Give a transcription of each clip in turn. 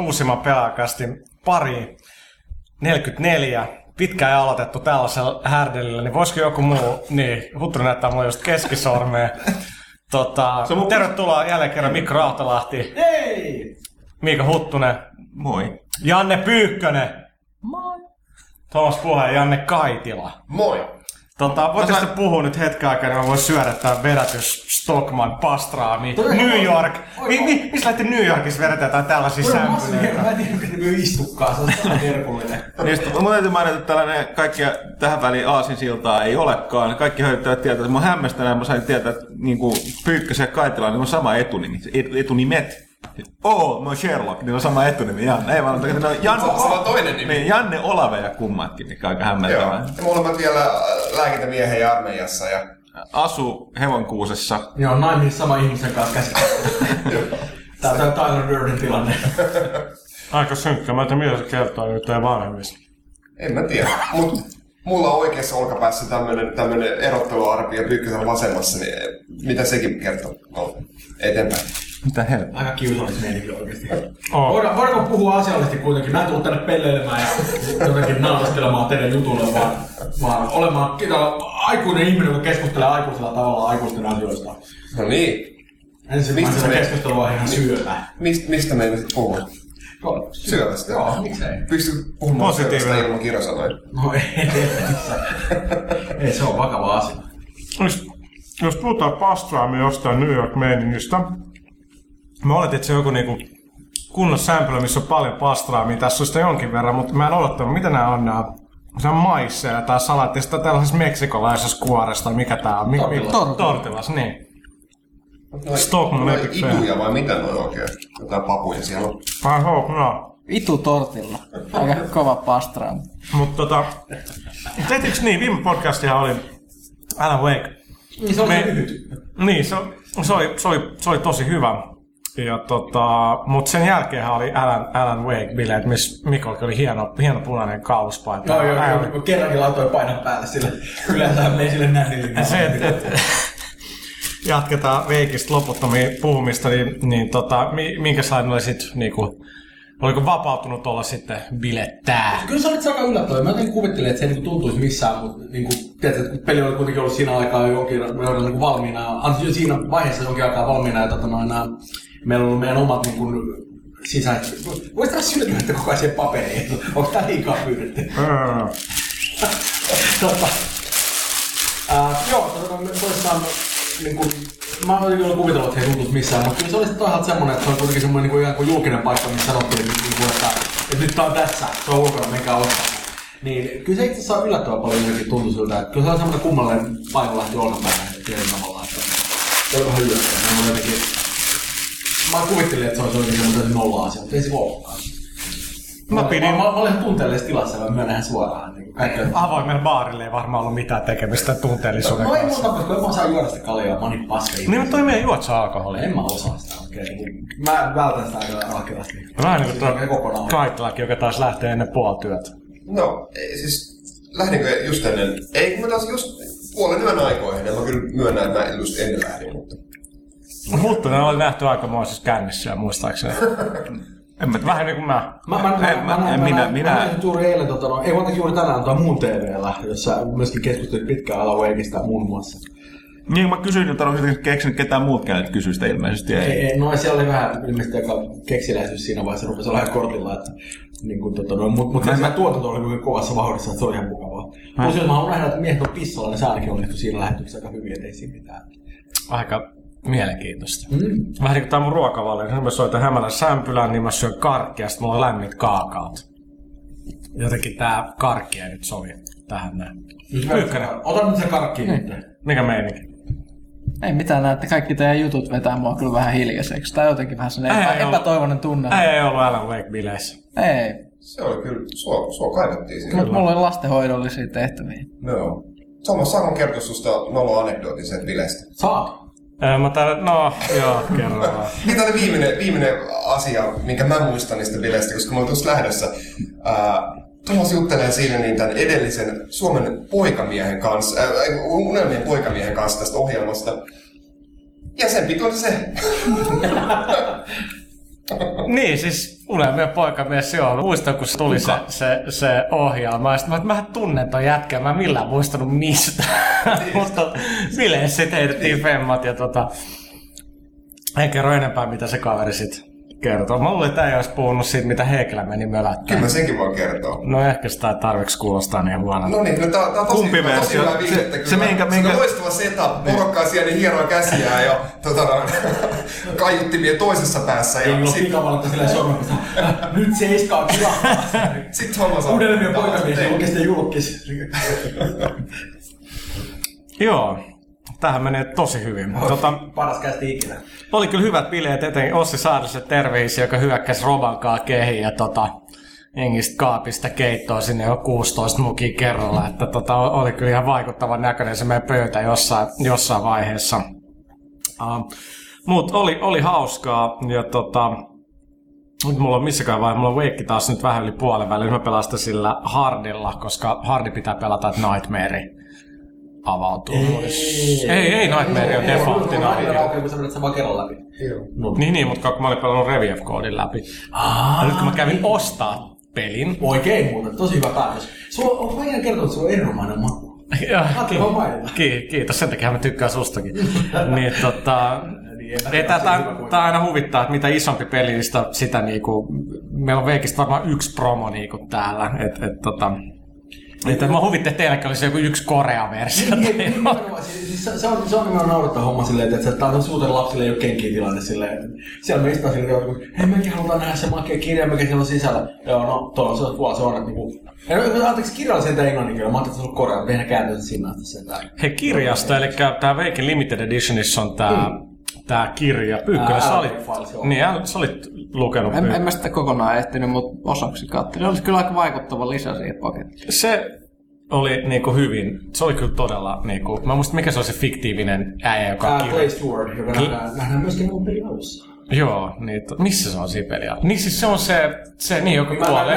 uusimman pelaajakastin pari 44. Pitkään ei aloitettu tällaisella härdelillä, niin voisiko joku muu... Niin, Huttunen näyttää mulle just keskisormea. Tervetuloa jälleen kerran Mikko Rautalahti. Hei! Miika Huttunen. Moi. Janne Pyykkönen. Moi. Tuomas Puhe ja Janne Kaitila. Moi. Voitteko te puhua nyt hetken aikaa, niin mä voin syödä tämän vedätys Stockman pastraami. New York! Missä lähti New Yorkissa vedetään tai tällaisia sämpyneitä? Mä en tiedä, että me istukkaan, se on tällainen terkullinen. Mun täytyy mainita, että tällainen kaikkia tähän väliin aasinsiltaa ei olekaan. Kaikki hyödyttävät tietää. Mun hämmästäneen mä sain tietää, että Pyykkösen ja Kaitilan on sama etunimi. Etunimet. Mä oon Sherlock, niin on sama etunimi, Janne. Ei vaan, ne on toinen nimi. Niin, Janne Olave ja kummatkin, mikä on aika hämmentävää. Joo, me olemme vielä lääkintämiehen ja armeijassa. Ja... Asu Hevonkuusessa. Joo, naimiin sama ihmisen kanssa käsittää. Tää on Tyler Durden tilanne. Aika synkkä, mä en tiedä mitä se kertoo nyt teidän vanhemmista. En mä tiedä, mut... Mulla on oikeassa olkapäässä tämmönen erotteluarpi ja Pyykkösen vasemmassa, niin mitä sekin kertoo? No, eteenpäin. Mitä helppoa? Aika kiusallis meininki oikeesti. Oh. Voidaanko puhua asiallisesti kuitenkin? Mä en tullut tänne pelleilemään ja jotenkin naurastelemaan teidän jutulle, vaan olemaan aikuinen ihminen, joka keskustelee aikuisella tavalla aikuisten asioista. No niin. Ensimmäisenä keskustelua ihan syöllä. Mistä me ei puhutaan? Syövästä. No, miksei. Pystytkö puhumaan syövästä ilman kirosanoja? No ei, se on vakava asia. Jos puhutaan pastraamia jostain New York-meiningistä, mä oletin, että se on joku kunnon sämpylä, missä on paljon pastraamia. Tässä on sitä jonkin verran, mutta mä en odottanut, mitä nämä on nämä. Se on maisseja tai salaatteista tällaisessa meksikolaisessa kuoressa tai mikä tää on? Tortillas, niin. Stockman epikseen. Ituja vai mitä noin oikein? Jotain papuja siellä on. No. Itu-tortilla. Aika kova pastraami. Mutta tehtiinkö niin? Viime podcastihan oli Alan Wake. Niin se oli hyvä. Niin se oli tosi hyvä. Ja mut sen jälkeenhän oli Alan Wake-bileet, missä Mikko oli hieno punainen kauluspaita. No joo, kun kerrankin laitoi painan päälle sillä yleensä meni sille nähdille. Jatketaan Wakeista loputtomia puhumista, minkälainen oli sitten, oliko vapautunut olla sitten bilettää? Kyllä sä olit aika yllättävä. Mä jotenkin kuvittelin, että se ei tuntuisi missään, mutta tiedätkö, että peli oli kuitenkin ollut siinä aikaa jonkin valmiina, siinä vaiheessa jonkin aikaa valmiina, ja meillä on ollut meidän omat sisäiset. Voisi taas sylkymättä koko ajan siihen paperiin, onko tää liikaa pyydetty? Mä olin kyllä kuvitellut, että he ei tuntuisi missään, mutta kyllä se oli sitten semmoinen, että se on kuitenkin semmoinen julkinen paikka, missä sanottiin, että nyt tää on tässä, se on ulkona, menkää ottaa. Niin kyllä se itse asiassa on yllättävän paljon jotenkin tuntuu siltä, että kyllä se on semmoinen kummallinen paikka lähti olkapäin tietyllä tavalla, että se on vähän yllättävää. Mä kuvittelin, että se olisi oikein semmoinen nolla-asia, mutta ei se olekaan. Mä olin tunteellisessa tilassa, mä myönnähän suoraan. Avoimella baarilla ei varmaan ollut mitään tekemistä tunteellisuuden kanssa. No ei muuta, koska en mä saa juoda sitä kaljaa, mä niin paska ihmisiä. Niin, mutta toi meidän juotsa alkoholia. En mä osaa sitä oikein. Mä vältän sitä aika rahkeasti. Vähän niin kuin Kaitilakin, joka taas lähtee ennen puolityötä. No, siis lähdinkö just ennen? Ei, kun mä taas just puolen yön aikoihin, mä kyllä myönnän, että mä just ennen lähdin, mutta... Huttunen oli nähty aikamoisessa kännissä ja muistaakseni. Vähän niin kuin mä. Mä näin juuri eilen, ei voitakin juuri tänään tuolla muun TV:llä, jossa myöskin keskustelit pitkään Alan Wakesta muun muassa. Niin, mä kysyin, että on sitten keksinyt ketään muutkään, että kysyy sitä ilmeisesti. Ei, no siellä oli vähän ilmeisesti aika keksiläisyys siinä vaiheessa, rupesi olla ihan kortilla, että mutta mä tuotanto oli kyllä kovassa vauhdissa, että se oli ihan mukavaa. Plus jos mä haluan nähdä, että miehet on pissalla, niin se ainakin on tehty siinä lähetyksessä aika hyvin, ettei siinä mitään. Aika mielenkiintoista. Vähän niin kuin tää mun ruokavalio, kun mä soitan hämälän sämpylään, niin mä syön karkkia, sit mulla on lämmit kaakaot. Jotenkin tää karkki ei nyt sovi tähän näin. Pyykkönen, ota nyt se karkki nyt. Mikä meininki? Ei mitään näette, kaikki teidän jutut vetää mua kyllä vähän hiljaiseksi. Tää on jotenkin vähän sellainen epätoivoinen tunne. Ei ollut Alan Wake-bileissä. Ei. Se oli kyllä, sua kaivattiin siinä. Mutta mulla oli lastenhoidollisia tehtäviä. No. Saanko kertoa susta nolo anekdootin sieltä bileistä? Saat. Mä täällä, kerran vaan. Tämä oli viimeinen asia, minkä mä muistan niistä bileistä, koska mä olin tuossa lähdössä. Tuomas juttelee siinä niin tämän edellisen Suomen poikamiehen kanssa, unelmien poikamiehen kanssa tästä ohjelmasta. Ja sen piti oli se. Niin, siis Mulla meidän poikamies joo, muistan kun se tuli se ohjaama. Sitten mä tunnen ton jätkän, mä en millään muistanut mistä. Mutta bileissä teetettiin femmat ja en kerro enempää mitä se kaveri sit kertoo. Mä luulin, että ei ois puhunut siitä mitä Heiklä meni mölättään. Kyllä senkin voi kertoa. No ehkä sitä ei tarvitse kuulostaa niin huono. No niin, no tää on tosi hyvä viihdettä kyllä. Se on loistava setup, porukkaa siellä niin hieroa käsiään ja kaiuttimien toisessa päässä. Ei ole pikavalta silleen sormella. Nyt seiskaa kilahtaa. Sitten homma saa. Uudelleen poikamies on oikeesti julkis. Joo. Tähän menee tosi hyvin. Paras kästi ikinä. Oli kyllä hyvät bileet, etenkin Ossi Saarisen terveisiä, joka hyökkäsi Robankaa kehiin ja jengistä kaapista keittoa sinne jo 16 mukia kerralla. Että oli kyllä ihan vaikuttavan näköinen se meidän pöytä jossain vaiheessa. Mutta oli hauskaa ja nyt mulla on missäkään vaihe, mulla on Wake taas nyt vähän yli puolen väliin. Mä pelastan sillä hardilla, koska hardi pitää pelata Nightmare. Avautuu. Ei Nightmare on defaultina. Niin, mutta kun mä olin pelannut Revief-koodin läpi. Nyt kun mä kävin ostaa pelin. Oikein muuten, tosi hyvä päätös. Oon aina kertonut, että sulla on erinomainen maku. Kiitos, sen takia mä tykkään sustakin. Tää aina huvittaa, että mitä isompi peli, sitä niinku... Meillä on Veikistä varmaan yksi promo niinku täällä, mä huvittin, että teilläkin olisi joku yksi Korea-versio. Se on nimenomaan naurattaa homma silleen, että tää on suuten lapsille ei ole kenkiä tilanne silleen. Siellä me istutaan silleen, että hei mekin halutaan nähdä se makea kirja, mikä siellä on sisällä. Joo, no tuolla se on puolella, se on että niinku... Anteeksi, kirjalla sen tää englannin kielellä, mä ajattelin, että se on Korea, mutta eihän kääntynyt sinne asti sen tää. Hei, kirjasta, eli tää Veikin Limited Editionissa on tää kirja. Pyykkönen, sä olit... Niin, sä olit lukenut. En mä sitä kokonaan ehtinyt, mutta osaksi katsoin. Se oli kyllä aika vaikuttava lisä siihen pakettiin. Se oli niinku hyvin. Se oli kyllä todella niinku... Mä muistan, mikä se oli se fiktiivinen äijä, joka on kirja. Blade Runner, joka nähdään myöskin mun pelialussa. Joo, niin... Missä se on siinä pelialussa? Niin siis se on se niin, joka kuolee.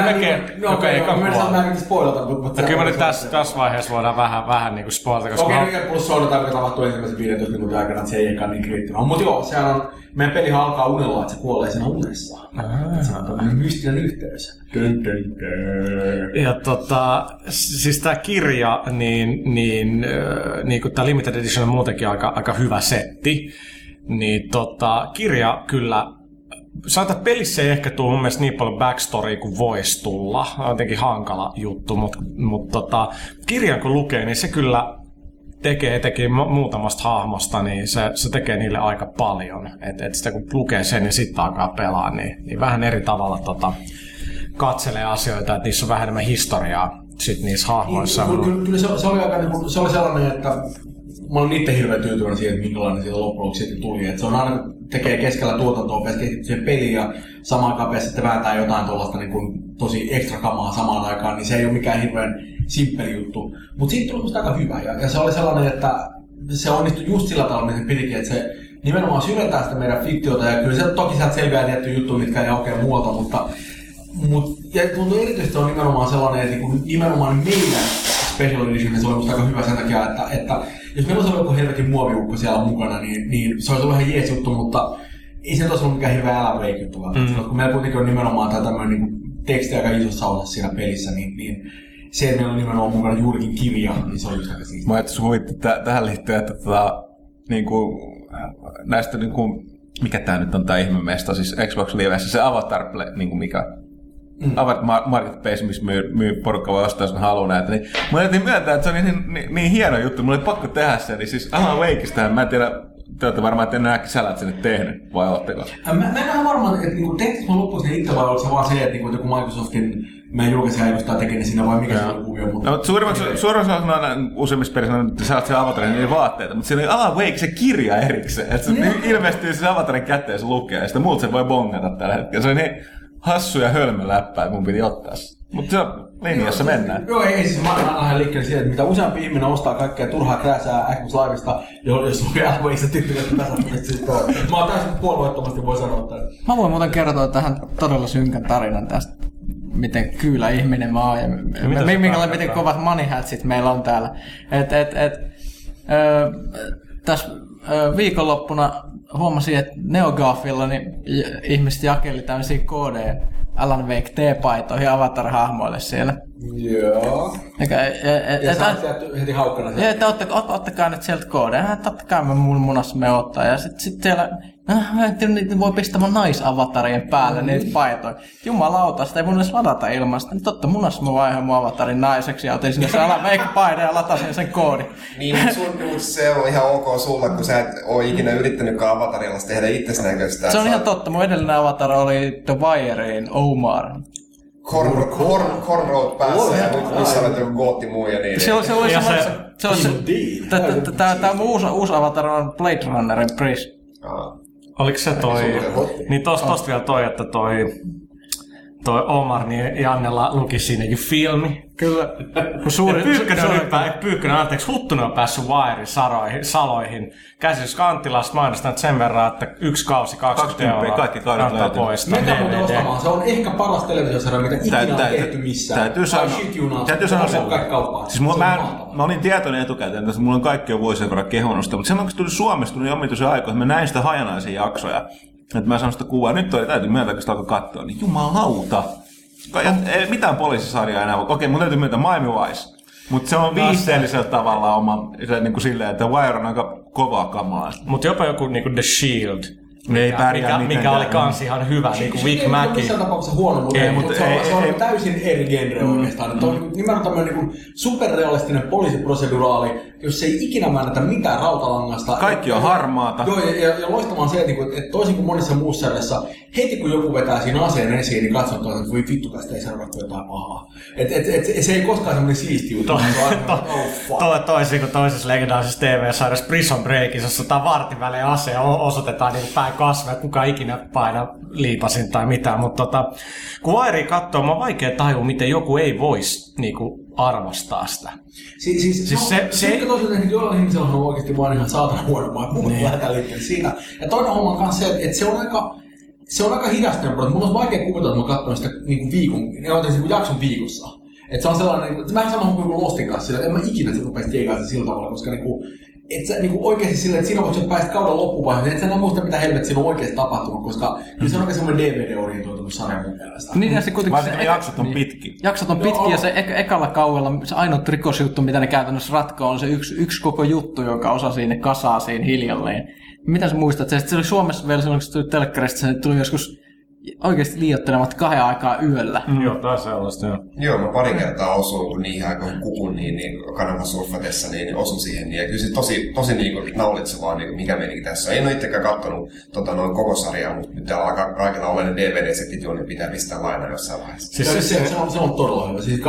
Joka ei kuolee. Mä en nyt spoilata, mutta... Kyllä nyt tässä vaiheessa voidaan vähän niinku spoilata, koska... Okei, nyt plus soidetaan, mikä tapahtuu ensimmäisen 15 minuutin aikana, että se ei eikaan niin kriittinen. Mutta joo, sehän on... Meidän pelihan alkaa unella, että se kuolee siinä unessa. Se on tämmöinen mystinen yhteys. Ja siis tää kirja, niin kun tää Limited Edition on muutenkin aika hyvä setti, niin kirja kyllä, sanotaan pelissä ei ehkä tule mun mielestä niin paljon backstorya kuin voisi tulla, on jotenkin hankala juttu, mutta kirjan kun lukee, niin se kyllä tekee etenkin muutamasta hahmosta, niin se tekee niille aika paljon. Et sitä kun lukee sen ja sitten alkaa pelaa, niin vähän eri tavalla katselee asioita, että niissä on vähän enemmän historiaa sit niissä hahmoissa. Kyllä se oli aika, se oli sellainen, että mä olen itse hirveän tyytyväinen siihen, että minkälainen siitä loppujen sitten tuli. Että se on aina tekee keskellä tuotantoa, keskittyy siihen peliin ja samaan aikaan sitten vääntää jotain tuollaista niin tosi ekstra kamaa samaan aikaan, niin se ei ole mikään hirveän simppeli juttu. Mutta siitä tuli musta aika hyvä ja se oli sellainen, että se onnistui just sillä tavalla, miten pitikin, että se nimenomaan syventää sitä meidän fiktiota ja kyllä se toki sieltä selviää tiettyjä juttuja, mitkä ei oikein muualta, mutta ja tuntuu erityisesti on nimenomaan sellainen, että nimenomaan meidän Special Edition, se oli musta aika hyvä sen takia, että jos meillä olisi ollut joku helvetin muoviukko siellä mukana, niin se olisi ollut ihan jees juttu, mutta ei se olisi ollut mikään hyvä Alan Wake juttu. Kun meillä kuitenkin on nimenomaan tämä tämmöinen niin teksti aika isossa osassa siinä pelissä, niin se, että meillä on nimenomaan mukana juurikin kirja, niin se on just aika siistiä. Mä ajattelin huvittavaa tähän liittyen, että niinku, näistä niinku, mikä tää nyt on tää ihme mesta, siis Xbox Livessä se Avatar, niinku mikä... Marketplace, missä myy porukka voi ostaa, jos ne haluaa näitä. Niin, mä ajattelin myöntää, että se on niin hieno juttu, mulla oli pakko tehdä se. Niin siis Alan Wakeistähän, mä en tiedä, te olette varmaan, että en ole äkkisällä sinne tehnyt, vai oletteko? Mä en ole varmaan, että tehtäis mun loppuisen itse, vai oliko se vaan se, että joku Microsoftin meidän julkaisia edustaa tekee siinä, vai mikä se on kuvio? No, suurimmaksi on useimmissa perissä, että sä olet siellä Avatarin niiden vaatteita, mutta siinä oli Alan Wake se kirja erikseen. Että se ilmestyy siis Avatarin käteen, ja se lukee, ja sitä muut se voi bongata tällä hetkellä. Se on niin hassu ja hölmöläppää, mun piti ottaa sitä. Mutta se on linjassa mennään. Joo, ei siis mä lähden liikkeelle siihen, että mitä useampi ihminen ostaa kaikkea turhaa krääsää Xbox Livesta, jos lukee Alan Wakeista tyttöjä, että tässä on siis tuo. Mä oon täysin puolueettomasti voi sanoa tämän. Mä voin muuten kertoa tähän todella synkän tarinan tästä, miten kyylä ihminen mä oon ja miten kovat money hatsit meillä on täällä. Tässä viikonloppuna huomasin, että Neogafilla niin ihmiset jakeli tämmöisiä koodeja Alan Wake T-paitoihin Avatar-hahmoille siellä. Joo. Ja sä heti haukkana. Joo, että ottakaa nyt sieltä koodeja. Ottakaa me mun munassa me ottaa. Ja sit siellä, niitä voi pistää mun naisavatarien päälle niitä paitoja. Jumalauta, sitä ei mun edes ladata ilman sitä. Totta, munassa mä vaihan mun avatarin naiseksi ja otin sinne se Alan Wake-paidon ja latasin sen koodin. Niin, mutta sun se on ihan ok sulla, kun sä et oo ikinä yrittänytkään avatarilla tehdä itsesi näköistä. Se on ihan totta. Mun edellinen avatar oli The Wirein Omar. Korn Road päässä ja missä olet joku goottimuija niin. Tämä uusi avatar on Blade Runnerin Breeze. Oliko se toi... Niin tosta vielä toi, että toi Omar, niin Jannella luki siinä, you feel me? Kyllä. Pyykkönen, anteeksi, Huttunen on päässyt Wire-saloihin. Käsitys Kanttilasta mainostan sen verran, että yksi kausi 20 €. Kaikki kaudet löytyy. Meitä muuten ostamaan. Se on ehkä paras televisiosarja, mitä ikinä on tehty missään. Täytyy sanoa se. Siis mä olin tietoinen etukäteen, että mulla on kaikki jo vuosien verran kehonusta, mutta semmoinen, kun se tuli Suomessa, tuli omituisen aikoihin, että mä näin sitä hajanaisia jaksoja. Että mä sanon sitä kuvaa, nyt oli täytyy myöntää, kun sitä alkoi katsoa, niin jumalauta. Ei mitään poliisisarjaa enää, okei, mun täytyy myöntää Miami Vice. Mutta se on viihteellisellä tavalla oma, niin silleen, että Wire on aika kovaa kamaa. Mutta jopa joku niinku The Shield, mikä oli kans ihan hyvä, niinku Vic Maci. Missään tapauksessa huono, mutta se on täysin eri genre oikeastaan. Se on nimenomaan tämmöinen superrealistinen poliisiproseduraali, jos ei ikinä määritä mitään rautalangasta. Kaikki on harmaata. Joo, ja loistamaan se, että toisin kuin monissa muussa sarjassa, heti kun joku vetää siinä aseen esiin, niin katsotaan, että voi vittu, tästä ei saada jotain pahaa. Et se ei koskaan semmoinen siisti juttu. Toisin kuin toisessa legendaarisessa TV-sarjassa Prison Breakissa, jossa tämä vartin välein aseen osoitetaan niin päin kasveja, kukaan ikinä paina liipasin tai mitään. Mutta kun Wairia katsoo, mä on vaikea tajua, miten joku ei voisi niinku arvostaa sitä. Siis toisaalta, että jollain ihmisellä on oikeasti vaan ihan saatana huonomaa, mutta lähdetään liittyen siinä. Ja toinen homma on kanssa se, että se on aika hidastunut. Mulla on vaikea kuvitella, että mä katsoin sitä niin jakson viikossa. Että se on sellainen, että mä en sanon kuin Lostin kanssa, en mä ikinä se rupeisi keikaamaan sillä tavalla, koska et sä oikeesti silleen, että siinä kun sä pääsit kauden loppuvaiheeseen, et sä enää muista mitä helvettä siinä on oikeesti tapahtunut, koska se on oikein semmoinen DVD-orientoitunut sarja mun mielestä. Niin ja se kuitenkin... jaksot on pitki. Jaksot on pitki ja se ekalla kaudella se ainut rikosjuttu, mitä ne käytännössä ratkoo, on se yksi koko juttu, joka osa siinä kasaa siinä hiljalleen. Mitä sä muistat? Se oli Suomessa vielä silloin, kun se tuli telkkarista, se tuli joskus oikeesti liioittelemat 2 aikaa yöllä. Joo, taas sellaista, joo. Joo, mä pari kertaa osuin niihin aikoihin kukun niin kanavasurfatessa, niin osuin siihen. Ja kyllä se tosi niin naulitsevaa, niin mikä menikin tässä. En ole itsekään kattonut noin koko sarjaa, mutta nyt täällä alkaa kaikilla olla ne DVD-setit, joiden pitää pistää lainaa jossain vaiheessa. Se on todella hyvä. Siis,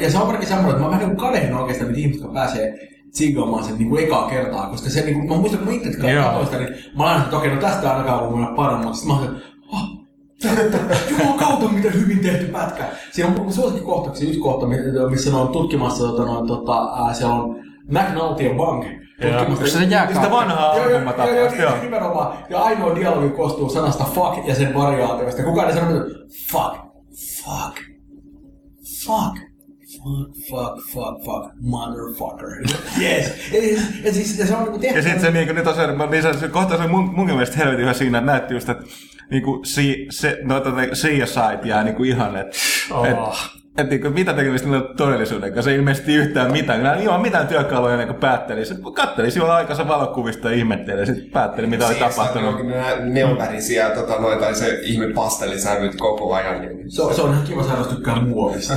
ja se on varmaan semmoinen, että mä vähän niin kuin kadehen oikeastaan, mitä ihmiset, jotka pääsee tsiigaamaan sen niinku ekaa kertaa. Koska se, niin kuin, mä muistan, kun itse katsoin sitä, niin mä lainasin, että okei, no tästä ainakaan voi mennä paremmaksi. Joo, kautta mitä hyvin tehty pätkä. Siinä on suosikin kohtaksi yksi kohta, missä ne on tutkimassa, siellä on McNulty ja Bank. Tutkimassa sitä vanhaa ongelmatapausta. Joo, nimenomaan. Ja ainoa dialogi koostuu sanasta fuck ja sen variaatioista. Kukaan ei sanonut fuck, motherfucker. Yes. Ja siis se on niinku tehty. Ja sit se niinku nyt on kohta se mun mielestä helvetin hyvä siinä, että näytti just, että niinku CSI jää niinku ihan, että niinku mitä tekemistä niillä on todellisuuden kanssa, ei ilmeisesti yhtään mitään. Nämä ilman mitään työkaluja niinku päätteli. Katteli silloin aikansa valokuvista ja ihmetteli ja sitten päätteli mitä oli tapahtunut. Ne on värisiä noita se ihme pastelisävyt koko ajan. Niin. Se on ihan kiva saada tykkää muovista.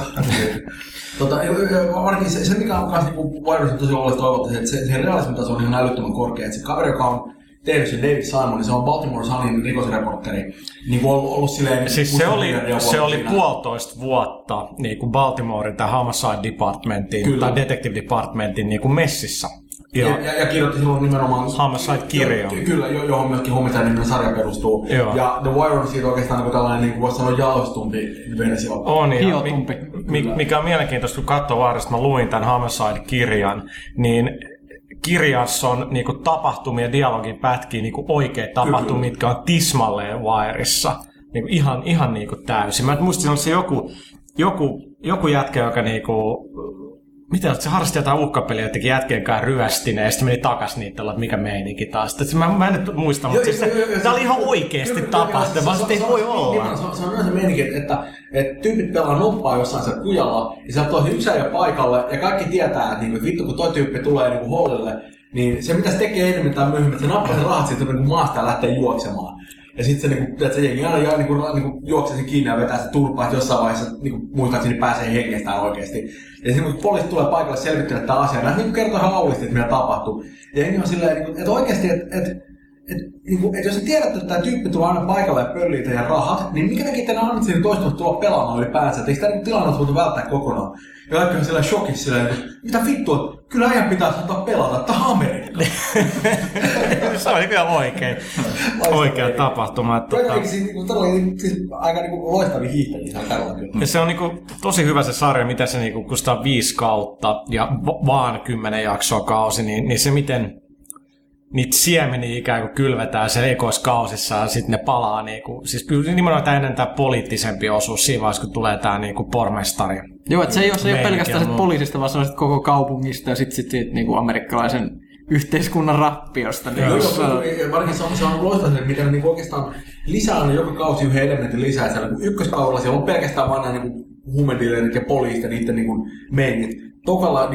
Varsinkin se mikä on myös niinku vaikutus tosi olleet toivottavasti, että se realismin taso on ihan älyttömän korkea, että se kaveri, joka on tehnyt sen David Simon, se on Baltimore Sunin rikosreportteri. Niin ollut silleen, siis se oli 1,5 vuotta niinku Baltimorein tai Homicide Departmentin tai Detective Departmentin niinku messissä. Ja kirjoitti silloin nimenomaan Homicide-kirjaa. Kyllä, johon myöskin Homicide-niminen sarja perustuu. Joo. Ja The Wire on siitä oikeastaan niin tällainen, niin kuin voisi sanoa, jaloistumpi versio. On, hiotumpi. Mikä on mielenkiintoista, kun katsoo Wiresta, mä luin tämän Homicide-kirjan, niin kirjassa on niinku tapahtumia, dialogin pätkiä, niinku oikeita tapahtumia, mitkä on tismalleen Wireissa. Niinku ihan niinku täysin. Mä muistin, että se joku jätkä, joka niinku mitä se harrasti jotain uhkapeliä jotenkin jätkeenkään ryvästineen ja sitten meni takas niitä, että mikä meininki taas. Mä en nyt muista, mutta siis tämä oli ihan oikeasti tapahtunut, vaan sitten ei voi olla. Se on yleensä meininki, että tyypit pelaa nuppaa jossain siellä kujalla ja sieltä on yksi äijä paikalle ja kaikki tietää, että vittu kun toi tyyppi tulee hollille, niin se mitä se tekee enemmän tai myöhemmin, että se nappaa sen rahat siitä maasta ja lähtee juoksemaan. Ja sitten se, että se jengi aina juoksee sen kiinni ja vetää sitä turpaa, että jossain vaiheessa muistaakseni pääsee hengestään oikeasti. Ja sitten kun poliisit tulee paikalle selvittämään tätä asiaa, nämä kertoo ihan aulisti, että mitä tapahtuu. Ja jengi on silleen, että oikeasti, että jos sä tiedät, että tämä tyyppi tulee aina paikalle ja pöllii teidän rahat, niin minkä takia teidän annat sinne toistunut tulla pelaamaan ylipäänsä? Että eikö tämä tilannetta voitu välttää kokonaan? Ja kaikki on silleen shokissa silleen, että mitä vittua? Kyllä ajan pitää saattaa pelata, että Amerikka. Se oli kyllä oikea tapahtuma. Aika loistavia hiihtäjiä. Se on tosi hyvä se sarja, mitä se, kun sitä on 5 kautta ja vaan 10 jaksoa kausi, niin se miten niitä siemeniä ikään kuin kylvetään siellä ekoiskausissa ja sitten ne palaa. Siis nimenomaan tämä ennen tämä poliittisempi osuus siinä vaiheessa, kun tulee tämä pormestari. Joo, että se ei ole pelkästään poliisista, vaan se on koko kaupungista ja sitten niinku amerikkalaisen yhteiskunnan rappiosta. Niin joo, varsinkin se on loistava, mitä ne oikeastaan lisää joka kausi yhden elementin lisää. Ykköskaudella siellä on pelkästään vain nämä huumediilerit ja poliisit ja niiden meinit. Tokalla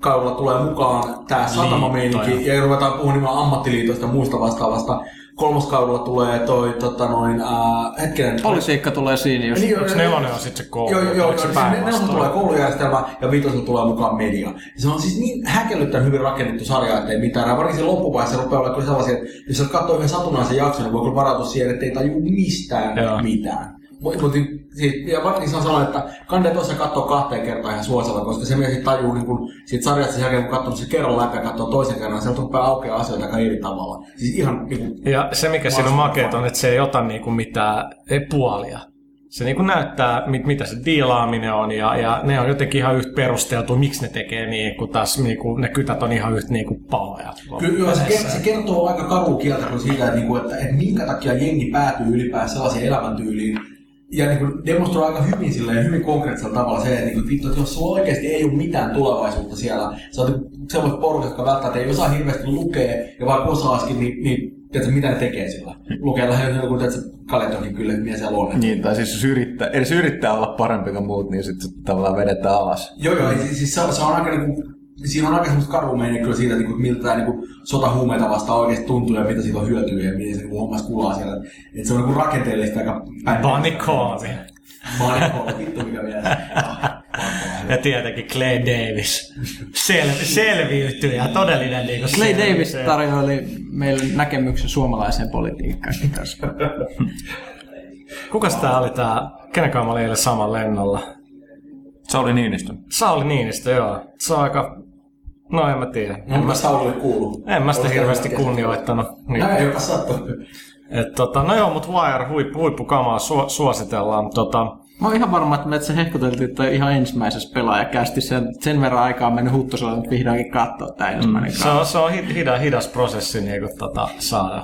kaudella tulee mukaan tämä satamameininki ja ruvetaan puhumaan ammattiliitoista ja muusta vastaavasta. 3. kaudella tulee toi hetkinen... Poliisiikka tulee siinä just. Niin, 4. on sitten se koulu? Joo, se siis 4. tulee koulujärjestelmä ja 5. tulee mukaan media. Se on siis niin häkellyttäen hyvin rakennettu sarja, ettei mitään. Ja varsinkin se loppuvaiheessa rupeaa olla kyllä sellaisia, että jos sä katsoo yhden satunnaisen jakson, niin voi kyllä varautua siihen, ettei tajuu mistään mitään. Ja varsinkin se on sellainen, että kannattaa tuossa katsoa 2 kertaa ihan suosilla, koska se mielestäni tajuu siitä sarjasta sen jälkeen, kun katsoo sen kerran läpi ja katsoo toisen kerran, sieltä rupeaa aukeaa asioita aika eri tavalla. Siis ihan, ja se mikä siinä on makeet on, että se ei ota mitään puolia. Se näyttää, mitä se diilaaminen on, ja ne on jotenkin ihan yhtä perusteltu, miksi ne tekee niin, kun taas ne kytät on ihan yhtä paloja. Kyllä, se kertoo aika karua kieltä kuin siitä, että minkä takia jengi päätyy ylipäänsä sellaiseen elämäntyyliin, ja demonstroi aika hyvin konkreettisella tavalla se, että vittu, että jos sulla oikeasti ei ole mitään tulevaisuutta siellä, sä oot sellaiset porukat, jotka välttämättä ei osaa hirveästi lukea, ja vaikka osaaskin, niin mitä ne tekee sillä. Lukee lähinnä joku, että Kaletonin kyllä, että mies siellä on. Niin, tai siis jos yrittää olla parempi kuin muut, niin sitten tavallaan vedetään alas. Joo, siis se on aika siinä on aika semmoista karvumeininkiä kyllä siitä, että miltä tämä sotahuumeita vastaan oikeasti tuntuu ja mitä siitä on hyötyä ja miten se hommassa kulaa siellä. Että se on rakenteellista aika päin. Bonnie vittu mikä vielä. Ja tietenkin Clay Davis. Selviytyjä, todellinen liikos. Clay Davis tarjoili meille näkemyksen suomalaiseen politiikkaan. Kukas tää oli tää? Kenenkaan mä olin eilen saman lennolla? Sauli Niinistö, joo. Se on aika... No en mä tiedä. En mä Saulille kuulu. En mä sitä hirveästi kunnioittanut. Näin jopa sattuu. No joo, mut Wire huippukamaa suositellaan. Mä oon ihan varma, että me se hehkuteltiin toi ihan ensimmäisessä pelaajakästi. Sen verran aikaa on mennyt Huttuselle, että vihdoinkin kattoo tää ensimmäinen kautta. Se on hidas prosessi niin saada.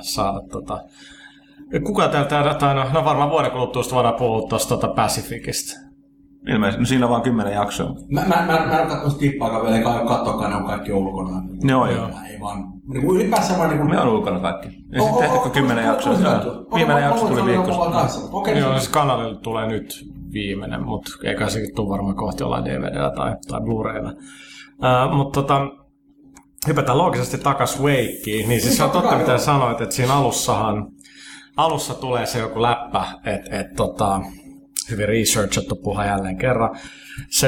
Kuka täällä... No varmaan vuoden kuluttua voidaan puhua tuosta Pacificista. Ilmeisesti. No siinä on vaan 10 jaksoa. Mä en katso tippaakaan vielä, eikä aio katsoakaan, ne on kaikki ulkona. Joo. Ei vaan. Ylipäänsä vaan Me on ulkona kaikki. Ja sitten tehtäkö 10 jaksoa? Viimeinen jakso tuli viikkoista. Joo, siis kanaville tulee nyt viimeinen, mutta eikä sekin tule varmaan kohti olla DVD:llä tai Blu-raylla. Mutta hypätään loogisesti takas Wakeen. Niin siis se on totta, mitä sanoit, että siinä alussa tulee se joku läppä, että hyvin researchattu puha jälleen kerran.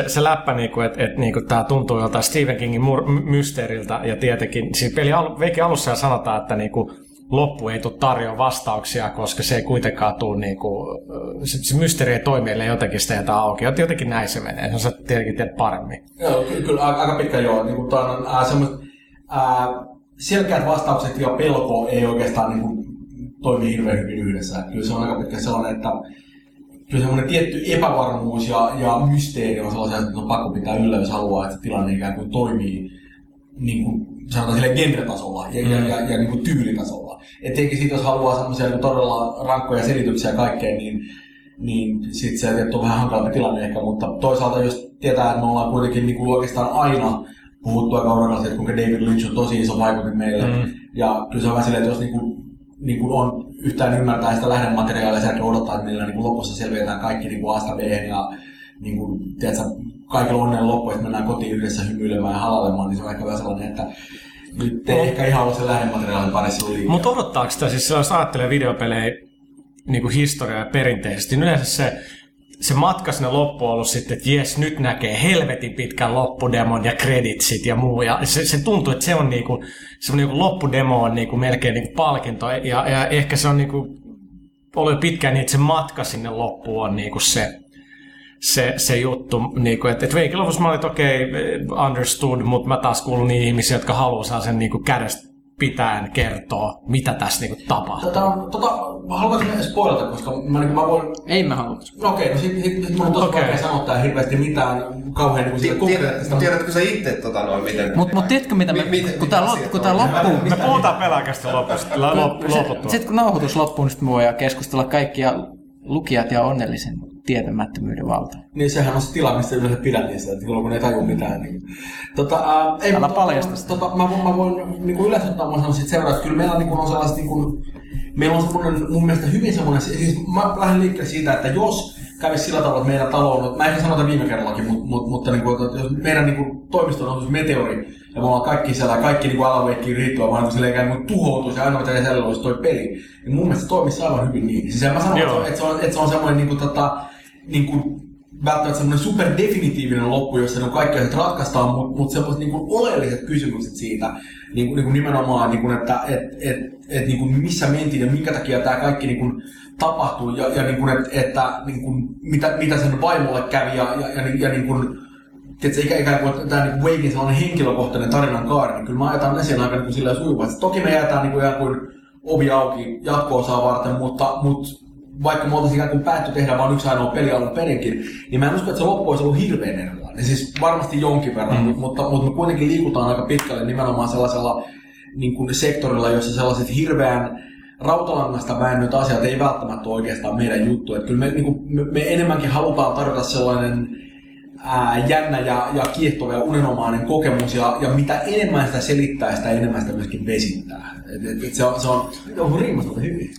Se läppä, että tämä tuntuu joltain Stephen Kingin mysteeriltä, ja tietenkin siinä Waken alussa ja sanotaan, että loppu ei tule tarjoa vastauksia, koska se ei kuitenkaan tule, se mysteeri ei toimi, ellei jotenkin sitä jätä auki. Jotenkin näin se menee, se on tietenkin teet paremmin. Joo, kyllä aika pitkä joo. Selkeät vastaukset ja pelko ei oikeastaan toimi hirveän hyvin yhdessä. Kyllä se on aika pitkä sellainen, että kyllä semmoinen tietty epävarmuus ja mysteeri on sellaisia, että on pakko pitää yllä, jos haluaa, että tilanne ikään kuin toimii sanotaan silleen genretasolla ja tyylitasolla. Et eikä siitä, jos haluaa semmoisia todella rankkoja selityksiä ja kaikkea, niin niin sitten se on vähän hankalampi tilanne ehkä, mutta toisaalta jos tietää, että me ollaan kuitenkin niin kuin oikeastaan aina puhuttu aika orakaan, että kuinka David Lynch on tosi iso vaikutin meille. Ja kyllä se on vähän silleen, että jos niin kuin on yhtään ymmärtää sitä lähdemateriaalia, sen odottaa, että meillä niin lopussa selvitetään kaikki niin Asta B:hen ja niin kuin, tiedätkö, kaikilla onnen loppu, että mennään kotiin yhdessä hymyilemään ja halailemaan, niin se on ehkä vähän sellainen, että nyt ei ehkä ihan ole se lähdemateriaalin parissa liikaa. Mutta odottaako sitä, siis jos ajattelee videopelejä niin historiaa perinteisesti, niin yleensä se matka sinne loppuun on ollut sitten, että jes, nyt näkee helvetin pitkän loppudemon ja kreditsit ja muu. Ja se tuntuu, että se on niinku, semmoinen loppudemo on niinku melkein niinku palkinto. Ja ehkä se on niinku ollut pitkään niin, että se matka sinne loppuun on niinku se juttu. Niinku, että Veikin lopussa mä olin, että okei, understood, mutta mä taas kuulun niihin ihmisiin, jotka haluaa sen niinku kädestä pitään kertoa, mitä tässä niinku tapahtuu. Mä haluaisin spoilata, koska mä voin... Ei mä halua. Okei, no sit mun on tosi vaikea sanoa tää hirveästi mitään kauhean niinku siitä konkreettista. Tiedätkö sä itse miten... Mut tiedätkö mitä kun tää loppuu... Me puhutaan pelkästä lopusta. Sit kun nauhoitus loppuu, niin me voidaan keskustella kaikkia lukijat ja onnellisen tietämättömyyden valta. Niin sehän on se tila, mistä yleensä pidän niistä, että kun ei tajua mitään. Niin. Älä paljasta sitä. Mä voin niin yleensä ottaa, mä sanon siitä seuraavaksi, että kyllä meillä niin on sellaiset... Niin meillä on semmoinen, mun mielestä hyvin semmoinen, siis mä lähden liikkeelle siitä, että jos kävisi sillä tavalla, että meidän talo, mä en sanota viime kerrallakin, mutta niin kuin, että jos meidän niin kuin, toimisto on meteori, ja me ollaan kaikki siellä, kaikki niin Alan Wakeen riittyvä, vaan sillä ikään kuin tuhoutuisi, ja ainoa mitä siellä olisi toi peli. Ja mun mielestä se toimisi aivan hyvin niin. Siis mä sanon, että se on semmoinen niin kuin, välttämättä semmoinen superdefinitiivinen loppu, jossa ne on kaikki asiat ratkaistaan, mutta sellaiset niin kuin oleelliset kysymykset siitä, niin kuin nimenomaan, niin kuin, että niin kuin missä mentiin ja minkä takia tämä kaikki niin kuin tapahtui, ja niin kuin, että niin kuin, mitä sen vaimolle kävi, ja niin kuin, tiedätkö, ikään kuin tämä niin Waken sellainen henkilökohtainen tarinan kaari, niin kyllä mä ajetaan ne sen aika niin silleen sujuvasti. Toki me jätään niin kuin, ovi auki jatko-osaa varten, mutta vaikka me oltaisiin ikään kuin päätty tehdä vain yksi ainoa peli alun perinkin, niin mä en usko, että se loppu olisi ollut hirveän erilainen. Siis varmasti jonkin verran, mutta me kuitenkin liikutaan aika pitkälle nimenomaan sellaisella niin kuin sektorilla, jossa sellaiset hirveän rautalangasta väännyt asiat ei välttämättä ole oikeastaan meidän juttu. Että kyllä me enemmänkin halutaan tarjota sellainen jännä ja kiehtova ja unenomainen kokemus, ja mitä enemmän sitä selittää, sitä enemmän sitä myöskin vesittää. Et se on riimastanut hyvin.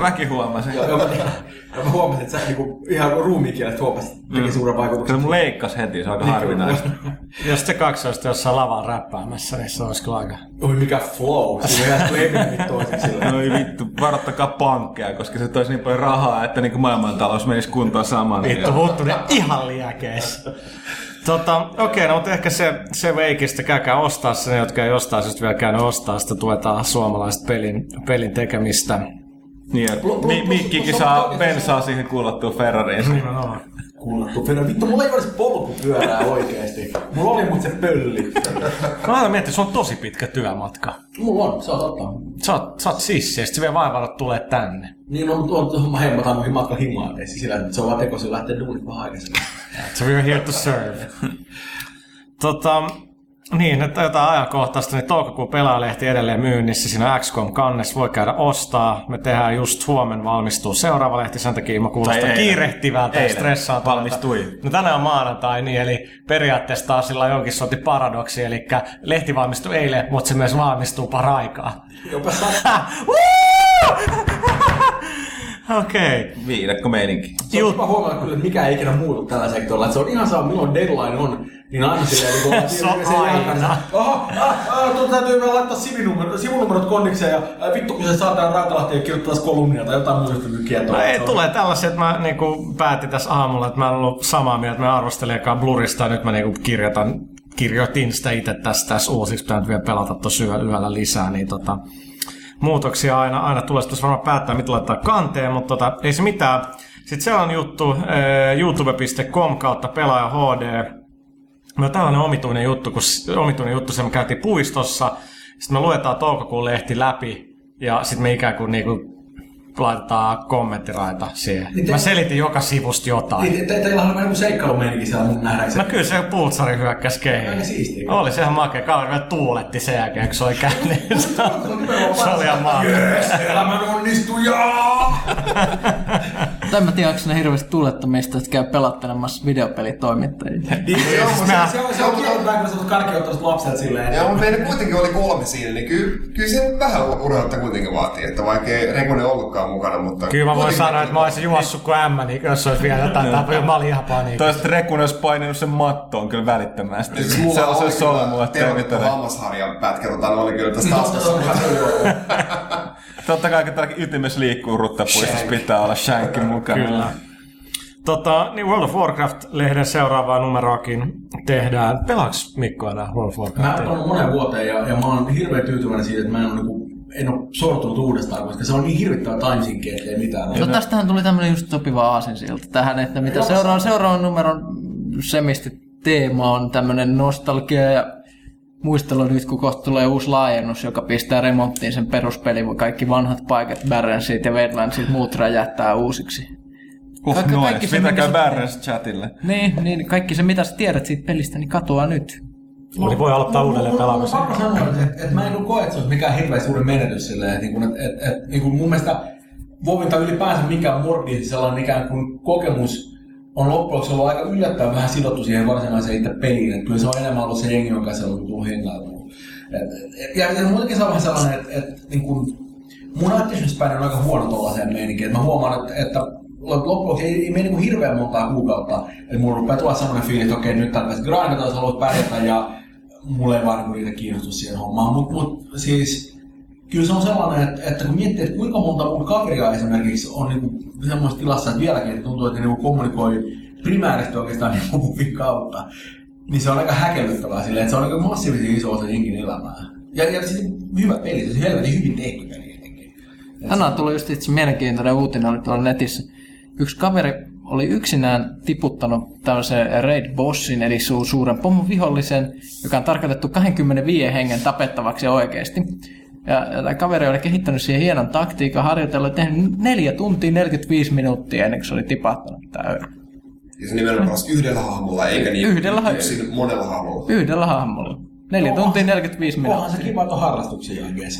Mäkin huomasin. Mä huomasin, että sä niinku, ihan ruumiinkielestä huomasit teki suuren vaikutuksen. Se mun leikkasi heti, se on aika harvinaista. Jos te kaksi olisitte jossain lavaan räppäämässä, niin se olisi kyllä aika... Oi mikä flow, siinä jää levinnyt toiseksi. Oi vittu, varoittakaa pankkeja, koska se toisi niin paljon rahaa, että niin maailmantalous menisi kuntoon saman. Vittu Huttunen ihan liäkeessä. Okei, no mutta ehkä se Wakeista käykää ostaa sen, jotka ei ostaa, jos vielä käynyt ostaa sitä, tuetaan suomalaista pelin tekemistä. Niin, Mikkikin saa bensaa siihen kullattuun Ferrariin. Nimenomaan. Kullattu Ferrari. Vittu, mulla ei varsin polkupyörää oikeesti. Mulla oli mut se pölli. Mä aina miettinyt, se on tosi pitkä työmatka. Mulla on, se on totta. Sä oot sissi, ja sit se vielä vaivarat tulee tänne. Niin, on mä hemmataan muihin matkan himaan, siis sillä, se on vaan tekosin lähtee duunit vähän aikaisemmin. So we were here to serve. Niin, että jotain ajankohtaista, niin toukokuun pelaajalehti edelleen myynnissä, siinä on XCOM-kannessa, voi käydä ostaa. Me tehdään just huomen valmistuu seuraava lehti, sen takia mä kuulostan kiirehtivältä ja stressaan. Valmistui. No tänään on maanantai, niin, eli periaatteessa taas sillä on jonkin sortin paradoksi, eli lehti valmistui eilen, mutta se myös valmistuu paraikaa. Jopa sattaa. Okei. Viidakko meininki. Se on hyvä huomata kyllä, että mikä ei ikinä muutu tällä sektorilla. Että se on ihan saa, milloin deadline on, niin aina silleen... Niin se on aina. Täytyy vielä laittaa sivunumerot konnikseen ja vittu, kun se saadaan Rautalahteen kirjoittaa kolumnia tai jotain muusta kietoa. No ei, tulee tällaisia, että mä niinku päätin tässä aamulla, että mä en ollut samaa mieltä, että mä arvostelijakaan Blurista ja nyt mä niinku kirjoitin sitä itse tässä uusiksi. Pitää nyt vielä pelata tossa yöllä lisää, niin muutoksia aina tulee, sitten varmaan päättää, mitä laittaa kanteen, mutta ei se mitään. Sitten siellä on juttu youtube.com/pelaajaHD. No tällainen omituinen juttu, se me käytiin puistossa. Sitten me luetaan toukokuun lehti läpi ja sitten me ikään kuin laitetaan kommenttiraita siihen. Mä selitin joka sivusta jotain. Teillä on vähän seikkailumeininki siellä mun nähdäkseni. No kyllä se Pultsari hyökkäsi keihin. Oli se ihan makea. Kaveri vielä tuuletti sen jälkeen, kun se oli käynyt. Se oli ihan makea. Jes, elämän onnistuja! En mä tiedä, onko siinä hirveästi tulettamista, että käy pelattelemassa videopelitoimittajia. Se on kieltänyt vähän, kun sä olet karkeuttanut lapset silleen. Joo, meidän kuitenkin oli 3 siinä, niin kyllä se vähän urheutta kuitenkin vaatii, että vaikka ei Rekonen ollutkaan mukana, mutta... Kyllä mä voin sanoa, että mä olisin juossut kuin ämmä, niin jos olisi vielä jotain tapoja, mä olin ihan paniikassa. Toista Rekonen olisi painanut sen mattoon kyllä välittömästi. Se olisi ollut mulle tervitellä. Teillä on hammasharjan pätkä, tota oli kyllä tässä taustassa. Totta kai, kun tälläkin ytimessä liikkuu ruttapuistossa, pitää olla shankin mukana. Kyllä. Niin World of Warcraft-lehden seuraavaa numeroakin tehdään. Pelaaks Mikko enää World of Warcraftia? Mä en pelannut monen vuoteen ja mä oon hirveän tyytyväinen siitä, että mä en ole sortunut uudestaan, koska se on niin hirvittävän timesinkin, ettei mitään. No tästähän tuli tämmönen just sopiva aasinsilta tähän, että mitä seuraavan numeron semisti teema on tämmönen nostalgia ja muistelu nyt, kun kohta tulee uusi laajennus, joka pistää remonttiin sen peruspelin, kaikki vanhat paikat, Barrensit ja Wetlandsit, muut räjähtää uusiksi. Kaikki se, mitäkään Barrens chatille. Niin, kaikki se, mitä sä tiedät siitä pelistä, niin katoaa nyt. Eli voi aloittaa uudelleen pelaamisen. Mä sanoin, että mä en koe, että se olisi mikään hirveän suuri menetys silleen, että mun mielestä voiminta ylipäänsä mikään mordiisi sellainen ikään kuin kokemus, on loppuksi ollut aika yllättävän vähän sidottu siihen varsinaiseen itse peliin, että kyllä se on enemmän ollut se jengi, jonka se on tullut hengailua. Ja muutenkin se on vähän sellainen, että niin kun, mun attitude-päin on aika huono tuollaiseen meininkiin, että mä huomaan, että loppuksi ei mene niin hirveän montaa kuukautta, että mulla rupeaa tulla sellainen fiilis, että okei, nyt tarvitsee grindata, jos haluat pärjätä, ja mulla ei vaan niitä kiinnostu siihen hommaan, mutta siis... Kyllä se on sellainen, että kun miettii, että kuinka monta mun kaveria esimerkiksi on niinku semmoisessa tilassa, että vieläkin että tuntuu, että ne niinku kommunikoi primäärisesti oikeastaan niinku puvin kautta, niin se on aika häkellyttävää silleen, että se on aika massiivisen iso osa jenkin elämää. Ja siis hyvä peli, se on helvetin hyvin tehty peli jotenkin. Tänään tuli just itse mielenkiintoinen uutinen, oli tuolla netissä. Yksi kaveri oli yksinään tiputtanut tämmöisen raid-bossin, eli suuren pommun vihollisen, joka on tarkoitettu 25 hengen tapettavaksi oikeasti. Ja tämä kaveri oli kehittänyt siihen hienon taktiikan, harjoitellut, tehnyt 4 tuntia 45 minuuttia ennen kuin se oli tipahtanut tämä yö. Ja se nimenomaan yhdellä hahmolla, eikä niin yksin monella hahmolla. Yhdellä hahmolla. 4 tuntia 45 minuuttia. Onhan se kiva tuon harrastuksen jälkeen.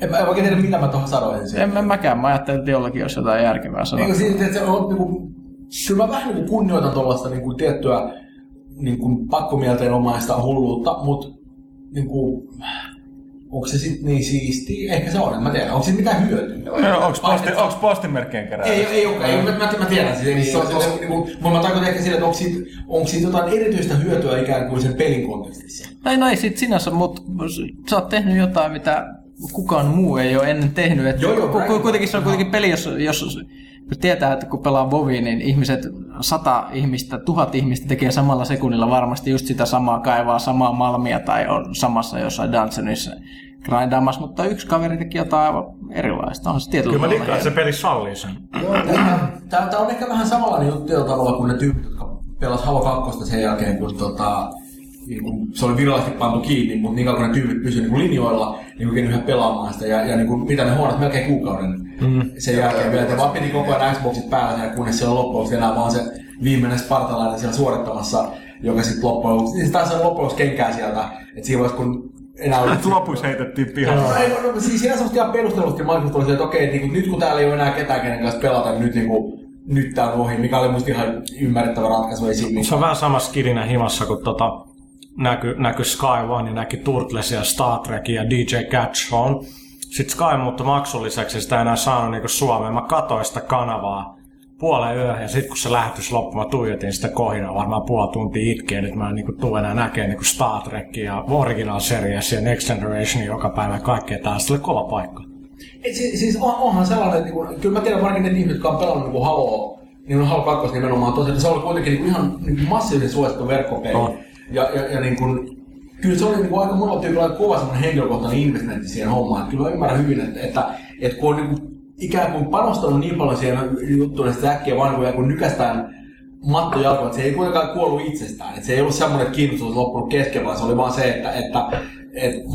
En oikein tiedä, mitä mä tuohon sanoisin siihen. En mäkään. Mä ajattelin, että jollakin olisi jotain järkevää sanoa. Kyllä mä vähän kunnioitan tuollaista tiettyä pakkomielteenomaista hulluutta, mutta... Onko se sitten niin siistiä? Ehkä se on, en mä tiedä. Onko siitä mitään hyötyä? Onko postimerkkien kerää? Ei, mä tiedän. Mä tarkoitan ehkä sillä, että onko siitä jotain erityistä hyötyä ikään kuin sen pelin kontekstissa? No ei siitä sinänsä, mutta sä oot tehnyt jotain, mitä kukaan muu ei ole ennen tehnyt. Kuitenkin se on kuitenkin peli, jos tietää, että kun pelaa WoWia, niin ihmiset 100 ihmistä, 1000 ihmistä tekee samalla sekunnilla varmasti just sitä samaa kaivaa, samaa malmia tai on samassa jossain dungeonissa grindaamassa, mutta yksi kaveri teki jotain aivan erilaista. On se tietyllä tavalla. Kyllä mä liikaa, se peli sallii sen. Tää on ehkä vähän samanlainen juttu tavalla kuin ne tyypit, jotka pelas Halo 2 sen jälkeen, kun se oli virallisesti pantu kiinni, mutta niin kauan kun ne tyypit pysyivät linjoilla, niin kuin yhä pelaamaan sitä ja mitä ne huonot melkein kuukauden sen jälkeen vielä. Te vaan piti koko ajan Xboxit päällä siellä, kunnes siellä loppujen enää vaan se viimeinen spartalainen siellä suorittamassa, joka sitten loppujen lopuksi, niin se taisi olla loppujen lopuksi kenkää sieltä, että siinä vaiheessa kun enää oli... Lopuissa heitettiin pihalla. No, siis siellä semmoista ihan perustelusti Microsoft oli sille, että okei, niin kuin, nyt kun täällä ei ole enää ketään, kenen kanssa pelata, niin nyt tää on ohi, mikä oli musta ihan ymmärrettävä ratkaisu esiin. Se on vähän sama skidinä himassa, kun näky Sky One ja näki Turtlesia, Star Trekia ja DJ Catch-on. Sitten Sky muuttui maksulliseksi, sitä ei enää saanut niinku Suomeen. Mä katsoin sitä kanavaa puolen yöhön ja sitten kun se lähetys loppui, mä tuijotin sitä kohinaa varmaan puoli tuntia itkeen. Nyt mä en niinku tule enää näkee niinku Star Trekia ja Original Series ja Next Generation joka päivä kaikkea taas. Se oli kova paikka. Siis onhan sellainen, että niinku, kyllä mä tiedän varsinkin ne ihmiset, jotka on pelannut niinku Haloa, niin on Halo 2 nimenomaan tosiaan. Se oli kuitenkin niinku ihan niinku massiivinen suosittu verkkopeli. No. Ja niin kun, kyllä se oli niin kun aika monella tyypillä kova semmoinen henkilökohtainen investointi siihen hommaan. Kyllä mä ymmärrän hyvin, että kun on niin kun, ikään kuin panostanut niin paljon siihen juttuun, että sitä äkkiä vaan kun nykästään matto jalkoon, että se ei kuitenkaan kuollut itsestään. Että se ei ollut semmoinen, että kiinnostus loppunut kesken, vaan se oli vaan se, että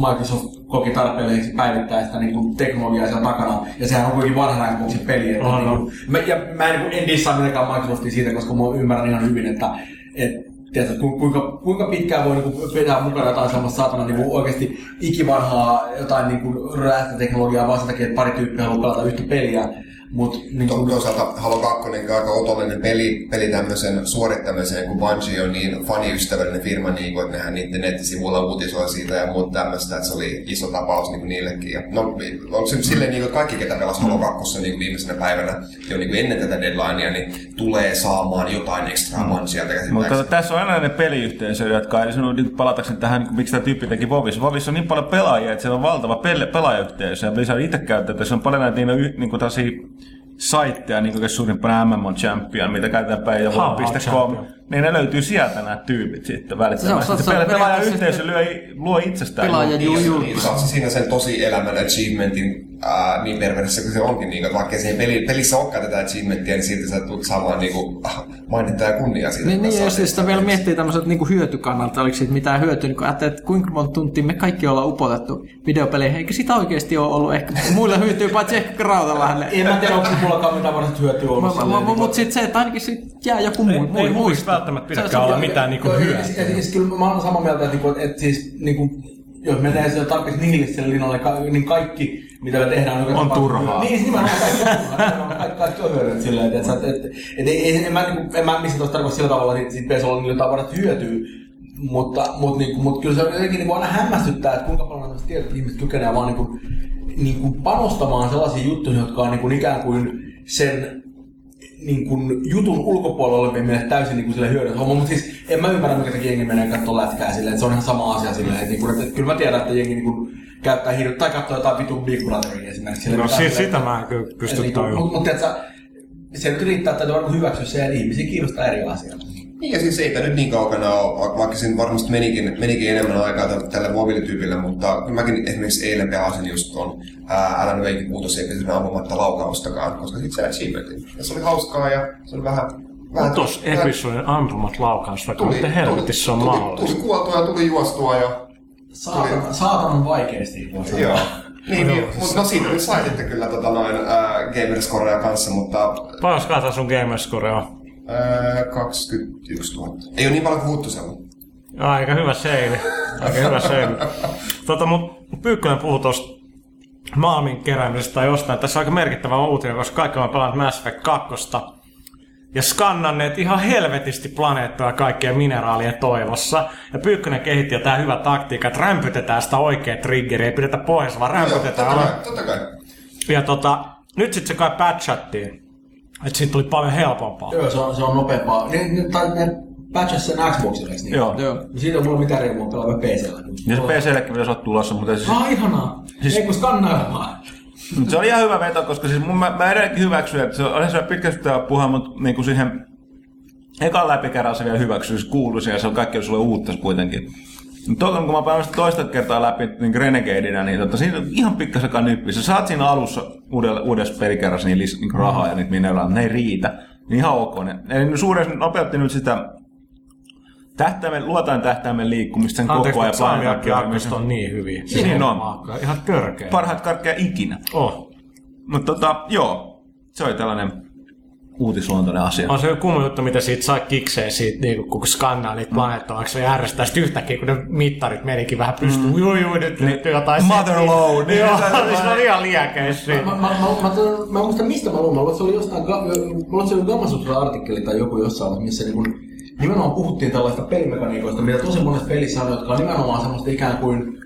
Microsoft koki tarpeelliseksi päivittää sitä niin teknologiaa siellä takana. Ja sehän on kuitenkin vanhan Xboxin peli. Mä en dissaa mitenkään Microsoftia siitä, koska mä ymmärrän ihan hyvin, että tiedätkö, kuinka pitkään voi niinku vetää mukana jotain sellaista saatana niinku oikeasti ikivanhaa jotain niinku räästöteknologiaa vaan sen takia, että pari tyyppiä haluaa pelata yhtä peliä. Toisaalta Halo 2 on aika otollinen peli tämmöisen suorittamiseen, kun Bungie on niin faniystävällinen firma, niin kuin, että nehän niiden nettisivuilla uutisoi siitä ja muuta tämmöistä, että se oli iso tapaus niin kuin niillekin. Ja, no, onko se silleen, niin kuin, että kaikki, ketä pelasi Halo 2 niin viimeisenä päivänä jo niin ennen tätä deadlinea, niin tulee saamaan jotain ekstraa Bungielta käsittääkseni. Mutta tässä on aina ne peliyhteisöjä, jotka ei sinun niin palatakseni tähän, niin, miksi tämä tyyppi teki Vovissa. Vovissa on niin paljon pelaajia, että siellä on valtava pelaajayhteisö ja Blizzard itse käyttää, että se on paljon näitä niin kuin saitteja, niin kuin suurimpana MMO Champion, mitä käytetään päin Halo.com, niin ne löytyy sieltä nämä tyypit sitten välittämässä. Pelaajayhteisö luo itsestään. Saat se siinä sen tosielämän achievementin niin perveressä kuin se onkin, niin, vaikka siihen pelissä olekaan tätä achievementia, niin silti sä tulet saamaan niin mainintaa ja kunniaa siitä. Niin, jos sitä vielä miettii tämmöiseltä niin hyötykannalta, oliko siitä mitään hyötyä, niin kun ajattelee, että kuinka monta tuntia me kaikki ollaan upotettu videopeleihin, eikä sitä oikeasti ole ollut ehkä muilla hyötyä, paitsi ehkä Rautalahdelle. En mä tiedä, onko mullakaan mitään varsin hyötyä ollut. Mutta sitten se, että ainakin jää joku muu muista. Ei muista välttämättä pidäkään olla mitään hyötyä. Kyllä mä olen samaa mieltä, että siis jos me tehdään jo tarpeeksi nihilliselle linjalle, niin kaikki, mitä me tehdään, on turhaa. Niin, nimenomaan kaikki on hyödyt silleen. En mä mistä tuossa tarkoita sillä tavalla, että siitä pitäisi olla jotain varmaan hyötyä. Mutta kyllä se jotenkin aina hämmästyttää, että kuinka paljon näistä tiedot ihmiset kykenevät vaan panostamaan sellaisia juttuja, jotka on ikään kuin sen jutun ulkopuolella olevien mielestä täysin sille hyödyt homma, mutta siis en mä ymmärrä, mikä jengi menee katsoa lätkää silleen, että se on ihan sama asia silleen, että kyllä mä tiedän, että jengi käyttää hirveä tai katsoo jotain vitun Big Brotheria esimerkiksi. No sitä mä en kyllä pysty tajuamaan. Mutta se nyt riittää, että on hyväksyä se, että ihmisiä kiinnostaa eri asioita. Ja siis ei tämä nyt niin kaukana ole, vaikka siinä varmasti menikin enemmän aikaa tällä mobiilityypillä, mutta mäkin esimerkiksi eilen pelasin just tuon Alan Wake -muutos, ei pitäisi ampumatta laukaustakaan, koska sitten se achievementin. Ja se oli hauskaa ja se oli vähän episodin ampumat laukaustakaan, että helvetissä on mahdollista. Tuli kuoltua ja tuli juostua ja... Saatan vaikeasti. Joo. Niin, mutta no siinä oli saititte kyllä gamerscorea kanssa, mutta... Paljonko sun gamerscorea? 21 000. Ei ole niin paljon kuin Huttusella. Aika hyvä seili. Mut Pyykkönen puhui tuosta Maamin keräämisestä tai jostain. Tässä on aika merkittävä uutinen, koska kaikki on pelannut Mass Effect 2. Ja skannanneet ihan helvetisti planeettoja kaikkien mineraalien toivossa. Ja Pyykkönen kehitti jo tää hyvä taktiikka, että rämpytetään sitä oikea triggeriä. Ei pidetä pohjassa, vaan rämpytetään. Joo, totta kai. Ja nyt sit se kai patchattiin. Että siitä tuli paljon helpompaa. Joo, se on nopeampaa. Ne patchas sen Xboxilleksi niitä. Joo. Siitä on mulla mitään reilua pelaa PC:llä. Ja se PC:llekin pitäisi olla tulossa, mutta siis... ihanaa! Siis... Ei kun skannaa. Se oli ihan hyvä veto, koska siis mä edelleenkin hyväksyin, että se oli sellainen pitkästyttävä puha, mutta niinku siihen ekan läpikerran se vielä hyväksyy, se kuuluisi ja se on kaikki sulle uutta kuitenkin. Toki kun mä pääsin toista kertaa läpi niin Renegadeinä, niin siinä on ihan pikkasakaan nyppi. Sä saat siinä alussa uudessa pelikerrassa niin rahaa ja niitä mineraalia, mutta ne ei riitä. Niin ihan ok. Eli suuresti nopeutti nyt sitä tähtäimen liikkumista sen koko ajan. Anteeksi, on niin hyviä. Siis niin on. Ihan törkeä. Parhaat karkkeja ikinä. Mutta joo, se oli tällainen... uutisluontoinen asia. On se kumma juttu, mitä siitä sai kikseen, siitä, niin kun skannaa niitä planeettomaksi, ja järjestää sitten yhtäkkiä, kun ne mittarit menikin vähän pystyyn. Juu, nyt liittyy jotain. Motherload! Joo, se on ihan liekeis siitä. Mä en muista, mistä mä luin. Mä luulen, että se oli jostain Gamasutra-artikkeli tai joku jossain, missä nimenomaan puhuttiin tällaista pelimekaniikoista, mitä tosi monessa pelissä on, jotka on nimenomaan semmoista ikään kuin...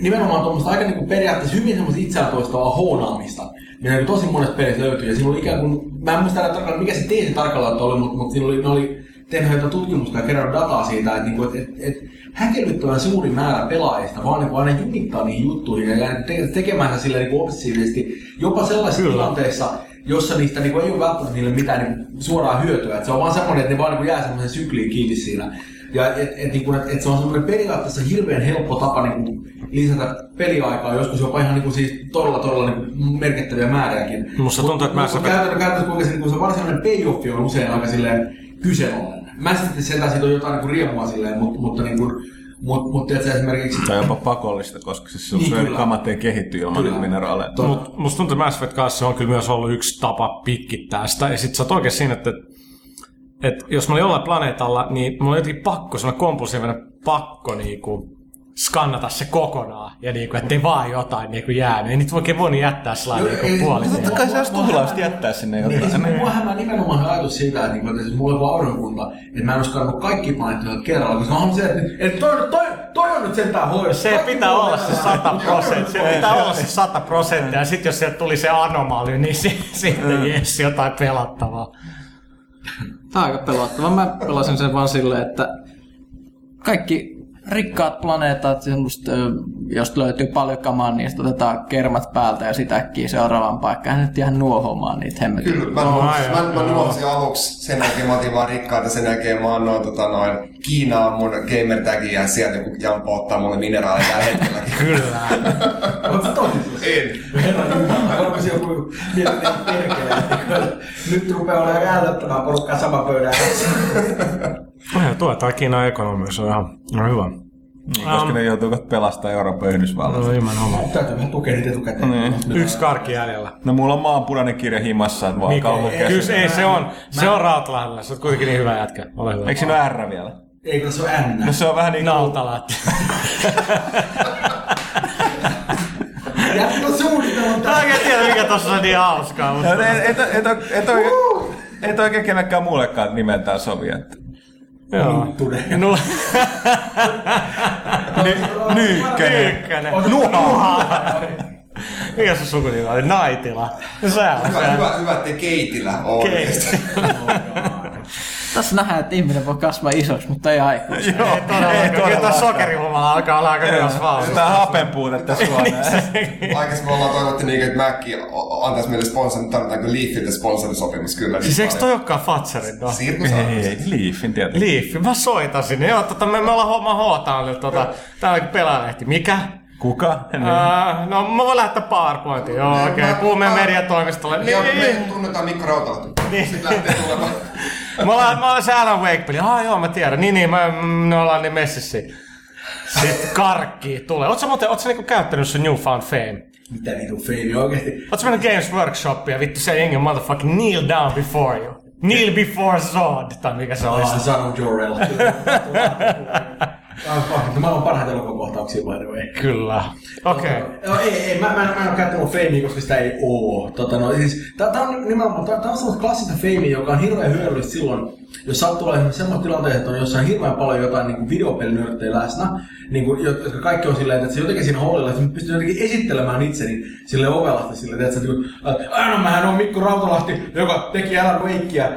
nimenomaan tuommoista aika periaatteessa hyvin semmoista itseään toistavaa hoonaamista, mitä tosi monet pelit löytyy. Ja siinä oli ikään kuin, mä en muista aina tarkalleen, mikä se teesi tarkalleen oli, mutta siinä oli tehnyt jotain tutkimusta ja kerännyt dataa siitä, että häkellyttävän suuri määrä pelaajista vaan aina jumittaa niihin juttuihin ja tekemään sille obsessiivisesti jopa sellaisissa tilanteissa, jossa niistä ei ole välttämättä niille mitään suoraa hyötyä. Että se on vaan semmoinen, että ne vaan jää semmoisen sykliin kiinni siinä. Ja että se on semmoinen periaatteessa hirveän helppo tapa lisätä peliaikaa, joskus jopa ihan siis todella merkittäviä määriäkin. Musta tuntuu, että se varsinainen payoffi on usein aika silleen kyseenalainen. Mä sitten sieltä siitä on jotain riemua silleen, mutta mutta esimerkiksi... Tai jopa pakollista, koska siis on niin, kamat ei kehitty ilman niitä mineraaleja. Musta tuntuu, että Mass Effect 2 on kyllä myös ollut yksi tapa pitkittää sitä. Ja sit sä oot oikein siinä, että jos mä olin jollain planeetalla, niin mulla oli jotenkin pakko, semmoinen kompulsiivinen pakko skannata se kokonaan, ja niinku, ettei vaan jotain niinku jäänyt. Ei niitä oikein voinut jättää sellainen niinku puolin. Totta kai se olisi tuhlaista jättää sinne jotain. Mua hämää nimenomaan ajatus siitä, että mulla on vaurunkunta, että mä en olisi kannut kaikki mainittuja kerralla, koska mä haluan sen, että toi on nyt sentään hoidettu. Se pitää olla se 100%. Se pitää olla se 100%, ja sit jos sieltä tuli se anomaly, niin sitten jes, jotain pelattavaa. Tämä on aika pelottavaa. Mä pelasin sen vaan silleen, että kaikki rikkaat planeetat, jos löytyy paljon kamaa, niin sitten otetaan kermat päältä ja sitäkin seuraavaan paikkaan. Nyt jäähän nuohomaan niitä hemmetin. Kyllä, mä nuohosin aluksi, sen jälkeen mä otin vaan rikkaat ja sen jälkeen mä annoin Kiinaan mun gamertagin ja sieltä joku jampo ottaa mulle mineraaleja tällä hetkellä. Kyllä. Oletko toivottavasti? En. Onko se joku mielenkiintoinen? Nyt rupeaa olemaan ääntöttämään porukkaa saman pöydän. Tuo Kiinan ekonomiassa on ihan hyvä. Niin, koska ne joutuvat pelastaa Euroopan Yhdysvallasta. No nimenomaan. Täytyy vähän tukea niitä etukäteen. Niin. Yksi karki jäljellä. No mulla on maanpunainen kirja himassa, että vaan kaupunkeessa. Kyllä ei, se on Rautalahdella. Se on kuitenkin niin hyvä jätkä. Ole hyvä. Eikö siinä ole R vielä? Eikö se ole N? No se on vähän niin kuin... Nautalat. Jätkö suunnitelman taas. Mä en tiedä mikä tossa on niin hauskaa. Et oikein kenekään muullekaan nimeltään sovi. Huttunen. Nyykkönen. Nuhaa. Mikä sun sukunimi oli? Naitila. Hyvä, että Keitilä on. Tässä nähdään, että ihminen voi kasvaa isoksi, mutta ei aikuisen. Kyllä tuo sokerihumala alkaa olla aika myös vauhdista. Tää hapenpuutetta suoraan. Aikaisemmin me ollaan toivottu niinkä, että Mäkki antaisi meille sponsorin, mutta tarvitaanko Leafiltä sponsorisopimus kyllä. Siis eikö toi olekaan Fatserin? No? Ei, Leafin tietysti. Leafin, mä soitan sinne. Joo, me ollaan homma hootaan. Täällä on Pelalehti. Mikä? Kuka? No mä voin lähettää PowerPointiin. Joo, okei. Kuumeen mediatoimistolle. Me tunnetaan Mikko Rautalahti. Sitten lähtee tulemaan. Mä olen se Alan Wake-peli. Joo, mä tiedän. Me ollaan niin messissä. Sitten karkki tulee. Ootko sä niinku käyttänyt sun newfound fame? Mitä niinku fame oikeesti? Ootko mennyt Games Workshopia ja vittu se jengen motherfucking kneel down before you. Kneel before sword. Tai mikä se olisi? Ah, Zanu Jorel. Mä oon parhaita lokokohtauksia by the way. Kyllä. Okei. Ei, mä en oo käyttänyt feimiä, koska sitä ei oo. Tää on semmoista klassista feimiä, joka on hirveän hyödyllistä silloin, jos sattuu olemaan semmoista tilanteita, että on jossain hirveän paljon jotain niin videopelinörttejä läsnä, niin kuin, jotka kaikki on silleen, että se jotenkin siinä hallilla, että pystyy jotenkin esittelemään itseni silleen ovelasta silleen, että mähän on Mikko Rautalahti, joka teki Alan Wakea.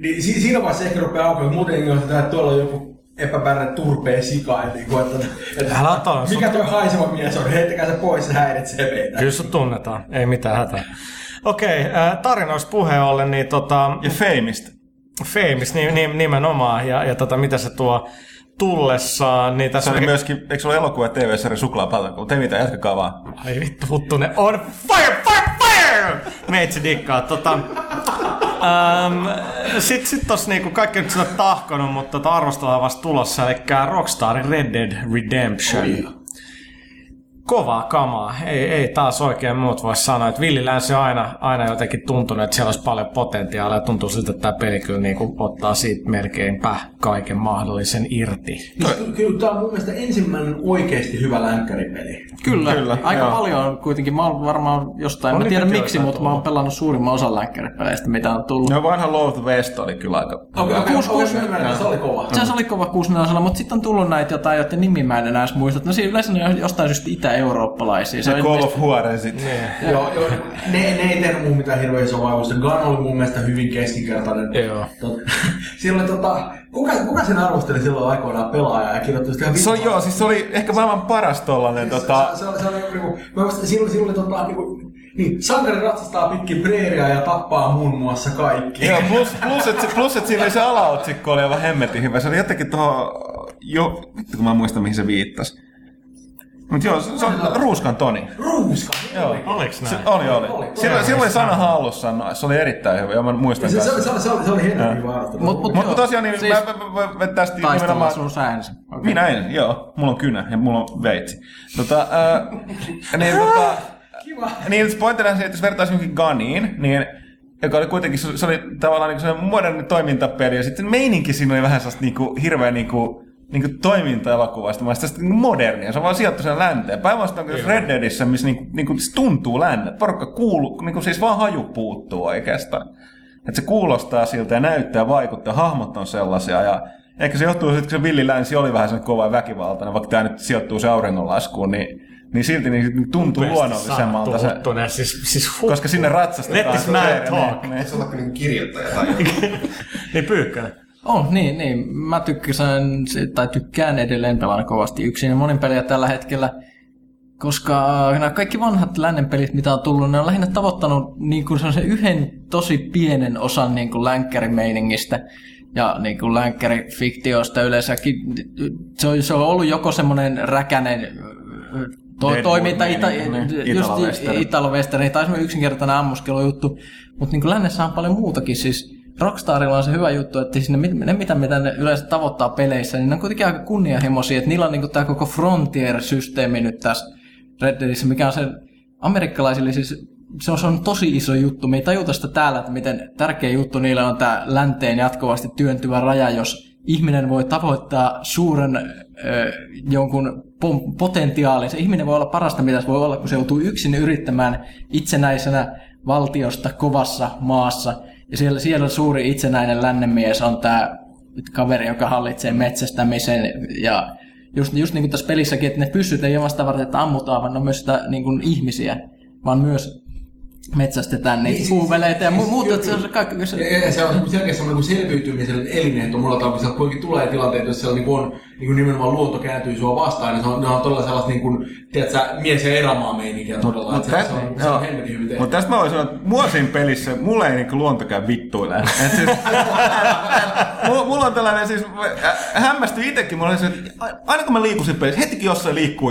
Niin siinä vaiheessa ehkä rupeaa aukemaan, muuten jos tuolla on joku epäpärä turpeen sika, mikä toi haiseva mies on, heittäkää se pois ja häiritsee meitä. Kyllä sut tunnetaan, ei mitään hätää. Okei, tarinoista puheen ollen, niin ja feimistä. Feimistä, nimenomaan, mitä se tuo tullessaan. Niin tässä oli myöskin, eikö sulla elokuva TV-sarjan Suklaapalta, te mitä, jatkakaa vaan. Ai vittu, Huttunen on fire! Meitsi dikkaa, Sitten tossa niinku kaikki nyt sitä tahkonut, mutta arvostellaan vasta tulossa, eli Rockstarin Red Dead Redemption. Kovaa kamaa, ei taas oikein muut voi sanoa, että villilänsi on aina jotenkin tuntunut, että siellä olisi paljon potentiaalia ja tuntuu siltä, että tämä peli kyllä niinku ottaa siitä melkeinpä kaiken mahdollisen irti. Kyllä tämä on mun mielestä ensimmäinen oikeasti hyvä länkkäripeli. Kyllä. Aika joo. Paljon kuitenkin, mä oon varmaan jostain, mä tiedän miksi, mutta mä oon pelannut suurimman osan länkkäripeleistä, mitä on tullut. No vanha Lost West oli kyllä aika... Se oli kova. Se oli kova 6-4, mutta sitten on tullut näitä jotain, joiden nimi mä en enää muista. No siinä yleensä jostain syystä itä eurooppalaisia. Se Call of Huaren sitten. Joo. Ne ei tehnyt mun mitään hirveä iso vaikutusta. Gun oli mun mielestä hyvin keskinkertainen. Silloin kuka sen arvosteli silloin aikoinaan pelaajaa ja kirjoitti sitä vittua? Se oli ehkä maailman paras tollanen Niin, sankari ratsastaa pitkin preeriaa ja tappaa muun muassa kaikki. Joo, plus et siinä se alaotsikko oli aivan hemmetin hyvä. Se oli jotenkin vittu kun mä muistan mihin se viittasi. Mut joo, se on Ruuskan Toni. Ruuskan? Joo. Oliks näin? Oli. Silloin oli sana hallussa, se oli erittäin hyvä, ja mä muistan kanssa. Se oli hieman hyvä. Mutta tosiaan, niin siis mä tästä nimenomaan... Taistellaan sun säänsä. Okay. Minä en, joo. Mulla on kynä ja mulla on veitsi. Kiva. Niin pointtina se, että jos vertaisi johonkin Ganiin, niin... Joka oli kuitenkin, se oli tavallaan niin moderni toimintapeli, ja sitten meininki siinä oli vähän sellaista niin kuin, hirveä... Niin kuin, niin toiminta-elokuvasta, vaan sitä modernia. Se on vaan sijoittu sen länteen. Päinvastoin kuin Red Deadissä, missä niin kuin tuntuu lännet. Porukka kuuluu, niin siis vaan haju puuttuu oikeastaan. Että se kuulostaa siltä ja näyttää, vaikuttaa, hahmot on sellaisia. Ja ehkä se johtuu siitä, kun se villi länsi oli vähän sen kova ja väkivaltainen, vaikka tämä nyt sijoittuu se auringonlaskuun, niin silti niin tuntuu luonnollisemmalta se. Siis koska sinne ratsastetaan. Let this man talk. Se on kyllä kirjoittaja tai joku. Niin Pyykkönen. Niin. Mä tykkään edelleen pelata kovasti yksin ja monin pelejä tällä hetkellä, koska nämä kaikki vanhat lännen pelit, mitä on tullut, ne on lähinnä tavoittanut niin kuin sellaisen yhden tosi pienen osan niin kuin länkkärimeiningistä ja niin kuin länkkärifiktioista yleensäkin. Se on ollut joko semmoinen räkänen toiminta italo-western tai semmoinen yksinkertainen ammuskelujuttu, mutta niin kuin lännessä on paljon muutakin siis. Rockstarilla on se hyvä juttu, että ne mitä ne yleensä tavoittaa peleissä, niin ne on kuitenkin aika kunnianhimoisia, että niillä on niin tämä koko Frontier-systeemi nyt tässä Red Deadissä, mikä on sen amerikkalaisille, siis se on tosi iso juttu. Me ei tajuta sitä täällä, että miten tärkeä juttu niillä on tämä länteen jatkuvasti työntyvä raja, jos ihminen voi tavoittaa suuren jonkun potentiaalin. Se ihminen voi olla parasta, mitä se voi olla, kun se joutuu yksin yrittämään itsenäisenä valtiosta kovassa maassa. Ja siellä suuri itsenäinen lännemies on tämä kaveri, joka hallitsee metsästämisen. Ja just niin kuin tässä pelissäkin, että ne pyssyt ei ole vasta varten, että ammutaan, vaan on myös sitä niin kuin ihmisiä, vaan myös metsästetään niitä puuveleitä ja muuta. Se on selkeästi selviytymisen elinehto mulla tavalla, että kuitenkin tulee tilanteita, jos siellä on nimenomaan luonto kääntyy sua vastaan, niin ne on todella sellaista mies- ja erämaa-meininkiä todella. Se on helvetin hyvin tehty. Mutta tästä mä voin sanoa, että mua siinä pelissä, mulla ei niinku luontokään vittuilään. Mulla on tällainen siis, hämmästyi itsekin, aina kun mä liikun siinä pelissä, hetikin jossain liikkuu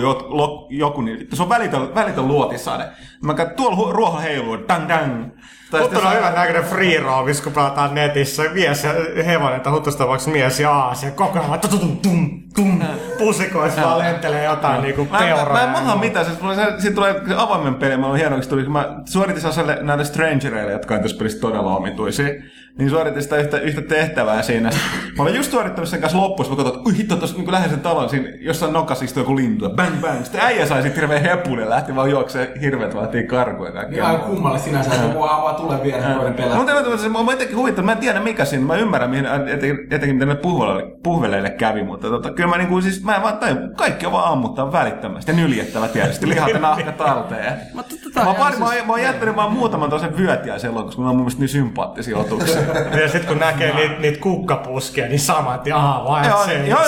joku, niin se on välitön luotisade. Mä katson, tuolla ruoho heiluu, dang dang. Huttunen on hyvän näköinen free roamis, kun pelataan netissä. Mies ja hevonen, tai huttustavaksi mies ja aasia koko ajan pusikoissa vaan lentelee jotain niinku peuraa. Mä en maha mitään, siitä tulee avaimen peli, mä olin hienoksi tuli, kun mä suoritin sellaiselle näitä strangereille, jotka on tässä pelissä todella omituisia, niin suoritin sitä yhtä tehtävää siinä. Mä olin just suorittanut sen kanssa loppuun, mä katsoin, että hitto, tuossa niin lähes sen talon, siinä jossain nokassa istui joku lintu, bang bang, sitten äijä sai sitten hirveen hepuun ja lähti vaan juokseen hirveet vaatiin karkuja. Niin aivan kummalle sinänsä, että vaan tulee vielä noiden pelaa. Mä jotenkin huvittanut, mä en tiedä mikä siinä, mä ymmärrän mihin, etenkin mitä ne puhveleille kävi, mutta kyllä mä niinku siis, mä en vaan tajun, kaikki on vaan ammuttaa välittömästi ja nyljettävä tietysti, lihat ja nahka talteen. Mä oon jättänyt vaan muutaman toisen vyötiäisen lopuksi, kun ne on mun mielestä niin sympaattisia otuksia. Ja sit kun näkee niitä kukkapuskia, niin saman, että ahaa, vaan se. Joo,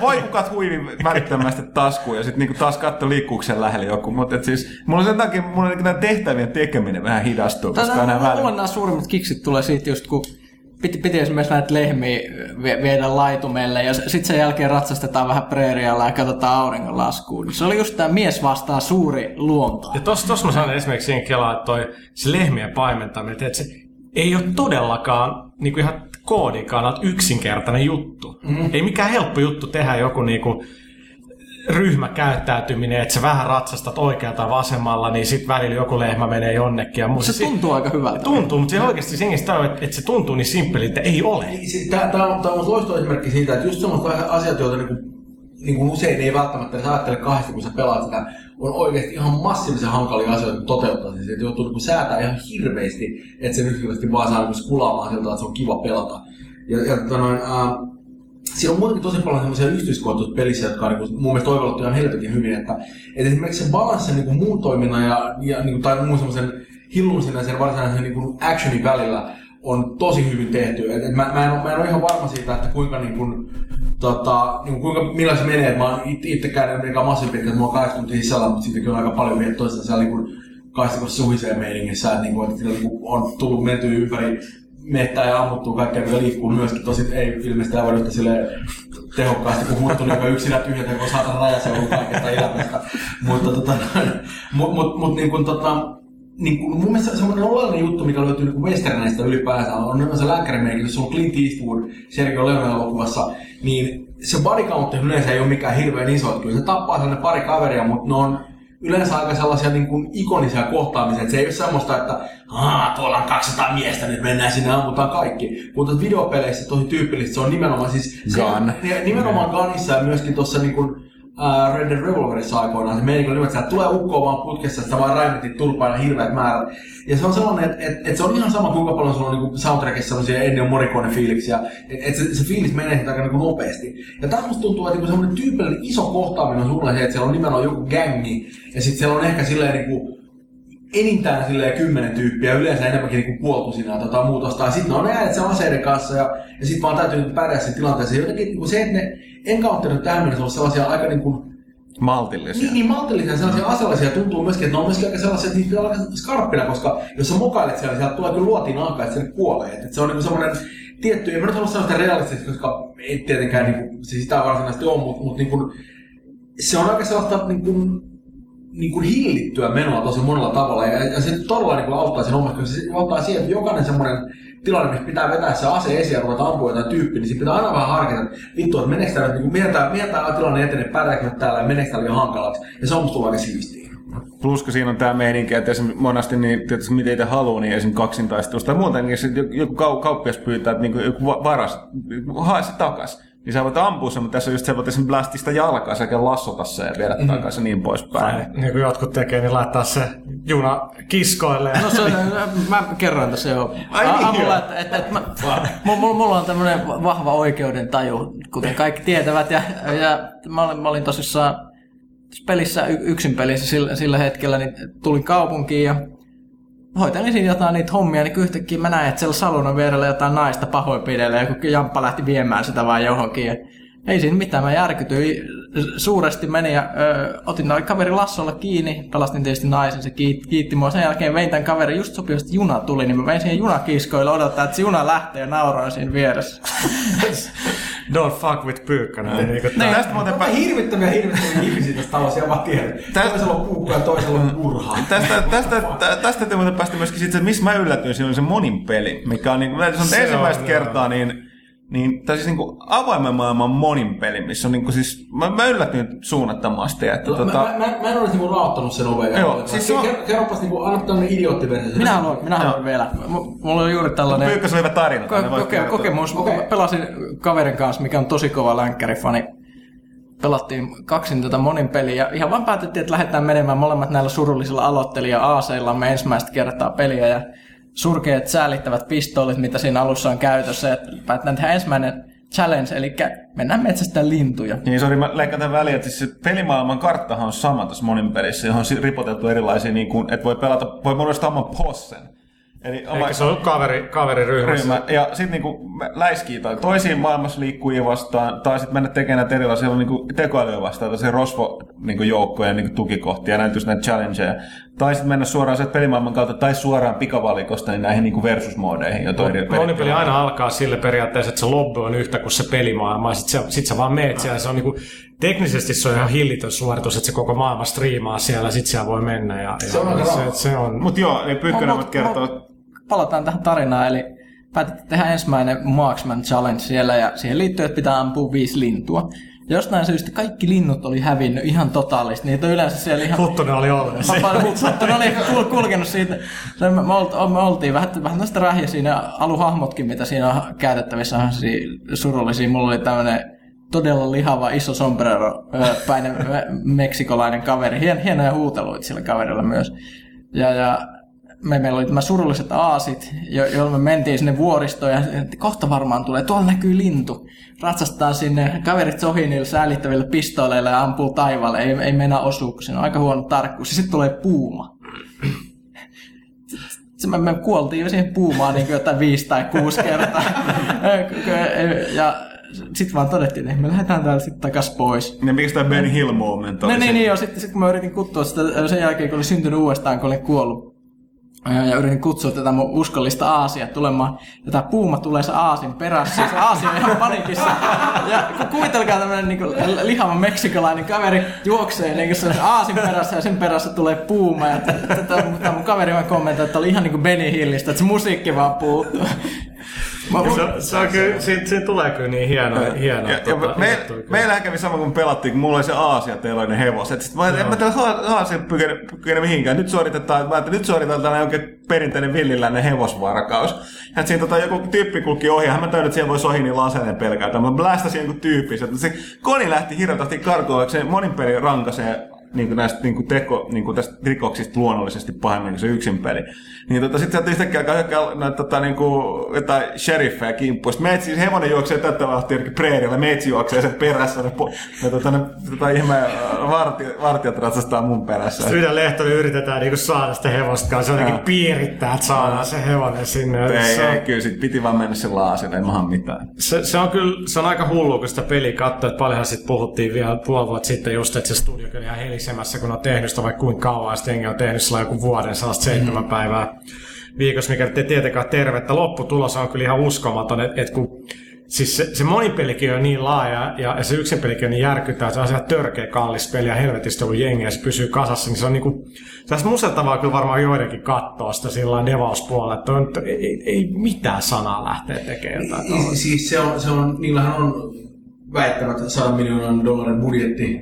voi kukat huivin välittömästi taskuun ja sit niinku taas katso liikkuuksen lähelle joku, mutta et siis, mulla on sen takia, mulla on näitä tehtävien tekeminen vähän hidastuu, koska mulla nämä suurimmat kiksit tulee siitä just, kun piti esimerkiksi näitä lehmiä viedä laitumelle ja sitten sen jälkeen ratsastetaan vähän preerialla ja katsotaan auringonlaskuun. Se oli just tämä mies vastaan suuri luonto. Ja tossa mä sanon esimerkiksi siinä kelaa, että se lehmien paimentaminen, että se ei ole todellakaan niinku ihan koodin kannalta yksinkertainen juttu. Mm-hmm. Ei mikään helppo juttu tehdä joku niinku ryhmäkäyttäytyminen, että sä vähän ratsastat oikealla tai vasemmalla, niin sit välillä joku lehmä menee jonnekin. Ja se tuntuu aika hyvältä. Tuntuu, mutta se oikeasti senkin että se tuntuu niin simppeli, että ei ole. Tämä on loistava esimerkki siitä, että just semmoista asiat, joita niin kuin usein ei välttämättä edes ajattele kahdesti, kun sä pelaat sitä, on oikeasti ihan massiivisen hankalia asioita toteuttaa. Siis, että joutuu niin säätää ihan hirveästi, että se nyt hirveästi vaan saa kulaamaan siltä, että se on kiva pelata. Siinä on muutenkin tosi paljon sellaisia yksityiskohtaisia pelissä, jotka on mun mielestä toivottu ihan helvetin hyvin, että esimerkiksi se balanssi niin muun toiminnan ja niin kuin, tai muun semmoisen hillumisen ja sen varsinaisen niin actionin välillä on tosi hyvin tehty. Et mä en ole ihan varma siitä, että kuinka, niin kuin, kuinka millä se menee, että mä oon itsekään en mikään massiivinen, että mulla on 8 tuntia sisällä, mutta siitäkin on aika paljon vielä toisessa siellä niin kaistikossa suhiseen meiningissä, että niin on tullut mentyä ympäri mehtää ja ammuttuu kaikkea, mikä liikkuu myöskin. Tosin ei ilmeisesti aivan yhtä tehokkaasti kuin Huttunen, joka yksinä tyhjätä, kun saadaan rajaseudun kaikesta elämästä. Mutta mun mielestä semmoinen oleellinen juttu, mikä löytyy niin westerneistä ylipäänsä, on nimenomaan se lääkärimerkitys, se on Clint Eastwood, Sergio Leone-elokuvassa, niin se body count yleensä ei ole mikään hirveän iso. Kyllä se tappaa sellainen pari kaveria, mutta ne on yleensä aika sellaisia niin kuin ikonisia kohtaamisia, että se ei ole semmoista, että tuolla on 200 miestä, nyt mennään sinne ammutaan kaikki. Mutta videopeleissä tosi tyypillistä se on nimenomaan siis... Gun. Nimenomaan Gunissa ja myöskin tuossa niin kuin Red Dead Revolverissa aikoinaan se meni niin, että tulee ukkoa vaan putkessa, että vaan raimetit turpaina hirveät määrät. Ja se on sellainen, että se on ihan sama, kuinka paljon sulla on niin soundtrackissa sellaisia ennen Morricone-fiiliksiä. Että se fiilis menee sitä aika niin nopeasti. Ja taas musta tuntuu, että semmoinen tyypillinen iso kohtaaminen on sulle se, että siellä on nimenomaan joku gangi. Ja sitten siellä on ehkä silleen niin kuin enintään silleen 10 tyyppiä, yleensä enemmänkin niin puoltusinaa tai muutosta. Ja sitten ne on äänet sen aseiden kanssa ja sitten vaan täytyy pärjää sen tilanteeseen. Jotenkin niin se, että ne encounterit tähän mennessä on sellaisia aika niin kuin maltillisia. Niin maltillisia, sellaisia aseellisia. Tuntuu myöskin, että ne on myöskin aika sellaisia, että niitä pitää olla aika skarppina, koska jos sä mokailet siellä, niin sieltä tulee kyllä luotiin alkaa, että sen kuolee. Että se on niin semmoinen tietty, ei mä nyt halua sanoa sitä realistisesti, koska ei tietenkään niin se sitä varsinaisesti ole, mutta niin kuin, se on aika sellaista niin kuin hillittyä menoa tosi monella tavalla. Ja se todella niin kuin auttaa sen omasta, koska se auttaa siihen, että jokainen semmoinen tilanne, missä pitää vetää se ase esiin ja ruveta ampua jotain tyyppiä, niin pitää aina vähän harkita, että vittu, että meneekö täällä, niin mihin tämä tilanne etenee, pärjääkö täällä ja meneekö täällä jo hankalaksi. Ja se on musta tullut aika siistiä. Plus, kun siinä on tämä meininki, että monasti niin, tietysti mitä itse haluaa, niin esimerkiksi kaksintaistelusta tai muutenkin, jos joku kauppias pyytää, että niin joku varas, hae se takas. Niin sä voit ampua sen, mutta tässä on just se, voit sen blastista jalkaa, säkin lassota sen ja viedä takaisin niin poispäin. Niin kuin jotkut tekee, niin laittaa se juna kiskoille. No se on, mä kerroin tässä jo. Mulla on tämmönen vahva oikeudentaju, kuten kaikki tietävät. Ja mä olin tosissaan pelissä, yksin pelissä sillä hetkellä, niin tulin kaupunkiin ja hoitelin siinä jotain niitä hommia, niin yhtäkkiä mä näin, että siellä salunan vierellä jotain naista pahoinpidelee, ja kun jamppa lähti viemään sitä vaan johonkin. Ja ei siinä mitään, mä järkytyin. Suuresti menin ja otin noin kaveri lassolla kiinni, pelastin tietysti naisen, se kiitti mua. Sen jälkeen vein tämän kaverin, just sopivasti juna tuli, niin mä vein siihen junakiskoille odottaa, että se juna lähtee ja nauroin siinä vieressä. Don't fuck with Pyykkönen. Tästä muuten hirvittäviä ihmisiä tästä talossa, mä tiedän. Toisella on puukko ja toisella on urhaa. Tästä te muuten päästä myöskin sitten, missä mä yllätyin, siinä oli se monin peli, mikä on ensimmäistä kertaa niin... Niin, tai siis niinku avoimen maailman monin peli, missä on niinku siis, mä yllätyin suunnattomasti, että no, Mä en olis niinku raottanut sen oveen. Joo, siis on... Kerropas niinku, anna tämmönen idioottiversi. Minä haluan vielä. Mulla oli juuri tällainen... Pyykkös oli hyvä tarina. Kokemus. Okay. Mä pelasin kaverin kanssa, mikä on tosi kova länkkärifani. Pelattiin kaksin tätä monin peliä ja ihan vaan päätettiin, että lähdetään menemään molemmat näillä surullisilla aloittelija-aaseillamme ensimmäistä kertaa peliä ja... Surkeat säälittävät pistoolit, mitä siinä alussa on käytössä. Että päätetään tehdä ensimmäinen challenge, eli mennään metsästään lintuja. Niin, sori, mä leikkaan tämän väliin, että siis pelimaailman karttahan on sama tässä monin pelissä, johon on ripoteltu erilaisia, niin kuin, että voi muodostaa oman possen. Eli se on kaveriryhmässä. Ja sitten niinku läiskii tai toisiin maailmassa liikkujia vastaan, tai sitten mennä tekemään näitä erilaisia niinku tekoälyä vastaan, tai se rosvo-joukkoja niinku tukikohtia, ja näytys näitä challengeja. Tai sitten mennä suoraan sieltä pelimaailman kautta, tai suoraan pikavalikosta niin näihin niinku versus-moodeihin. Monipeli aina alkaa sille periaatteessa, että se lobby on yhtä kuin se pelimaailma, ja sit sä vaan meet siellä, se on niinku... Teknisesti se on ihan hillitön suoritus, että se koko maailma striimaa siellä, sit siellä voi mennä. Se on. Mut joo, ei Pyykkönen kertoo. Palataan tähän tarinaan, eli päätettiin tehdä ensimmäinen Marksman Challenge siellä, ja siihen liittyy, että pitää ampua 5 lintua. Jostain syystä kaikki linnut oli hävinnyt ihan totaalisesti, niitä on yleensä siellä ihan... Huttunen oli ollut. Huttunen oli kulkenut siitä. Me oltiin vähän tästä rähjä siinä, aluhahmotkin, mitä siinä on käytettävissä, on surullisia. Mulla oli tämmönen... Todella lihava, iso sombrero-päinen meksikolainen kaveri. Hienoja huuteluita sillä kaverilla myös. Ja meillä oli nämä surulliset aasit, joilla me mentiin sinne vuoristoon. Ja kohta varmaan tulee, tuolla näkyy lintu. Ratsastaa sinne kaverit sohi niillä säällittävillä pistooleilla ja ampuu taivaalle. Ei mennä osuu, siinä on aika huono tarkkuus. Sitten tulee puuma. Me kuoltiin jo siihen puumaan niin jotain 5 tai 6 kertaa. Ja... Sitten vaan todettiin, että me lähdetään täältä sitten takas pois. Ja miksi tämä Ben Hill moment oli? Joo. Sitten kun mä yritin kutsua sitä sen jälkeen, kun oli syntynyt uudestaan, kun olin kuollut. Ja yritin kutsua tätä mun uskollista aasia tulemaan. Ja tää puuma tulee se aasin perässä. Se aasi on ihan panikissa. Ja kuvitelkaa tämmönen niin lihava meksikolainen kaveri juoksee niin sen aasin perässä ja sen perässä tulee puuma. Ja tää mun kaveri kommentoi, että oli ihan niin kuin Benny Hillistä, että se musiikki vaan puuttuu. Siinä tulee kyllä niin hienoa. Meillähän kävi sama, kun pelattiin, kun mulla oli se aasiateloinen hevos. Sitten mä en mä tällä haasia pykene mihinkään. Nyt suoritetaan tällainen oikein perinteinen villiläinen hevosvarkaus. Ja siinä joku tyyppi kulki ohi, ja mä täydät, että siellä voi sohi niin laseinen pelkää. Mä blästäsin jonkun tyyppiin. Se koni lähti hirveästi karkoon, se monin pelin rankaseen. Näistä tästä rikoksista luonnollisesti pahemmin kuin se yksin peli. Niin sitten sä yhtäkkiä alkaa näitä jotain sheriffejä kimppuun. Sitten meitsi, siis hevonen juoksee tätä vahtia preerillä, meitsi juoksee sen perässä. Vartijat ratsastaa mun perässä. Sitten yhden lehtoon yritetään niinku saada sitä hevostaan. Se on jotenkin piirittää, että saadaan se hevonen sinne. Ei, kyllä sit piti vaan mennä sen laasin, ei maha mitään. Se on aika hullu, kun sitä peliä katsoo. Paljonhan sit puhuttiin vielä puoli vuotta sitten just, että se studio kyllä ihan helisemässä, kun on tehnyt sitä vaikka kuinka kauan, sitten enkä on tehnyt sillä joku vuoden, sellaista 7 päivää viikossa, mikä ei tietenkään tervettä. Lopputulos on kyllä ihan uskomaton, että kun siis se monipelikin on niin laaja ja se yksinpelikin on niin järkyttävä, se on ihan törkeä kallis peli ja helvetisti ollut jengiä, se pysyy kasassa, niin se on niinku tässä museltavaa kyllä varmaan joidenkin katsoa sitä sillä devauspuolella, että on, ei mitään sanaa lähtee tekemään jotain. Siis se on niillähän on väittämättä $100 miljoonan budjetti,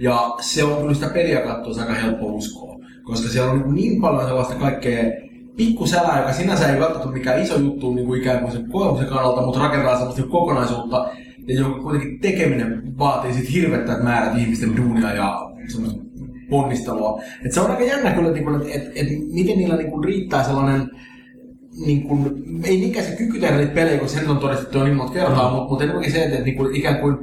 ja se on kyllä sitä peliä katsoa aika helppo uskoa, koska siellä on niin paljon sellaista kaikkea pikkusälää, joka sinänsä ei välttämättä mikään iso juttu niin kuin ikään kuin sen kokemuksen kannalta, mutta rakentaa sellaista kokonaisuutta, ja jonka kuitenkin tekeminen vaatii sit hirvettää määrät ihmisten duunia ja semmoista ponnistelua. Et se on aika jännä kyllä, että miten niillä niin kuin riittää sellainen ei niinkään se kyky tehdä niitä pelejä, kun se nyt on todistettu jo niin monta kertaa, mutta enemmänkin se, että ikään kuin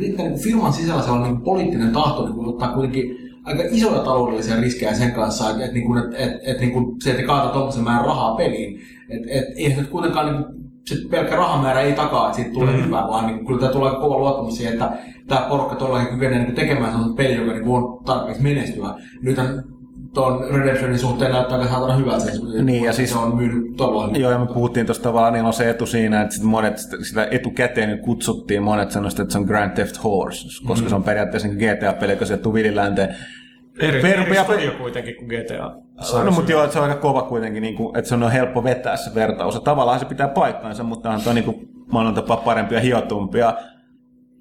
riittää firman sisällä sellainen poliittinen tahto ottaa kuitenkin aika isoja taloudellisia riskejä sen kanssa, että se, että kaataa tuollaisen määrän rahaa peliin, että eihän nyt kuitenkaan se pelkkä rahamäärä ei takaa, että siitä tulee hyvää, vaan kyllä tämä tulee kova luottamus siihen, että tämä porukka todellakin kykenee tekemään sellaisen pelin, joka on tarpeeksi menestyvä. Nythän tuon Redemptionin suhteen näyttää aika saatana hyvältä. Niin, ja siis se on myynyt todella. Joo, ja me puhuttiin tuosta tavallaan, niillä on se etu siinä, että monet, sitä etukäteen kutsuttiin monet sanoista, että se on Grand Theft Horse, koska se on periaatteessa GTA-peli, joka sieltä vililänteen. Eri studio kuitenkin kuin GTA. No, mutta joo, se on aika kova kuitenkin, niin kuin, että se on helppo vetää se vertaus. Ja tavallaan se pitää paikkansa, mutta on tuo niin maailman tapaa parempia ja hiotumpia.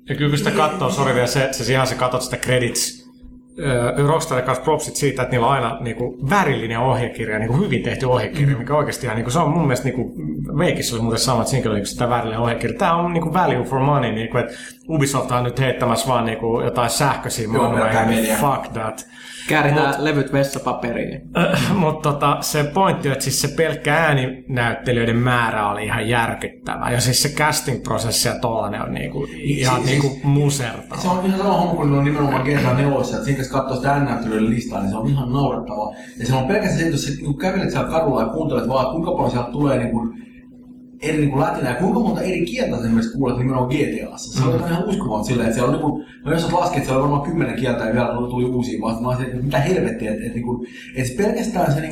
Ja kyllä sitä katsoo, sori vielä se ihan se katot sitä credits. Rockstarin kanssa propsit siitä, että niillä on aina niinku värillinen ohjekirja, niinku hyvin tehty ohjekirja, mikä oikeasti ihan, niinku, se on mun mielestä, niinku, Veikissä oli muuten sama, että siinä oli sitä värillinen ohjekirja. Tämä on niinku value for money, niinku, että Ubisoft on nyt heittämässä vaan niinku, jotain sähköisiä monuja, niin fuck that. Kääritään levyt vessapaperiin. Mutta se pointti on, että siis se pelkkä ääninäyttelijöiden määrä oli ihan järkyttävä. Ja siis se casting-prosessi ja tollainen on niinku, ihan niinku musertava. Se on ihan sama homma, kun ne on nimenomaan GTA 4, että siinä katsoo sitä ääninäyttelijöiden listaa, niin se on ihan naurettavaa. Ja se on pelkästään se, että jos sä kävelet siellä kadulla ja kuuntelet vaan, kuinka paljon sieltä tulee eri latinaa ja kuinka monta eri kieltä esimerkiksi kuulet nimenomaan GTA:ssa. Se on ihan uskomaton silleen, että siellä on jos olet lasket, siellä on varmaan 10 kieltä ja vielä tuli uusia vasta. Mä olisin, että mitä helvettiä, että pelkästään se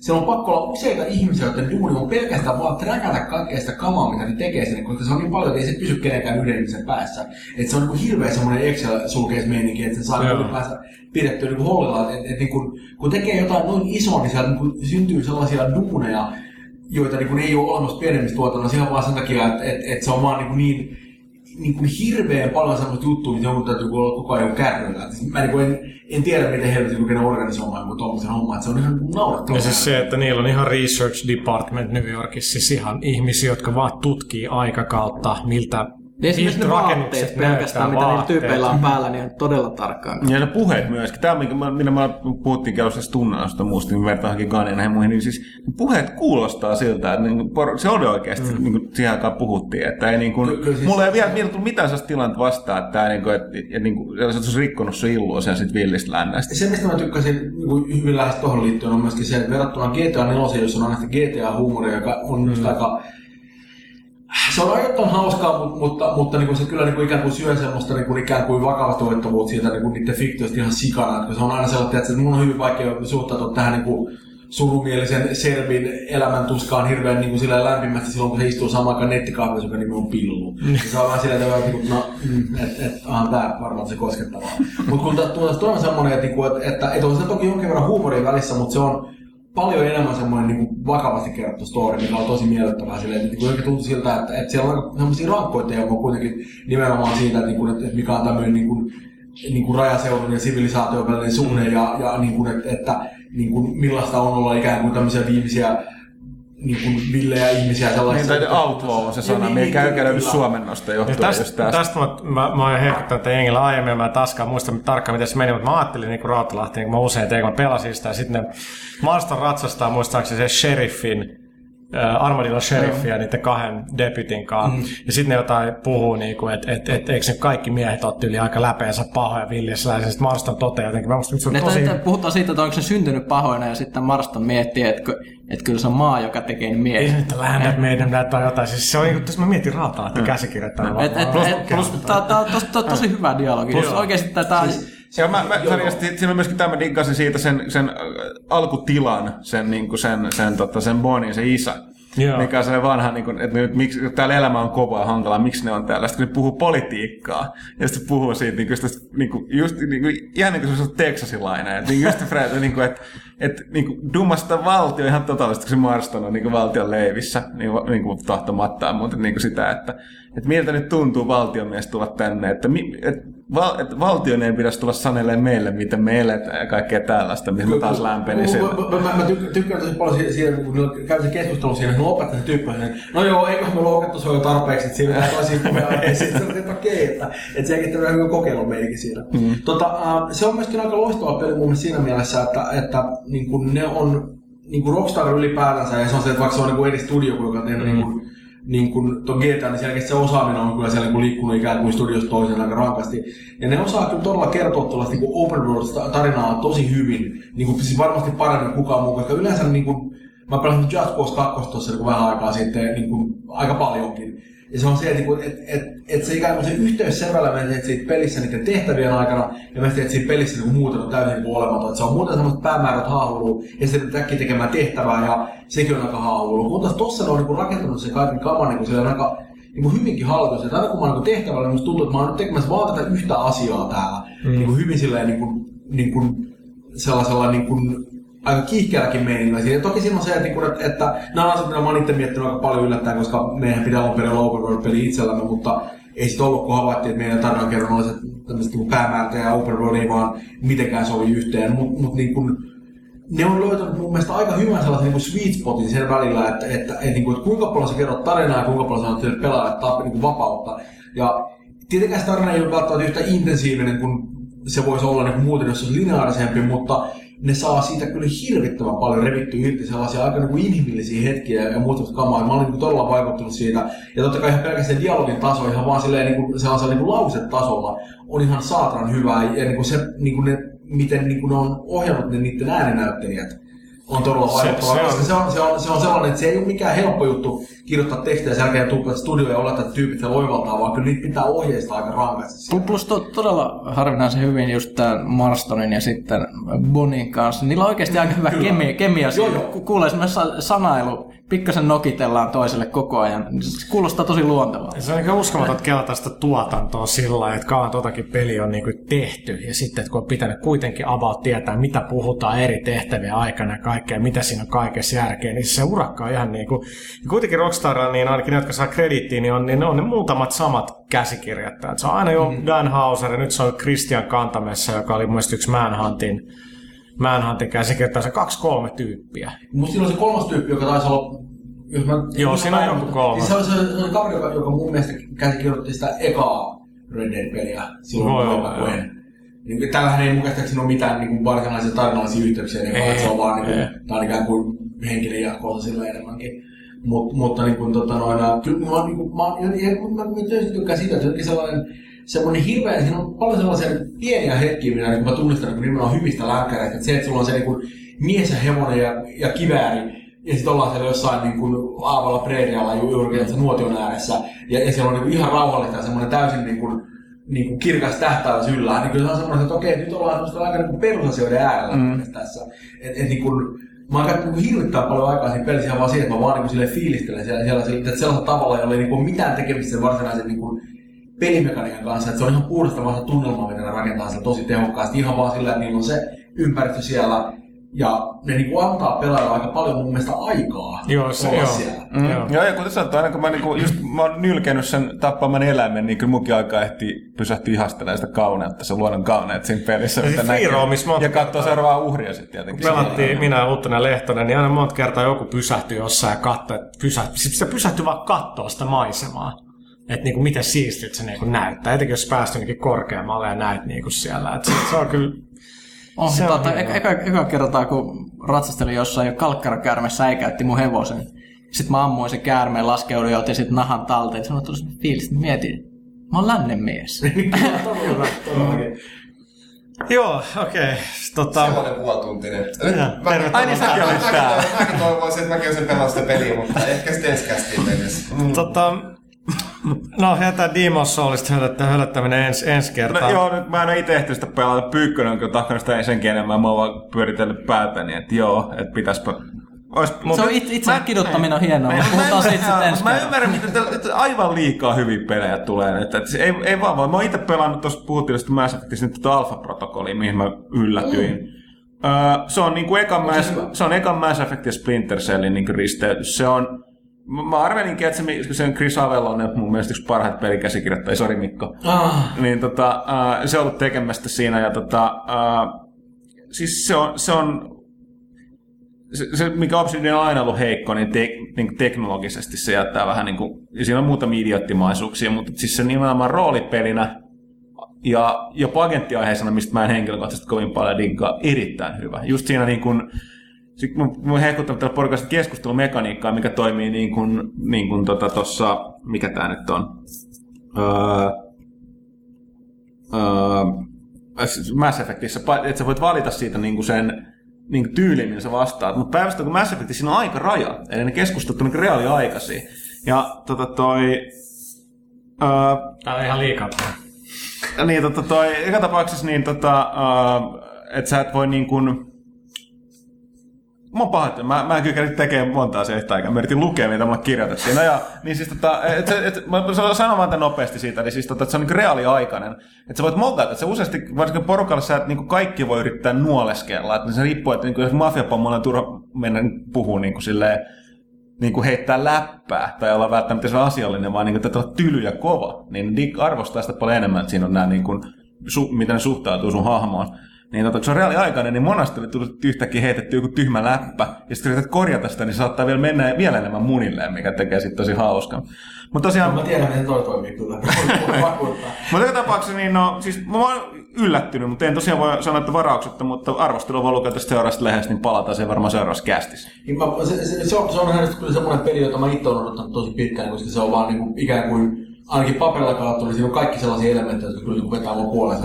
siellä on pakko olla useita ihmisiä, joiden duuni on pelkästään vaan träkätä kaikkea sitä kamaa, mitä ne tekee sinne, koska se on niin paljon, että ei se pysy kenenkään yhden ihmisen päässä. Että se on hirveä semmoinen Excel-sulkeismeininki, että sen saa päästä pidettyä hollilla. Että kun tekee jotain noin isoa, niin sieltä syntyy sellaisia duuneja, joita ei ole olemassa pienemmistä tuotannossa ihan vaan sen takia, että se on vaan niin hirveän paljon sellaista juttua, mitä jonkun täytyy olla koko ajan kärryillä. Mä en tiedä, miten helvetin kykenee organisoimaan joku tuollaisen homman, että se on ihan naurettava. Ja siis se, että niillä on ihan research department New Yorkissa, siis ihan ihmisiä, jotka vaan tutkii aikakautta, miltä esimerkiksi ne vaatteet pelkästään, mitä niillä tyypeillä on päällä, niin on todella tarkkaan. Ja ne puheet myöskin. Tämä, minä puhuttiin kelloisesta tunnelmasta muusta, niin vertaankin Gunnin ja näihin muihin, niin siis puheet kuulostaa siltä, että se oli oikeasti, niin kuin siihen aikaan puhuttiin. Että ei, niin kuin, mulla ei vielä tullut mitään sellaista tilannetta vastaan, että olisi rikkonut sun illua sen sit villistä lännästä. Se, mistä mä tykkäsin niin hyvin lähes tuohon liittyen, on myöskin se, että verrattuna GTA 4, jossa on aina sitä GTA-huumoria, joka on aika... Se on ajoittain hauskaa, mutta se kyllä ikään kuin syö semmoista ikään kuin vakavasta otettavuutta siitä niiden fiktioista ihan sikana. Se on aina sellainen, että mun on hyvin vaikea suhtautua tähän surumielisen serbin elämäntuskaan hirveän lämpimästi silloin, kun se istuu samaan aikaan nettikahvissa, joka nimi on pillu. Se on vähän sillä tavalla, että ahan tää varmaan se koskettavaa. Mutta kun tuossa toinen semmoinen, että on se toki jonkin verran huumoria välissä, mutta se on paljon enemmän semmoinen niin vakavasti kerrottu story, mikä on tosi miellyttävää silleen, että niin tuntuu siltä, että siellä on sellaisia rankkoitteja, jotka on kuitenkin nimenomaan siitä, että mikä on tämmöinen niin rajaseudun ja sivilisaation välinen suhde ja niin kuin, että niin kuin, millaista on olla ikään kuin tämmöisiä viimeisiä niin villejä ihmisiä sellaisista. Niin, outlaw on se sana, niin, mikä ei käydä suomennosta johtuen tästä. Mä oon hehkuttanut teidän jengillä aiemmin, mä taaskaan muistan tarkkaan, miten se meni, mutta mä ajattelin niin kuin Rautalahti, niin kuin mä usein tein, kun mä pelasin sitä, ja sitten Marston ratsastaa muistaakseni se sheriffin, Armadillo Sheriffiä niiden kahden debytin kanssa. Ja sitten ne jotain puhuu, niinku, että et, eikö nyt kaikki miehet ole yli aika läpeensä pahoja villissä. Sitten Marston toteaa jotenkin. Puhutaan siitä, että onko se syntynyt pahoina, ja sitten Marston miettii, että kyllä se on maa, joka tekee miehet. Ei se nyt lähdet meidän näyttää jotain. Siis se on, jos mä mietin Rautaa, että käsikirjoittaa. Tämä on tosi hyvä dialogi. Oikeasti tämä on... Ja mä myöskin tämä diggasin siitä sen alkutilan, sen Bonnie, sen isä. Yeah. Mikä on se vanha, niin kuin, että miksi täällä elämä on kovaa ja hankalaa, miksi ne on täällä. Sitten kun ne puhuu politiikkaa, ja sitten puhuu siitä, ihan niin kuin se on teksasilainen. Että just että dumasta valtio ihan totaalisesti, kun se Marston on niin valtion leivissä, niin kuin tahtomattaan, mutta niin sitä, että miltä nyt tuntuu valtion mies tulla tänne, että valtion ei pidä tulla sanelemaan meille, miten me eletään ja kaikkea tällaista, mitä me taas lämpeni sille. Mä tykkään tosi paljon siitä, kun käy se keskustelu siinä, että lopettaa se tyyppi, no joo, eiköhän me loukattu se jo tarpeeksi, että siinä on tosi että okei, että sekin tämmöinen hyvä kokeilu meininki siinä. Se on myöskin aika loistava peli mun mielestä siinä mielessä, että niin kuin ne on niin kuin Rockstar ylipäätänsä, ja se on se, että vaikka se on niin kuin eri studio, joka on tehnyt niin kuin tuon GTA, niin selkeästi se osaaminen on kyllä siellä liikkunut ikään kuin studiosta toiseen aika rankasti. Ja ne osaa kyllä todella kertoa tuollaista niin kuin open world-tarinaa tosi hyvin, niin kuin siis varmasti paremmin kukaan muu, koska yleensä niin kuin, mä pelasin Just Cause 2 tuossa niin kuin vähän aikaa sitten, niin kuin aika paljonkin. Ja se on se, että se ikään kuin se yhteys selvällä menee siitä pelissä niiden tehtävien aikana ja menee siitä pelissä niin kuin muuten on täysin olematon. Se on muuten semmoista päämäärät haahuilua ja sitten pitää äkkiä tekemään tehtävää ja sekin on aika haahuilua. Mutta tossa ne on niin rakentanut sen kaiken kaman niin silleen aika niin hyvinkin hallitus. Ja aina kun mä oon niin tehtävällä, niin tuntuu, että mä oon nyt tekemässä vaan tätä yhtä asiaa täällä. Niin hyvin silleen niin kuin sellaisella niin kuin aika kiihkeälläkin meinillä. Ja toki siinä on se, että nämä asiat, mitä mä oon itse miettinyt aika paljon yllättäen, koska meidän pitää olla perillä open world-peli itsellämme, mutta ei sit ollut, kun havaittiin, että meidän tarinankerronnalliset tämmöiset niin päämäärät ja open world ei vaan mitenkään sovi yhteen. Mutta niin kuin, ne on löytänyt mun mielestä aika hyvän sellaisen niin kuin sweet spotin sen välillä, että kuinka paljon sä kerrot tarinaa ja kuinka paljon sä olet pelaajalle niin vapautta. Ja tietenkään se tarina ei ole välttämättä yhtä intensiivinen kuin se voisi olla niin kuin muuten, jos se olisi lineaarisempi, mutta ne saa siitä kyllä hirvittävän paljon revittyä irti sellaisia aika niin kuin inhimillisiä hetkiä ja muuta kamaa. Mä olin niin kuin todella vaikuttunut siitä. Ja totta kai ihan pelkästään dialogin taso, ihan vaan silleen niin sellaisella niin lausetasolla on ihan saatran hyvää. Ja niin kuin se, niin kuin ne, miten niin kuin ne on ohjannut niiden äänenäyttelijät on todella vaikuttavaa. Se on sellainen, että se ei ole mikään helppo juttu kirjoittaa tekstejä sen jälkeen tulla studioon ja olettaa, että tyypit se loivaltaa, vaan kyllä niitä pitää ohjeistaa aika rankasti. Plus todella harvinaisen hyvin just tämän Marstonin ja sitten Bonin kanssa. Niillä on oikeasti aika hyvä kemia. Kuulee semmoinen sanailu, pikkasen nokitellaan toiselle koko ajan. Se kuulostaa tosi luontevalta. Se on aika uskomaton, että kelataan sitä tuotantoa sillä lailla, että kauan tuotakin peliä on niinku tehty. Ja sitten, että kun on pitänyt kuitenkin about tietää, mitä puhutaan eri tehtäviä aikana ja kaikkea, mitä siinä on kaikessa järkeä, niin se urakka on ihan niinku... Kuitenkin Rockstarilla, niin ainakin ne, jotka saa krediittiin, niin on ne muutamat samat käsikirjoittajat. Se on aina jo Dan Houser, ja nyt se on Christian Kantamessa, joka oli mun mielestä yksi Manhuntin käsikirjoittaja, se 2-3 tyyppiä. Mutta siinä on se kolmas tyyppi, joka taisi olla... Joo, siinä on joku kolmas. Niin se on kaveri, joka mun mielestä käsikirjoitti sitä ekaa Red Dead-peliä silloin kun niin, tällähän ei mun käsittääkseni ole mitään niin varsinaisia tarinallisia yhteyksiä, niin se on vaan niin, ikään kuin henkinen jatko sillä enemmänkin. Mutta niin kuin, kyllä mä tykkään siitä, että semmoinen hirveä, siinä on paljon sellaisia pieniä hetkiä, mitä niin mä tunnistan niin nimenomaan hyvistä lääkäreistä. Että se, että sulla on se niin kuin mies ja hevonen ja kivääri, ja sitten ollaan siellä jossain niin kuin aavalla preerialla juuri nuotion ääressä, ja siellä on niin kuin ihan rauhallista ja semmoinen täysin niin kuin kirkas tähtäys yllään. Niin kyllä se on semmoinen, että okei, nyt ollaan semmoista aika niin kuin perusasioiden äärellä tässä. Et niin kuin, mä oon käyttänyt hirvittää paljon aikaa siinä pelissä ihan vaan siihen, että mä vaan niin fiilistelen siellä sellaisella tavalla, jolla ei niin kuin mitään tekemistä sen varsinaisen niin kuin pelimekaniikan kanssa. Että se on ihan puhdasta tunnelmaa, mitä ne rakentaa siellä tosi tehokkaasti. Ihan vaan sillä, että niillä on se ympäristö siellä, Ja ne niinku antaa pelaajalle aika paljon mun mielestä aikaa. Joo, se on siellä. Mm. Joo, ja kuten sanottu, aina kun mä, niinku, just, mä oon nylkenyt sen tappaman eläimen, niin kyllä munkin aika ehtii pysähtyä ihastelemaan sitä kauneutta, se luonnon kauneet siinä pelissä. Ja sitten fiiroamismonta. Ja katsoo seuraavaa uhria sitten tietenkin. Kun pelattiin minä ja Huttunen Lehtonen, niin aina monta kertaa joku pysähtyi jossain ja katsoi, että se pysähtyi vaan katsoa sitä maisemaa. Että niinku, miten siistiä se niinku näyttää. Etenkin jos päästy niinkin korkeammalle ja näet niinku siellä. Että se on kyllä... On, se on eka kertaa, kun ratsastelin jossain jo kalkkarakäärme säikäytti mun hevosen. Sitten mä ammuin sen käärmeen, laskeuduin ja otin sitten nahan talteen. Sanoin, että tuli fiilis, että mietin, mä oon lännen mies. Joo, okei. Semmoinen puoltuntinen. Ai niin, säkin olis täällä. Mäkin toivoisin, että mäkin olisin pelannut sitä peliä, mutta ehkä sitten ensi kästiin mennessä. No, jätään Demon's Soulista höllöttäminen ensi kertaa. No, joo, nyt mä en ole itse ehtinyt sitä pelata. Pyykkönen on kyllä tahkanut sitä ensinkin enemmän. Mä oon vaan pyöritellyt päätäni, että joo, että pitäispä... Se on itseään kiduttaminen on hienoa, mutta puhutaan siitä sitten ensi kertaa. Mä ymmärrän, että aivan liikaa hyviä pelejä tulee. Että ei vaan voi. Mä oon itse pelannut tuossa puhuttilista Mass Effectissa nyt Alpha-protokollia, mihin mä yllätyin. Se on niinku ekan Mass Effect ja Splinter Cellin niinku risteytys. Se on... Mä arvelinkin, että se on Chris Avellonen, mun mielestä yksi parhaat pelikäsikirjoittajia, sori Mikko, niin se on ollut tekemästä siinä, ja siis se on, mikä Obsidian on aina ollut heikko, niin, niin teknologisesti se jättää vähän niin kuin, siinä on muutamia idioottimaisuuksia, mutta siis se nimenomaan roolipelinä ja jopa agenttiaiheisena, mistä mä en henkilökohtaisesti kovin paljon diggaa, erittäin hyvä. Just siinä niin kuin, sitten mun hehkuttanut tällä porukasta keskustelumekaniikkaa, mikä toimii niin kuin tossa, mikä tää nyt on? Mass Effectissä, että sä voit valita siitä niin kuin sen niin kuin tyyliin, millä sä vastaat. Mutta päivästä kun Mass Effectissä siinä on aikaraja, eli ne keskustelut on niin reaaliaikaisia. Ja täällä on ihan liikaa. Niin, joka tapauksessa niin että sä et voi niin kuin... Mä oon pahoittanut. Mä kykänin tekemään monta asiaa yhtä aikaa. Mä yritin lukea, mitä mulle kirjoitettiin. No ja, niin siis mä sanon vaan tämän nopeasti siitä, eli siis että se on niinku reaaliaikainen. Että sä voit mollata, että se useasti, varsinkin porukalla sä et niinku kaikki voi yrittää nuoleskella. Että se riippuu, että niinku, jos mafiapommoilla on turha mennä puhuu niinku silleen, niinku heittää läppää tai olla välttämättä se asiallinen, vaan niinku täytyy olla tyly ja kova. Niin Dick arvostaa sitä paljon enemmän, että siinä on nää niinku, miten ne suhtautuu sun hahmoon. Niin kun se on reaaliaikainen, niin monasti tullut yhtäkkiä heitetty joku tyhmä läppä, ja sitten yrität korjata sitä, niin se saattaa vielä mennä vielä enemmän munilleen, mikä tekee sitten tosi hauskan. Mutta tosiaan... Mä tiedän, että toi toimii kyllä. Mutta joka tapauksessa, niin no, siis mä oon yllättynyt, mutta en tosiaan voi sanoa, että varauksetta, mutta arvostelua voi lukea tästä seuraavasta lehdestä, niin palataan siihen varmaan seuraavassa kästissä. Se on hänestä kyllä semmoinen peli, jota mä itse olen odottanut tosi pitkään, koska se on vaan niin kuin, ikään kuin... Ainakin paperilla kalattu, niin siinä on kaikki sellaisia elementtejä, jotka kyllä vetää mun puolesta.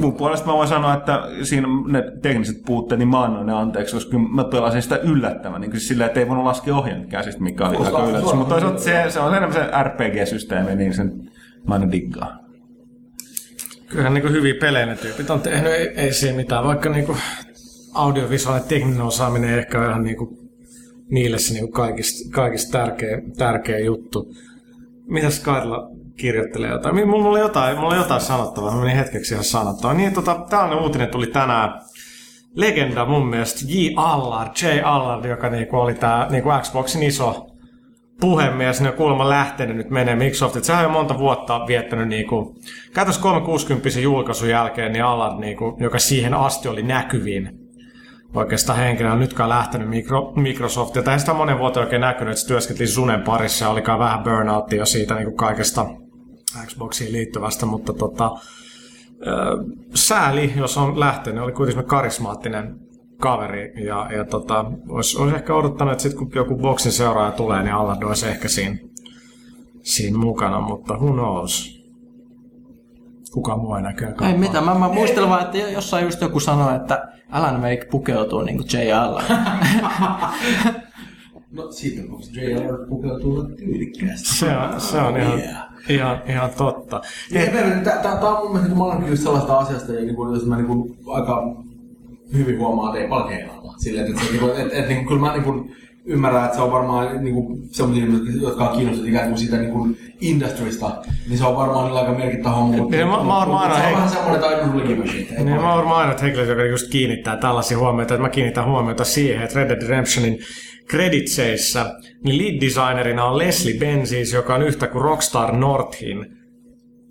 Mun puolesta mä voin sanoa, että siinä ne tekniset puutteet, niin mä annoin ne anteeksi, koska mä pelasin sitä yllättävän. Niin siis silleen, että ei voinut laskea ohjelmat käsistä, mikä oli aika yllätys. Mutta toisaalta se on enemmän se RPG-systeemi, niin sen mä aina diggaan. Kyllähän niin hyviä pelejä ne tyypit on tehnyt, ei siinä mitään. Vaikka niin audiovisuaalinen tekninen osaaminen ei ehkä ole ihan niin niille se niin kaikista tärkeä juttu. Mitäs Kaitila kirjoittelee jotain? Mulla oli jotain sanottavaa. Mä menin hetkeksi ihan sanottavaa. Niin, tällainen uutinen tuli tänään. Legenda mun mielestä J. Allard, joka niinku oli tää niinku Xboxin iso puhemies. Ne on kuulemma lähtenyt nyt menee Microsoft. Sehän on jo monta vuotta viettänyt niinku... Käytännössä 360 julkaisun jälkeen, niin Allard, niinku, joka siihen asti oli näkyvin oikeastaan henkilö, on nytkään lähtenyt Microsoftia. Tai sitä monen vuotta oikein näkynyt, että se työskenteli Sunen parissa ja olikaan vähän burnoutia jo siitä niin kuin kaikesta Xboxiin liittyvästä, mutta sääli, jos on lähtenyt, oli kuitenkin karismaattinen kaveri ja olisi ehkä odottanut, että sitten kun joku boksin seuraaja tulee, niin Allard olisi ehkä siinä mukana, mutta who knows. Kuka mua ei näköä kappaa. Ei mitään, mä muistelen vaan, että jossain just joku sanoi, että Alan Wake pukeutuu niinku J. Allard. No siitä onko J. Allard pukeutuu tyylikkäästi. Se on ihan totta. Tää on mun mielestä, kun mä olen kyllä sellaista asiasta, jos mä aika hyvin huomaan, että ei palkeilla olla. Silleen, että kyllä mä ymmärrän, että se on varmaan niinku semmoisia, jotka on kiinnostunut ikään kuin siitä niinku industrista, niin se on varmaan aika merkittävä homma. Se on vähän semmoinen taidonhulikiväsi. Mä oon varmaan ainoa henkilö, joka just kiinnittää tällaisia huomioita, että mä kiinnitän huomiota siihen, että Red Dead Redemptionin kreditseissä niin lead designerina on Leslie Benzies, joka on yhtä kuin Rockstar Northin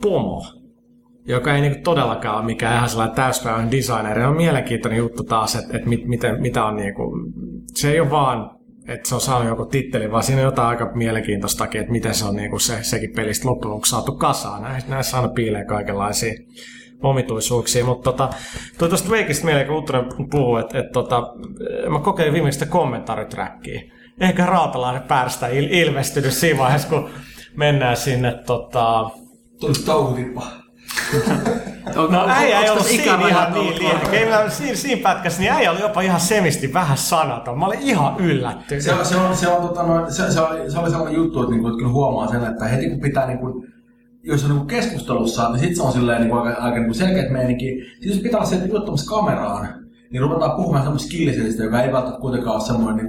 pomo, joka ei niinku todellakaan ole mikään ihan sellainen täyspäivän designeri. On mielenkiintoinen juttu taas, että mitä on niinku, se ei ole vaan, että se on saanut joku titteli, vaan siinä on jotain aika mielenkiintoistakin, että miten se on niinku sekin pelistä loppujen lopuksi saatu kasaan. Näissä aina piilee kaikenlaisia omituisuuksia, mutta tuosta Wakeista mieleen, kun Huttunen puhuu, että mä kokeilin viimeistä kommentaaritrackia. Ehkä Rautalainen päästä ilmestynyt siinä vaiheessa, kun mennään sinne tauhutippa. No äijä ei ollut siinä ihan niin liian. Siinä pätkässä niin äijä oli jopa ihan semisti vähän sanaton. Mä olin ihan yllättynyt. Se oli sellainen juttu, että kyllä huomaa sen, että heti kun pitää, jos on keskustelussa, niin sitten se on aika selkeät meininki. Sitten jos pitää olla se juttamassa kameraan, niin ruvetaan puhumaan semmoista skillisyydestä, joka ei välttämättä kuitenkaan ole semmoinen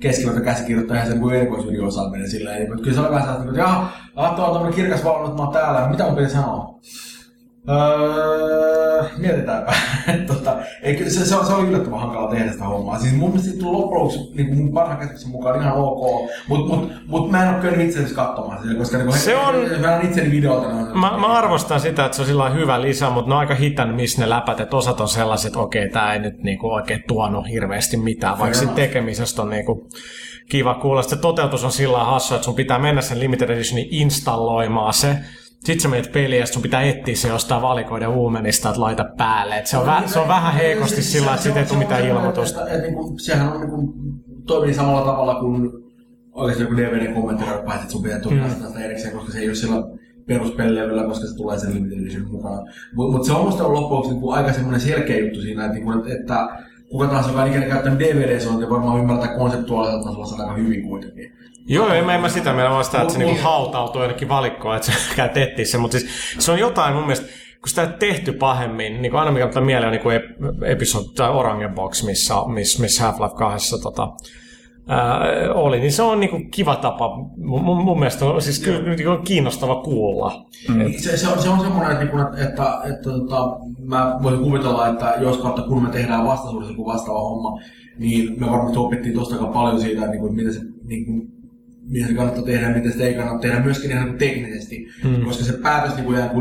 keskiverta käsikirjoittaja ja sen kuin erikoisyliin osaaminen sillä ei. Kyllä se on vähän sellaista, että jaha, tuolla on tämmöinen kirkas valo, että mä oon täällä. Mitä mun piti sanoa? Mietitäänpä. Se on yllättävän hankala tehdä sitä hommaa. Siis mun mielestä tuli loppujen lopuksi niin mun parhaan käsityksen mukaan ihan ok, mut mä en ole kyllä itse asiassa katsomaan sitä, koska mä en itseni videolta. Mä arvostan sitä, että se on sillä hyvä lisä, mutta ne on aika hitannut niissä ne läpät, että osat on sellaiset, että okei, tää ei nyt niinku oikein tuonut hirveästi mitään, vaikka sit tekemisestä on niinku kiva kuulla. Se toteutus on sillä hassu, että sun pitää mennä sen limited editionin installoimaan se. Sitten sä menet peliä, ja sun pitää etsiä se jostain valikoiden Uumenista, että laita päälle. Et se on vähän heikosti sillä, että siitä ei tule mitään ilmoitusta. Sehän on toimii samalla tavalla kuin oikeasti joku DVD-kommenttirappaa, että sun pitää tulla sitä erikseen, koska se ei ole sillä peruspellevyllä, koska se tulee sen limited mukaan. Mutta se on musta ollut loppuksi aika semmoinen selkeä juttu siinä, että kuka tahansa, joka on ikinä käyttänyt DVD-sointia, varmaan ymmärtää konseptuaalisella tasolla sen aika hyvin kuitenkin. Joo, en mä sitä mieltä vaan sitä, että se niinku hautautuu jonnekin valikkoon, että sä käyt etsiä sen, mutta siis se on jotain mun mielestä, kun sitä ei tehty pahemmin, niin aina mikä ottaa mieleen on niinku episodi tai Orange Box, missä Half-Life 2 oli, niin se on niinku kiva tapa, mun mielestä on siis kyllä kiinnostava kuulla. Se on semmoinen, että mä voisin kuvitella, että jos kautta kun me tehdään vastaisuudessa joku vastaava homma, niin me varmasti opittiin tuosta paljon siitä, että miten se mitä se kannattaa tehdä, mitä se ei kannata tehdä, myöskin ihan teknisesti, koska se päätös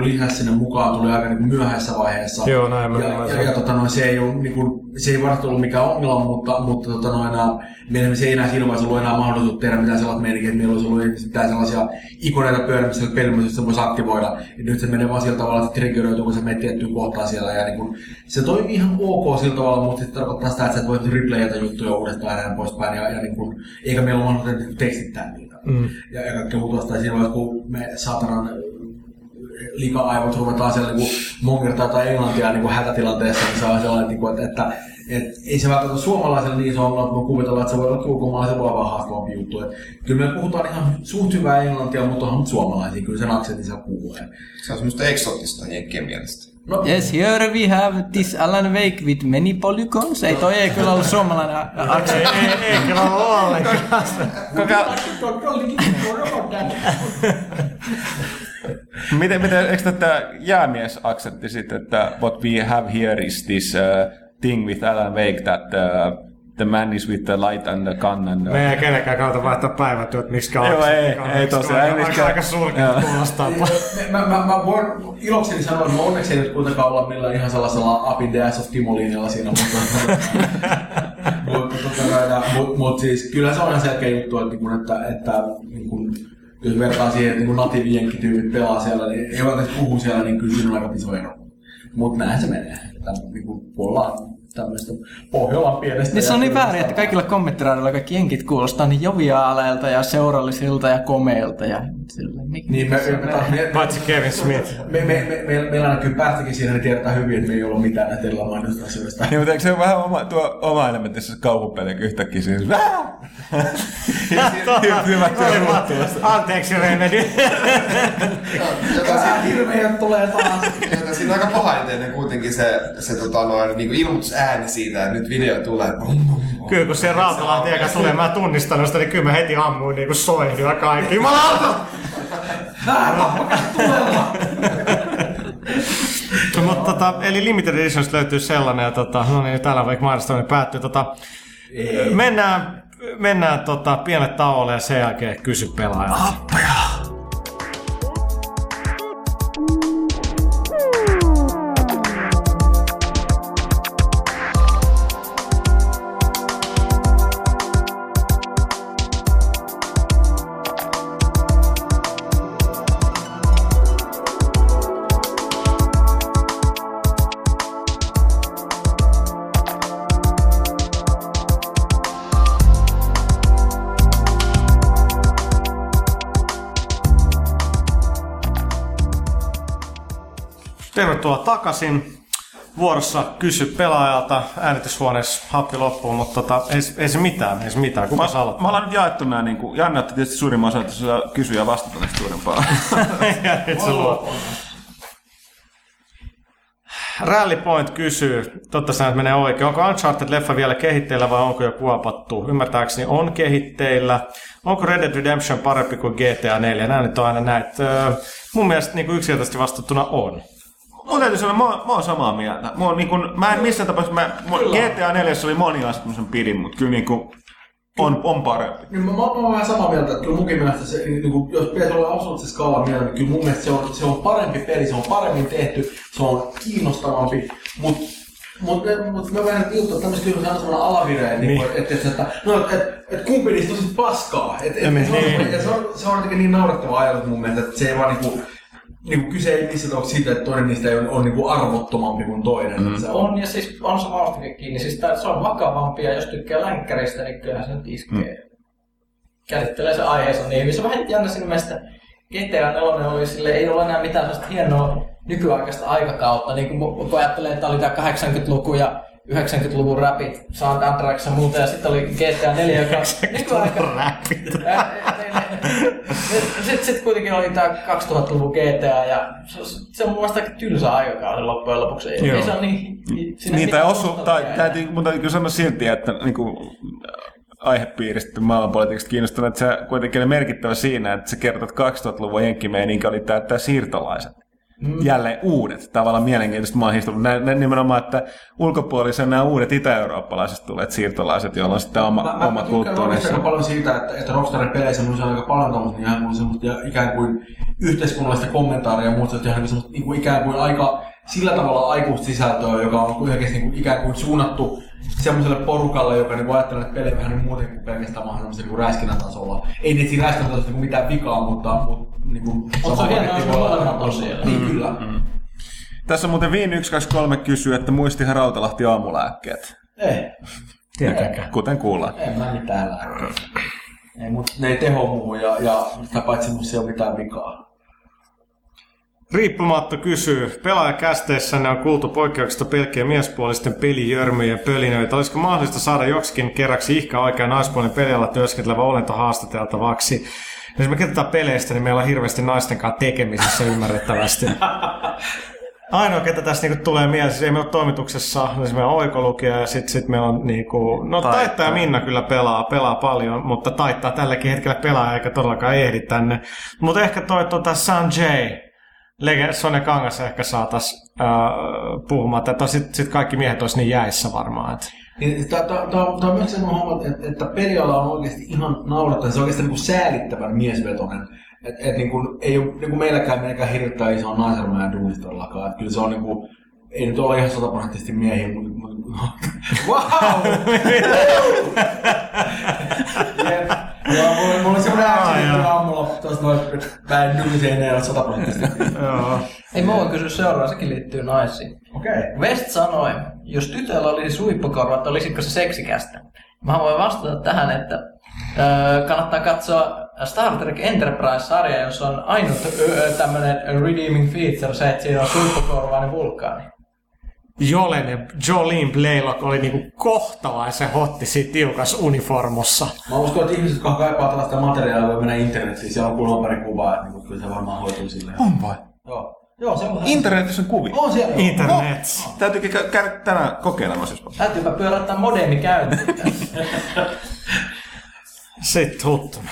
lisäsi sinne mukaan tuli aika myöhäisessä vaiheessa. Joo, se ei varmasti ollut mikään ongelma, mutta se ei enää siinä vaiheessa ollut enää mahdollisuutta tehdä mitään sellaista meininkiä, että meillä olisi ollut mitään sellaisia ikoneita pyörimässä pelimässä, jossa voisi aktivoida. Ja nyt se menee vaan sillä tavalla, että se triggeröituu, kun se menee tiettyyn kohtaan siellä. Ja se toimii ihan ok sillä tavalla, mutta se tarkoittaa sitä, että sä et voi replayata juttuja uudestaan ja poispäin. Ja eikä meillä ole mahdollisuutta tekstittää niitä. Ja kaikkea muuta siinä vaiheessa, kun me saatanan lika-aivot ruvetaan siellä monkertaa tai englantia hätätilanteessa, niin se on sellainen, että ei se välttämättä suomalaiselle niin iso ongelma, kun kuvitellaan, että se voi olla ulkomaalaisen voi olla vähän haastavampi juttu. Kyllä me puhutaan ihan suht hyvää englantia, mutta onhan suomalaisia, kyllä sen aksentin siellä puhuu. Se on semmoista eksoottista jenkkien mielestä. No. Yes, here we have this Alan Wake with many polygons. Ei toi ei kyllä ollut suomalainen aksentti. Ei kyllä ollut ollenkaan. Miten, eikö tämä jäämies-aksentti sitten, että what we have here is this thing with Alan Wake that the man is with the light and the gun and... Me ei kenenkään kautta vaihtaa päivätyöt, miksi ei tosiaan. Aika sulkittu kuulostaa. Mä voin ilokseni sanoa, että onneksi ei nyt kuitenkaan olla millään ihan sellaisella up in the ass of Timo-linjalla siinä. Mutta siis kyllä se on ihan selkeä juttu, että jos vertaa siihen, että natiivijenkkityypit pelaa siellä, niin ei ole puhu siellä, niin kyllä siinä on aika iso ero. Mutta näinhän se menee. Puolella tämmöistä Pohjolan pienestä. Se on niin väärin, että kaikilla kommenttiraadilla kaikki jenkit kuulostaa niin joviaaleilta ja seurallisilta ja komeilta. Ja niin, paitsi Kevin Smith. Meillä näkyy päästäkin siinä, ne tiedetään hyvin, että me ei ollut mitään näitä mainostaa asioista. Niin, mutta eikö se ole vähän oma elementtissä kauhupeliä, kun yhtäkkiä siinä on... Anteeksi, Remedy. Joka on hirveä hirviöt tulee taas. Siinä on aika pahaiteinen kuitenkin se niin kuin ilmoitusääni siitä, että nyt video tulee. Kyllä, kun se Rautalahti aika tulee, mä tunnistan sitä, niin kyllä mä heti ammuin niin kuin soihdua kaikki. Jumalauta! Nää, mutta eli Limited Editions löytyy sellainen, ja no niin, täällä vaikka Marston päättyy. Mennään pienelle tauolle ja sen jälkeen kysy pelaajalta. Appaja! Tervetuloa takaisin. Vuorossa kysy pelaajalta. Äänityshuoneessa happi loppuu, mutta ei se mitään. Kuka sä aloittaa? Mä ollaan nyt jaettu nää niinku. Janne otti tietysti suurimman osan, että sä kysyy ja vastata näistä suurempaa. Et sä luo. Rally Point kysyy. Totta sä menee oikein. Onko Uncharted-leffa vielä kehitteillä vai onko jo kuopattu? Ymmärtääkseni on kehitteillä. Onko Red Dead Redemption parempi kuin GTA 4? Nää nyt on aina näitä. Mun mielestä niinku yksinkertaisesti vastattuna on. Mun täytyy sanoa, mä oon samaa mieltä. Mä en missään tapauksessa, GTA 4 oli moni asia tämmösen pidin, mutta kyllä niinku on parempi. Niin mä oon vähän samaa mieltä, että kyllä munkin mielestä se, niinku, jos pitäisi olla absoluuttisen skaalan mieltä, niin kyllä mun mielestä se on parempi peli, se on paremmin tehty, se on kiinnostavampi, mutta mä vähän juttua, että tämmöset on aina semmoinen alavireen, niin. että kumpi niistä on sit paskaa. Se on jotenkin niin naurettava ajatus mun mielestä, että se ei vaan niinku... Niin kyse ei missään ole siitä, että toinen niistä on niinku arvottomampi kuin toinen. Mm. Se on, ja siis on se vauhtikin kiinni. Siis se on vakavampi, ja jos tykkää länkkäristä, niin kyllähän se nyt iskee. Mm. Käsittelee se aiheensa niin. Se on vähän jännä sinun mielestä. GTA 4 oli silleen, ei ole enää mitään sellaista hienoa nykyaikaista aikakautta. Niin kun ajattelee, että oli tämä 80-luku ja 90-luvun räpit, Sound Anthrax ja muuta, ja sitten oli GTA 4, joka... 90-luvun räpit. Sitten kuitenkin oli tämä 2000-luvun GTA, ja se on mun mielestä aika tylsä aikakauden loppujen lopuksi. Ei se ole niin täytyy, mun täytyy sanoa silti, että niinku, aihepiiristä maailmanpolitiikasta kiinnostunut, että se kuitenkin oli merkittävä siinä, että sä kertoo, että 2000-luvun jenkkimeininki oli tämä siirtolaiset. Jälleen uudet, tavallaan mielenkiintoiset maahanmuuttajat. Nimenomaan, että ulkopuolisen nämä uudet itä-eurooppalaiset tulevat siirtolaiset, joilla on sitten oma kulttuurissa. Mä paljon siitä, että Rockstarin peleissä minulla on aika paljon tommoista, niin ihan semmoista ikään kuin yhteiskunnallista kommentaaria ja muuta, ihan semmoista niin kuin ikään kuin aika sillä tavalla aikuista sisältöä, joka on kuitenkin niin ikään kuin suunnattu semmoiselle porukalle, joka niin ajattelee, että pelejä vähän niin muuten kuin pelkästään mahdollisesti niin räiskinän tasolla. Ei nyt siinä räiskinän tasolla niin mitään vikaa, mutta niinku on niin kyllä. Mm-hmm. Tässä on muuten Viin 123 kysyy, että muistihan Rautalahti aamulääkkeet. Ei. Tiedäkään. Kuten kuullaan. Ei mä mitään lääkkeitä. Ei, mutta ne ei teho muuhun ja sitä paitsi musta ei ole mitään vikaa. Riippumatta kysyy. Pelaajakästeissä ne on kuultu poikkeuksista pelkkiä miespuolisten pelijörmyjä ja pölinöitä. Olisiko mahdollista saada joksikin kerraksi ihka oikea naispuolinen pelialla työskentelevä olento haastateltavaksi? Jos me katsotaan peleistä, niin meillä on hirveästi naisten kanssa tekemisissä ymmärrettävästi. Ainoa, ketä tässä niinku tulee mieleen, siis ei meillä ole toimituksessa, siis meillä on oikolukija ja sitten meillä on niinku... No Taittaa Minna kyllä pelaa paljon, mutta Taittaa tälläkin hetkellä pelaa eikä todellakaan ehdi tänne. Mutta ehkä toi Sanjay, Sone Kangas ehkä saataisiin puhumaan, että sitten kaikki miehet olisi niin jäissä varmaan, että... Tämä on myös sellainen homma, että peliala on oikeasti ihan naurettava, se on oikeasti niin säälittävän miesvetoinen. Et niin kuin, ei ole niin meilläkään hirveä isoa naisermää duunistollakaan. Kyllä se on niin kuin, ei nyt ole ihan 100% miehiä, mutta... Wow! Mulla oli semmoinen ääkseni aamulla tuosta noin päin duuniseen ei ole 100%. Ei mä voin kysyä seuraava, sekin liittyy naisiin. Okei. West sanoi, jos tytöllä olisi suippukorvat, olisiko se seksikästä? Mä voin vastata tähän, että kannattaa katsoa Star Trek Enterprise-sarja, jossa on ainut tämmönen redeeming feature, se että siinä on suippukorvainen vulkaani. Jolene Blaylock oli niinku kohtalaisen hotti siinä tiukas uniformussa. Mä uskon, että ihmiset, jotka kaipaa tällaista materiaalia, voi mennä internetiin. Siellä on kuulemma pari kuvaa, että niinku, kyllä se varmaan hoituu silleen. On vai? Joo. Joo, se on. Internetissä on kuvia. On siellä. Internetissä. No, täytyykin käydä tänään kokeilemaan. Täytyypä pyörättää modemi käyntiin. Sitten Huttunen.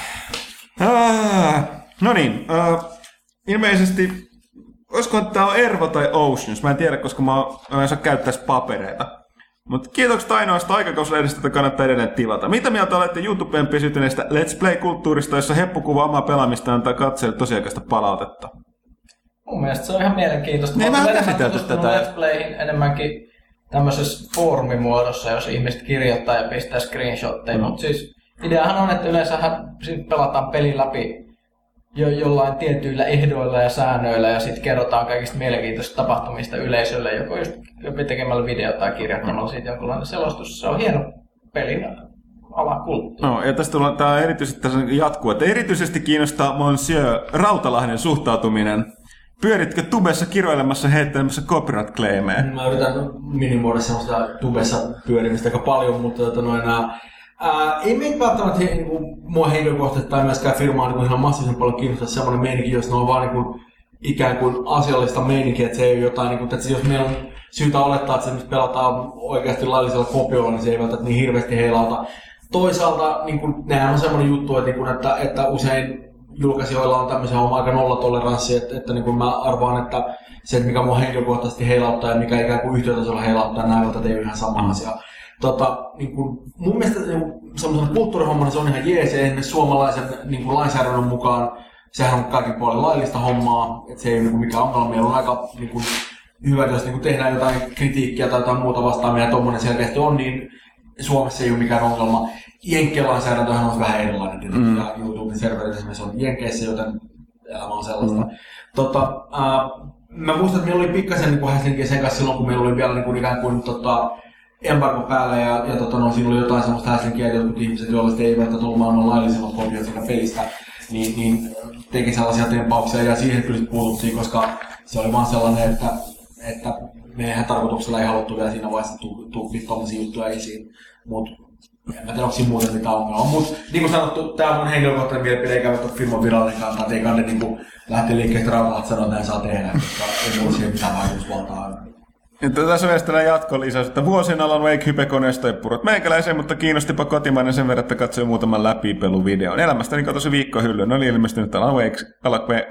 No niin, ilmeisesti, olisikohan tämä on Erva tai Oceans? Mä en tiedä, koska mä en saa käyttää papereita. Mutta kiitokset ainoasta aikakauslehdestä, jota kannattaa edelleen tilata. Mitä mieltä olette YouTubeen pysytyneestä Let's Play-kulttuurista, jossa heppu kuvaa omaa pelaamistaan antaa katsojille tosiaikaista palautetta? Mun mielestä se on ihan mielenkiintoista. Niin, mä olen tutustunut Let's Playin enemmänkin tämmöisessä foorumimuodossa, jos ihmiset kirjoittaa ja pistää screenshotteja. Mutta siis ideahan on, että yleensähän pelataan pelin läpi jollain tietyillä ehdoilla ja säännöillä, ja sitten kerrotaan kaikista mielenkiintoisista tapahtumista yleisölle, joko just tekemällä videota tai kirjoittamalla siitä jonkunlainen selostus. Se on hieno pelin alakulttuuri. No, ja tämä erityisesti tässä jatkuu, että erityisesti kiinnostaa Monsieur Rautalahden suhtautuminen. Pyöritkö tubessa kiroilemassa heittelemässä copyright-claimeja? Mä yritän minimuodossa semmoista tubessa pyörimistä aika paljon, mutta ei meitä välttämättä niinku, mua henkilökohtaisesti tai myöskään firmaa niinku, ihan massiivisen paljon kiinnostaa semmoinen meininki, jos ne on vaan niinku, ikään kuin asiallista meininkiä, että se ei ole jotain, niinku, että jos meillä on syytä olettaa, että se nyt pelataan oikeasti laillisella kopioilla, niin se ei välttämättä niin hirveästi heilauta. Toisaalta niinku, nehän on semmoinen juttu, että usein julkaisijoilla on tämmöisen oma aika nollatoleranssi, että niinku, mä arvaan, että se mikä mua henkilökohtaisesti heilauttaa ja mikä ikään kuin yhtiötasolla heilauttaa, nämä välttämättä ei ole ihan sama asia. Niin kun, mun mielestä semmoisena kulttuurihommana se on ihan jees, esimerkiksi suomalaisen niin lainsäädännön mukaan sehän on kaikki puolin laillista hommaa, että se ei ole niin mikään ongelma. Meillä on aika niin kun, hyvä, jos niin kun tehdään jotain kritiikkiä tai jotain muuta vastaan, mitä tuommoinen selkeästi on, niin Suomessa ei ole mikään ongelma. Jenkkien lainsäädäntöhän on vähän erilainen, ja YouTuben serverit esimerkiksi on Jenkeissä, joten elämä on sellaista. Mä muistan, että meillä oli pikkasen niin häslinkiä sen kanssa silloin, kun meillä oli vielä niin ikään kuin embargo päällä ja siinä oli jotain semmoista häslinkiä, että jotkut ihmiset, joilla ei välttämättä ollut maailman laillisimmat kopiot siinä pelistä, niin teki sellaisia tempauksia ja siihen kyllä puututtiin, koska se oli vaan sellainen, että meidän tarkoituksella ei haluttu vielä siinä vaiheessa tuppia tommosia juttuja esiin, mutta en mä tiedä, onko siinä muuten mitään ongelmaa. Mutta niin kuin sanottu, tämä on henkilökohtainen mielipide, eikä ole firman virallinen kantaa, että ei kannata niin lähteä liikkeelle raavalla, että sanotaan, että saa tehdä, koska ei ole siihen mitään vaikutusvaltaa. Tässä on vielä jatkon lisäys, että vuosien Alan Wake-hypekoneisto ei purot meikäläiseen, mutta kiinnostipa kotimainen sen verran, että katsoi muutaman läpipeluvideon. Elämästäni katosi viikkohyllyyn, oli ilmestynyt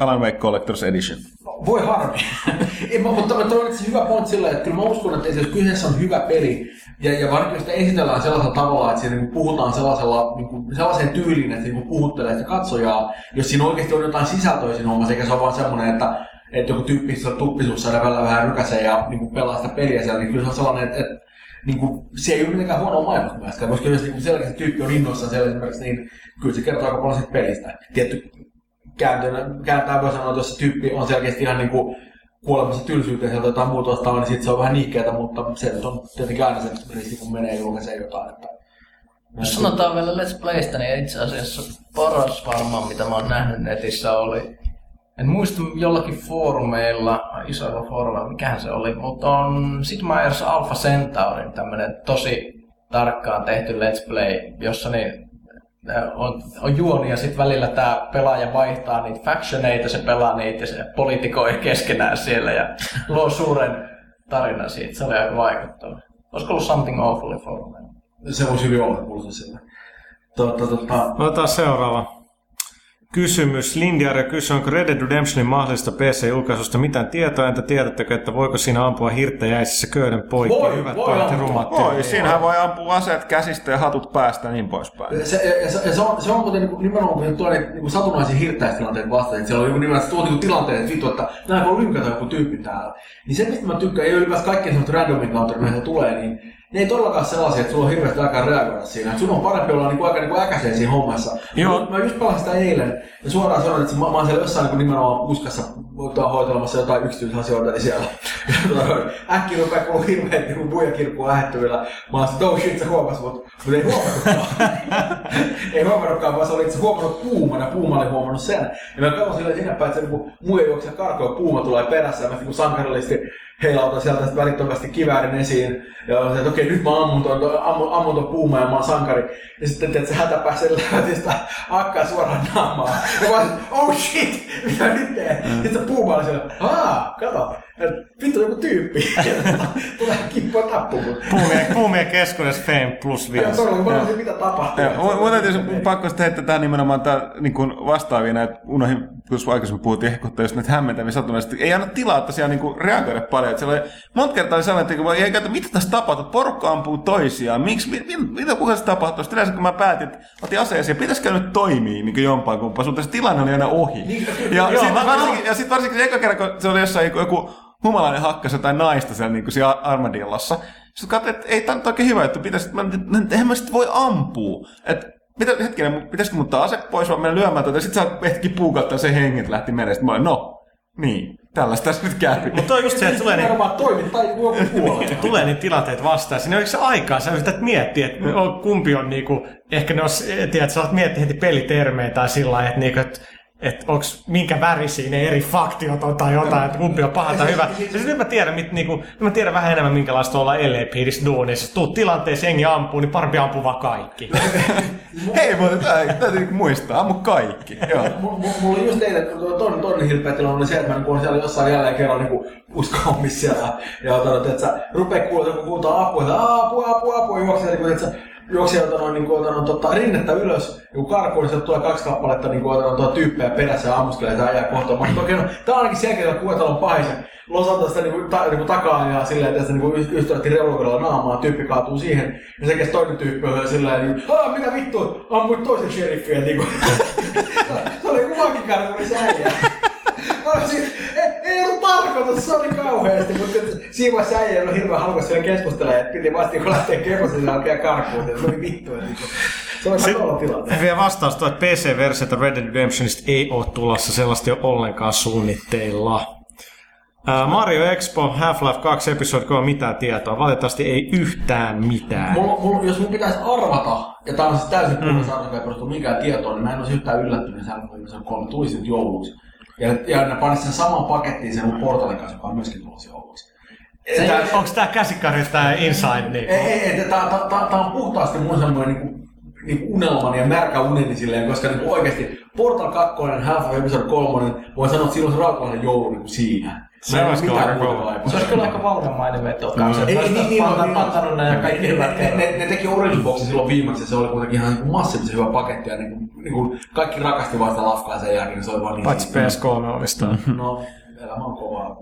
Alan Wake Collector's Edition. Voi harmi. Mutta on itse hyvä point sillä, että kyllä mä uskon, että jos kyseessä on hyvä peli, ja varsinkin sitä esitellään sellaisella tavalla, että siinä niin puhutaan niin sellaiseen tyyliin, että niin puhuttelee sitä katsojaa, jos siinä oikeasti on jotain sisältöä siinä hommassa, eikä se ole vaan semmoinen, että joku tyyppi sitä tuppisuussa ja välillä vähän rykäsee ja niin kuin pelaa sitä peliä siellä, niin kyllä se on sellainen, että niin kuin, se ei ole mitenkään huonoa mainita myöskään, koska jos niin selkeästi tyyppi on innoissaan siellä esimerkiksi, niin kyllä se kertoo aika paljon siitä pelistä. Tietty kääntää voi sanoa, että jos se tyyppi on selkeästi ihan niin kuin kuolemassa tylsyyteen sieltä jotain muuta vastaan, niin sitten se on vähän nihkeätä, mutta se on tietenkin aina se riski, kun menee julkaisee jotain. Että jos sanotaan vielä Let's Playsta, niin itse asiassa paras varmaan, mitä mä oon nähnyt netissä oli. En muista jollakin foorumeilla, isoilla foorumeilla, mikähän se oli, mutta on Sid Meier's Alpha Centaurin tämmönen tosi tarkkaan tehty Let's Play, jossa niin on juoni ja sitten välillä tämä pelaaja vaihtaa niitä factioneita, se pelaa niitä ja se politikoi keskenään siellä ja luo suuren tarinan siitä. Se oli aika vaikuttava. Olisiko ollut Something Awfully foorumeilla? Se voisi hyvin olla kuulta sillä. Otetaan seuraava. Kysymys. Lindiaria kysyy, onko Red Dead Redemptionin mahdollista PC-julkaisusta mitään tietoa? Entä tiedättekö, että voiko siinä ampua hirttä jäisissä köyden poikki? Hyvät pojat ja rumat. Voi, siinähän voi ampua aseet käsistä ja hatut päästä niin poispäin. Se on kuten nimenomaan, kun tulee niin satunnaisia hirttäistilanteita vastaan, että siellä on nimenomaan tilanteet, että vittu, että näin voi lynkätä joku tyyppi täällä. Niin se, mistä mä tykkään, ei ole ylipäänsä kaikkien semmoista randomin kautta, kun näitä tulee, niin ne ei todellakaan sellaisia, että sulla on hirveästi aikaa reagoida siinä. Sun on parempi olla aika äkäseen siinä hommassa. Joo. Mä just palasin sitä eilen ja suoraan sanoin, että mä oon siellä jossain niin nimenomaan puskassa hoitelemassa jotain yksityisasioita, niin siellä äkkiä rupeaa kuulua hirveästi buijakirkkua lähettyvillä. Mä oon sit, oh shit, sä huomas mut. Mut ei huomannutkaan. Ei huomannutkaan, vaan sä olit huomannut Puuman ja Puuma oli huomannut sen. Ja mä katson silleen sinäpä, että se muu ei juokse karkoon, Puuma tulee perässä ja mä sankarillisesti heilautan sieltä välittömästi kiväärin esiin ja on se, että okei, nyt mä ammun ton puuma ja mä oon sankari. Ja sitten teet se hätäpäässä lähti sitä hakkaa suoraan naamaan. Ja mä olisin, oh shit, mitä nyt teet? Sitten se puuma oli siellä, haa, kato, vittu joku tyyppi. Tulee kippua tappuun. Puumien keskuudessa fame plus 5. Todella, mä olisin, mitä tapahtuu. Mä täytyy pakko sitten heittää tää nimenomaan tää vastaavia näitä unoihin, kun aikaisemmin puhuttiin ehkuttaa just näitä hämmentäviä satunnaisesti. Ei anna tilaa tosiaan reagoida paljon. Monta kertaa oli sellainen, että ei käytä, mitä tässä tapahtuu, porukka ampuu toisiaan, miksi, mitä kuka se tapahtuu? Sitten yleensä kun mä päätin, että otin aseeseen, pitäisikö nyt toimii niin jompaan kumpaan, sun tässä tilanne oli aina ohi. Ja sitten varsinkin se eka kerran, kun se oli jossain joku humalainen hakkas jotain naista siellä, niin kuin siellä armadillassa, sitten katsoin, että ei tämä nyt oikein hyvä juttu, eihän mä sitten voi ampua. Mitä, hetkinen, pitäisikö muuttaa ase pois, vaan mennä lyömään tuota, ja sitten sä ehtikin puukautta, ja se henget lähti merestä. Mä olin, no, niin. Tällaista tässä nyt käy. Mutta on just se, että tulee niin... tulee niin tilanteet vastaan. Siinä on se aikaa, sä yrität miettiä, että kumpi on niinku... Ehkä ne on, tiedät, sä olet miettiä heti pelitermejä tai sillä lailla, että niinku... Että onks minkä värisiä ne eri faktiot on tai jotain, että kumpi on paha tai hyvä. Ja nyt mä tiedän, vähän enemmän minkälaista olla LA-piirissä duunissa. Tuut tilanteessa, jengi ampuu, niin parempi ampuu vaan kaikki. Hei, täytyy muistaa, ammu kaikki. Mulla oli just eilen, toinen hirveä tilanne oli se, että mä olin siellä jossain jälleen kerran uskaumissa siellä. Ja rupeat kuulemaan, kun puhutaan apua, että apua, juoksee rinnettä ylös, kun karkuun, niin tulee 2 kappaletta tyyppejä perässä ja ammuskelee ja ajaa kohtaan. Mutta okei, no, tää on ainakin selkeä, että kuetalon pahisen. Losalta sitä takaa ja silleen, että sitä ystävätti revolverilla naamaa, tyyppi kaatuu siihen. Ja se kestä toinen tyyppi on silleen, että niin, mitä vittu, ammuit toisen sheriffiä. Niin se oli joku vankikarkuissa äijä. Ei ollut tarkoitus, se oli kauheasti, mutta siinä vaiheessa äijä ei ollut hirveän halua siellä keskustella, että piti vasta kun lähtee kerrosille ja alkaa karkuun, se oli vittua. Se on aika tilanne. Vielä vastaus tuo, että PC-versiota Red Dead Redemptionista ei ole tulossa, sellaista ei ole ollenkaan suunnitteilla. Mario Expo, Half-Life 2 episode, kun on mitään tietoa. Valitettavasti ei yhtään mitään. Jos mun pitäisi arvata, ja tämä on siis täysin puhutaan, ei perustu mikään tietoa, niin mä en olisi yhtään yllättynyt, kun tulisi nyt jouluksi. Ja ne panisi sen saman pakettiin sen portalin kanssa, joka on myöskin tulossa jouluksi. Onko tämä käsikarja, tämä Inside? Niinku? Ei, tämä on puhtaasti mun semmoinen niinku unelmani ja märkä uneni silleen, koska niinku oikeasti Portal 2, Half-Life Episode 3, voi sanoa, että silloin se Rautalahden joulu niinku siinä. Se olisi kyllä aika valvamainen veto. Ei pantanut näin ja kaikki hyvät. Ne teki Orange Boxin silloin viimeksi, se oli kuitenkin ihan massiivisen hyvä paketti. Ja kaikki rakasti vaan sitä lafkaa sen jälkeen. Paitsi PS3 omistaan. No, elämä on kovaa.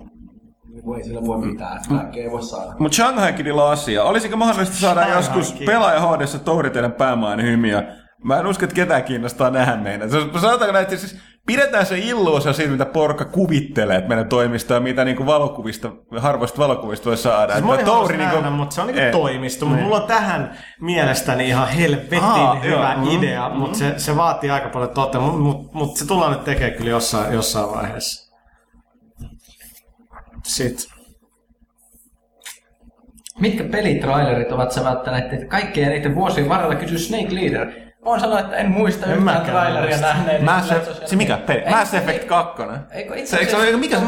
Ei sillä voi mitään, kaikkea ei voi saada. Mutta Shanghai-kidilla on asia. Olisiko mahdollista saada joskus pelaajahoidessa touhditellen päämainen hymiä? Mä en usko, että ketään kiinnostaa nähdä meitä. Sanotaanko näin, siis pidetään se illuusio siitä, mitä porukka kuvittelee, että meidän toimistoa ja mitä niinku valokuvista, harvoista valokuvista voi saada. Siis mä touri nähdä, mutta se on niinku toimisto. Mutta mulla on tähän mielestäni ihan helvetin hyvä idea, mutta se vaatii aika paljon totta. Mutta se tullaan nyt tekemään kyllä jossain vaiheessa. Sitten. Mitkä pelitrailerit ovat sävättäneet, että kaikkien niiden vuosien varrella kysyy Snake Leader? Voin sanoa, että en muista yhtään traileria nähneen. Se mikä peli? Mass Effect 2. Eikö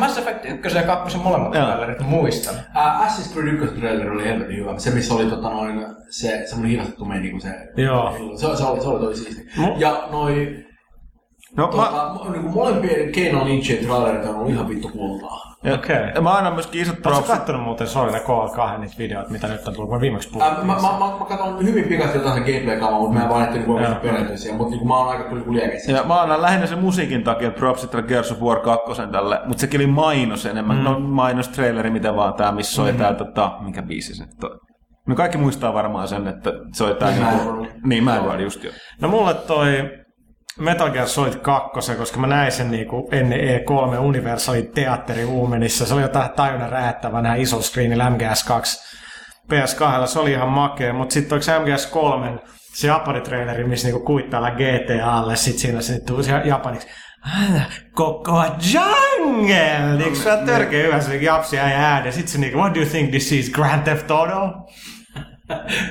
Mass Effect 1 ja 2 molemmat trailerit muistan. Assassin's Creed 1 traileri oli helvetin hyvä. Se missä oli se semmoinen hiljastettu meni kuin se. Joo. Se oli toi siisti. Ja noi molempien Kane Lynchien trailerit on ollut ihan vittu kultaa. Okei. Mä annan myöskin isot propsit. Oletko kattonut muuten Sorina K2 niitä videoita, mitä nyt on tullut, kun viimeksi puhuttiin? Mä katson hyvin pikaisesti jotain sen gameplay-kaamaa, mutta mä en vaan ehtinyt voimista perehtyä siihen, mutta mä oon aika kyllä liekeissä. Ja mä annan lähinnä sen musiikin takia propsit tälle Gears of War 2 tälle, mutta sekin oli mainos enemmän. No mainos-traileri, mitä vaan tää, missä soi tää, minkä biisi se nyt on. Me kaikki muistaa varmaan sen, että soi tää niin mä en vaan just jo. No mulle toi... Metal Gear Solid 2, koska mä näin sen niinku ennen E3 Universalin teatteri Uumenissa. Se oli jotain tajunnan räättävää nähdä isolla screenillä MGS2 PS2. Se oli ihan makea, mutta sitten oliko MGS3 se japanitraileri, missä niinku kuittaa GTAlle, sit siinä se tuli japaniksi. Koko jungle! Niin se on törkeä hyvä, se japsi ja ääni. Sitten se niinku, what do you think this is, Grand Theft Auto?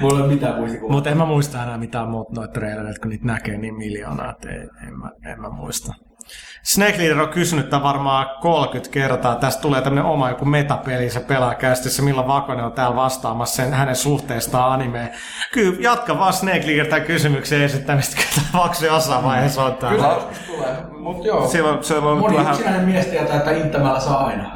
Mulla ei mitään muistikuvaa. Mutta en mä muista enää mitään muuta noita trailereita, kun niitä näkee niin miljoonaa, että en mä muista. Snake Leader on kysynyt tämän varmaan 30 kertaa. Tästä tulee tämmöinen oma joku metapeli, se pelaa kästissä. Milla Vakonen on täällä vastaamassa sen, hänen suhteestaan animeen. Kyllä, jatka vaan Snake Leader tämän kysymykseen esittämistä. Kyllä tämä Vaksu jossain vaiheessa on täällä. Kyllä joskus tulee, mutta joo. Moni yksinäinen mies tietää, että inttämällä saa aina.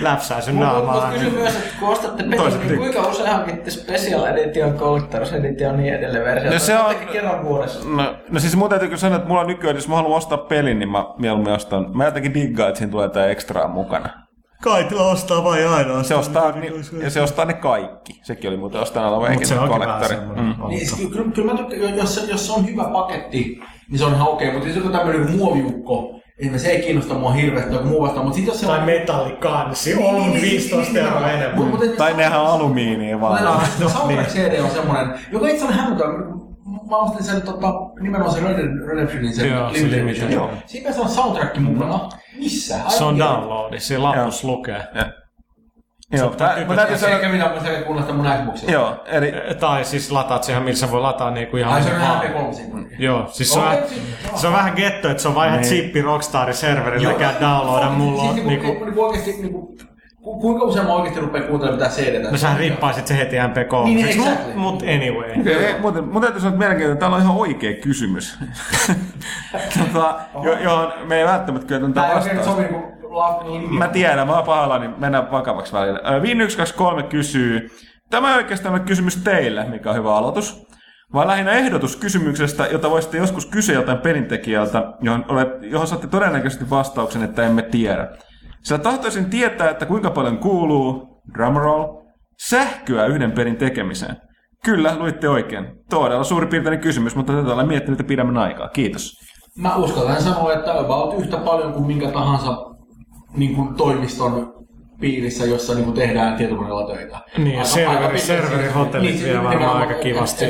Läpsää sun naamaa. Mutta kysy myös, että kun ostatte peliä, niin kuinka usein hankitte Special Edition, Collectors Edition, niin edelleen versiota? No se on... kerran vuodessa. No siis mun täytyy sanoa, että mulla nykyään, jos mä haluan ostaa pelin, niin mä mieluummin ostan. Mä jotenkin diggaan, että siinä tulee tää ekstraa mukana. Kaitila ostaa vai aina? Se ostaa ne kaikki. Sekin oli muuten ostanut Alan Waken kollektori. Kyllä mä tykkään, jos se on hyvä paketti, niin se on ihan okei. Mutta jos joku tämmöinen muoviukko, että se ei kiinnosta mua hirveästi muusta, mutta sit jos se on metallikansi, on 15 euroa enemmän. Tai nehän on alumiinia vaan. No Soundtrack CD on semmoinen, joka itse on hämmentävä. Mä ostin sen nimenomaan sen Redemptionin, sen Limited. Siinä on soundtrackin mukana. Missä? Se on downloadi, se lapus lukee. Joo, mä täytyy sanoa, että minä voin kuunnella mun Xboxilla. Joo, eli tai siis lataat siihen, missä voi lataa niinku ihan. Ai se on MP3. Joo, siis se on vähän getto, että se on vain chippi Rockstarin serverillä käy downloada mulla niinku oikeesti niinku. Kuinka usein mä oikeesti rupeen kuuntelemaan mitään CD-tä? No sähän rippaisit se heti MP3. Niin, exactly. Mut anyway. Mun täytyy sanoa, että melkein, että täällä on ihan oikea kysymys. Johon me ei välttämättä kyllä tuntaa vastaus. Mä tiedän, mä oon pahalla, niin mennään vakavaksi välillä. Viin 123 kysyy, tämä on oikeastaan kysymys teille, mikä on hyvä aloitus. Vai lähinnä ehdotus kysymyksestä, jota voisitte joskus kysyä joltain pelintekijältä, johon saatte todennäköisesti vastauksen, että emme tiedä. Sillä tahtoisin tietää, että kuinka paljon kuuluu, drumroll, sähköä yhden pelin tekemiseen. Kyllä, luitte oikein. Todella suurin piirtein kysymys, mutta tätä olen miettinyt ja pidemmän aikaa. Kiitos. Mä uskallan sanoa, että about yhtä paljon kuin minkä tahansa niin toimiston piirissä, jossa niin tehdään tietokoneella töitä. Niin, serverihotellit niin, vielä varmaan aika kivasti.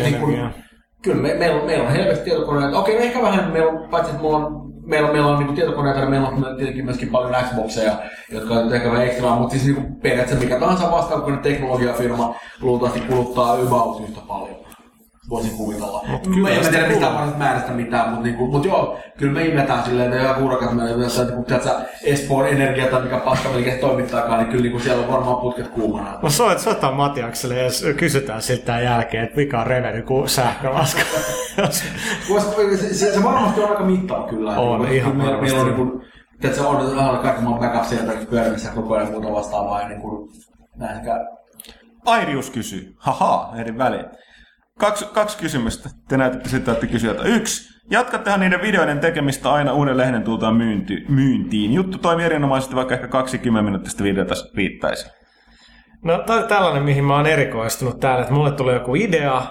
Kyllä, meillä on helvetti tietokoneita. Okei, ehkä vähän, paitsi että mulla on... Meillä on niinku tietokoneita ja meillä on tietenkin myöskin paljon Xboxeja, jotka on ehkä vähän ekstraa, mutta siis niinku periaatteessa mikä tahansa vastaavallinen teknologiafirma luultavasti kuluttaa about yhtä paljon. Voisin kuvitella. Mä en tiedä mistään varmasti määrästä mitään, mutta niinku, joo, kyllä me imetään silleen, että joku urakat meillä on Espoon Energia tai mikä paska melkein toimittaakaan, niin kyllä niinku siellä on varmaan putket kuumana. No soittaa Matiakselle ja kysytään siltä jälkeen, että mikä on reveny kuin sähkölaska. Se varmasti on aika mittaa kyllä. On, ihan varmasti. Meillä on kaikki maan backup sieltä pyörimässä koko ajan muuta vastaavaa ja niinku näin sekä... Airius kysyy, hahaa, eri väliin. Kaksi kysymystä. Te näytätte sitä, että kysyjältä. 1. Jatkattehan niiden videoiden tekemistä aina uuden lehden tultaan myyntiin. Juttu toimii erinomaisesti, vaikka ehkä 20 minuuttista videota riittäisi. No tämä on tällainen, mihin mä oon erikoistunut täällä, että mulle tulee joku idea.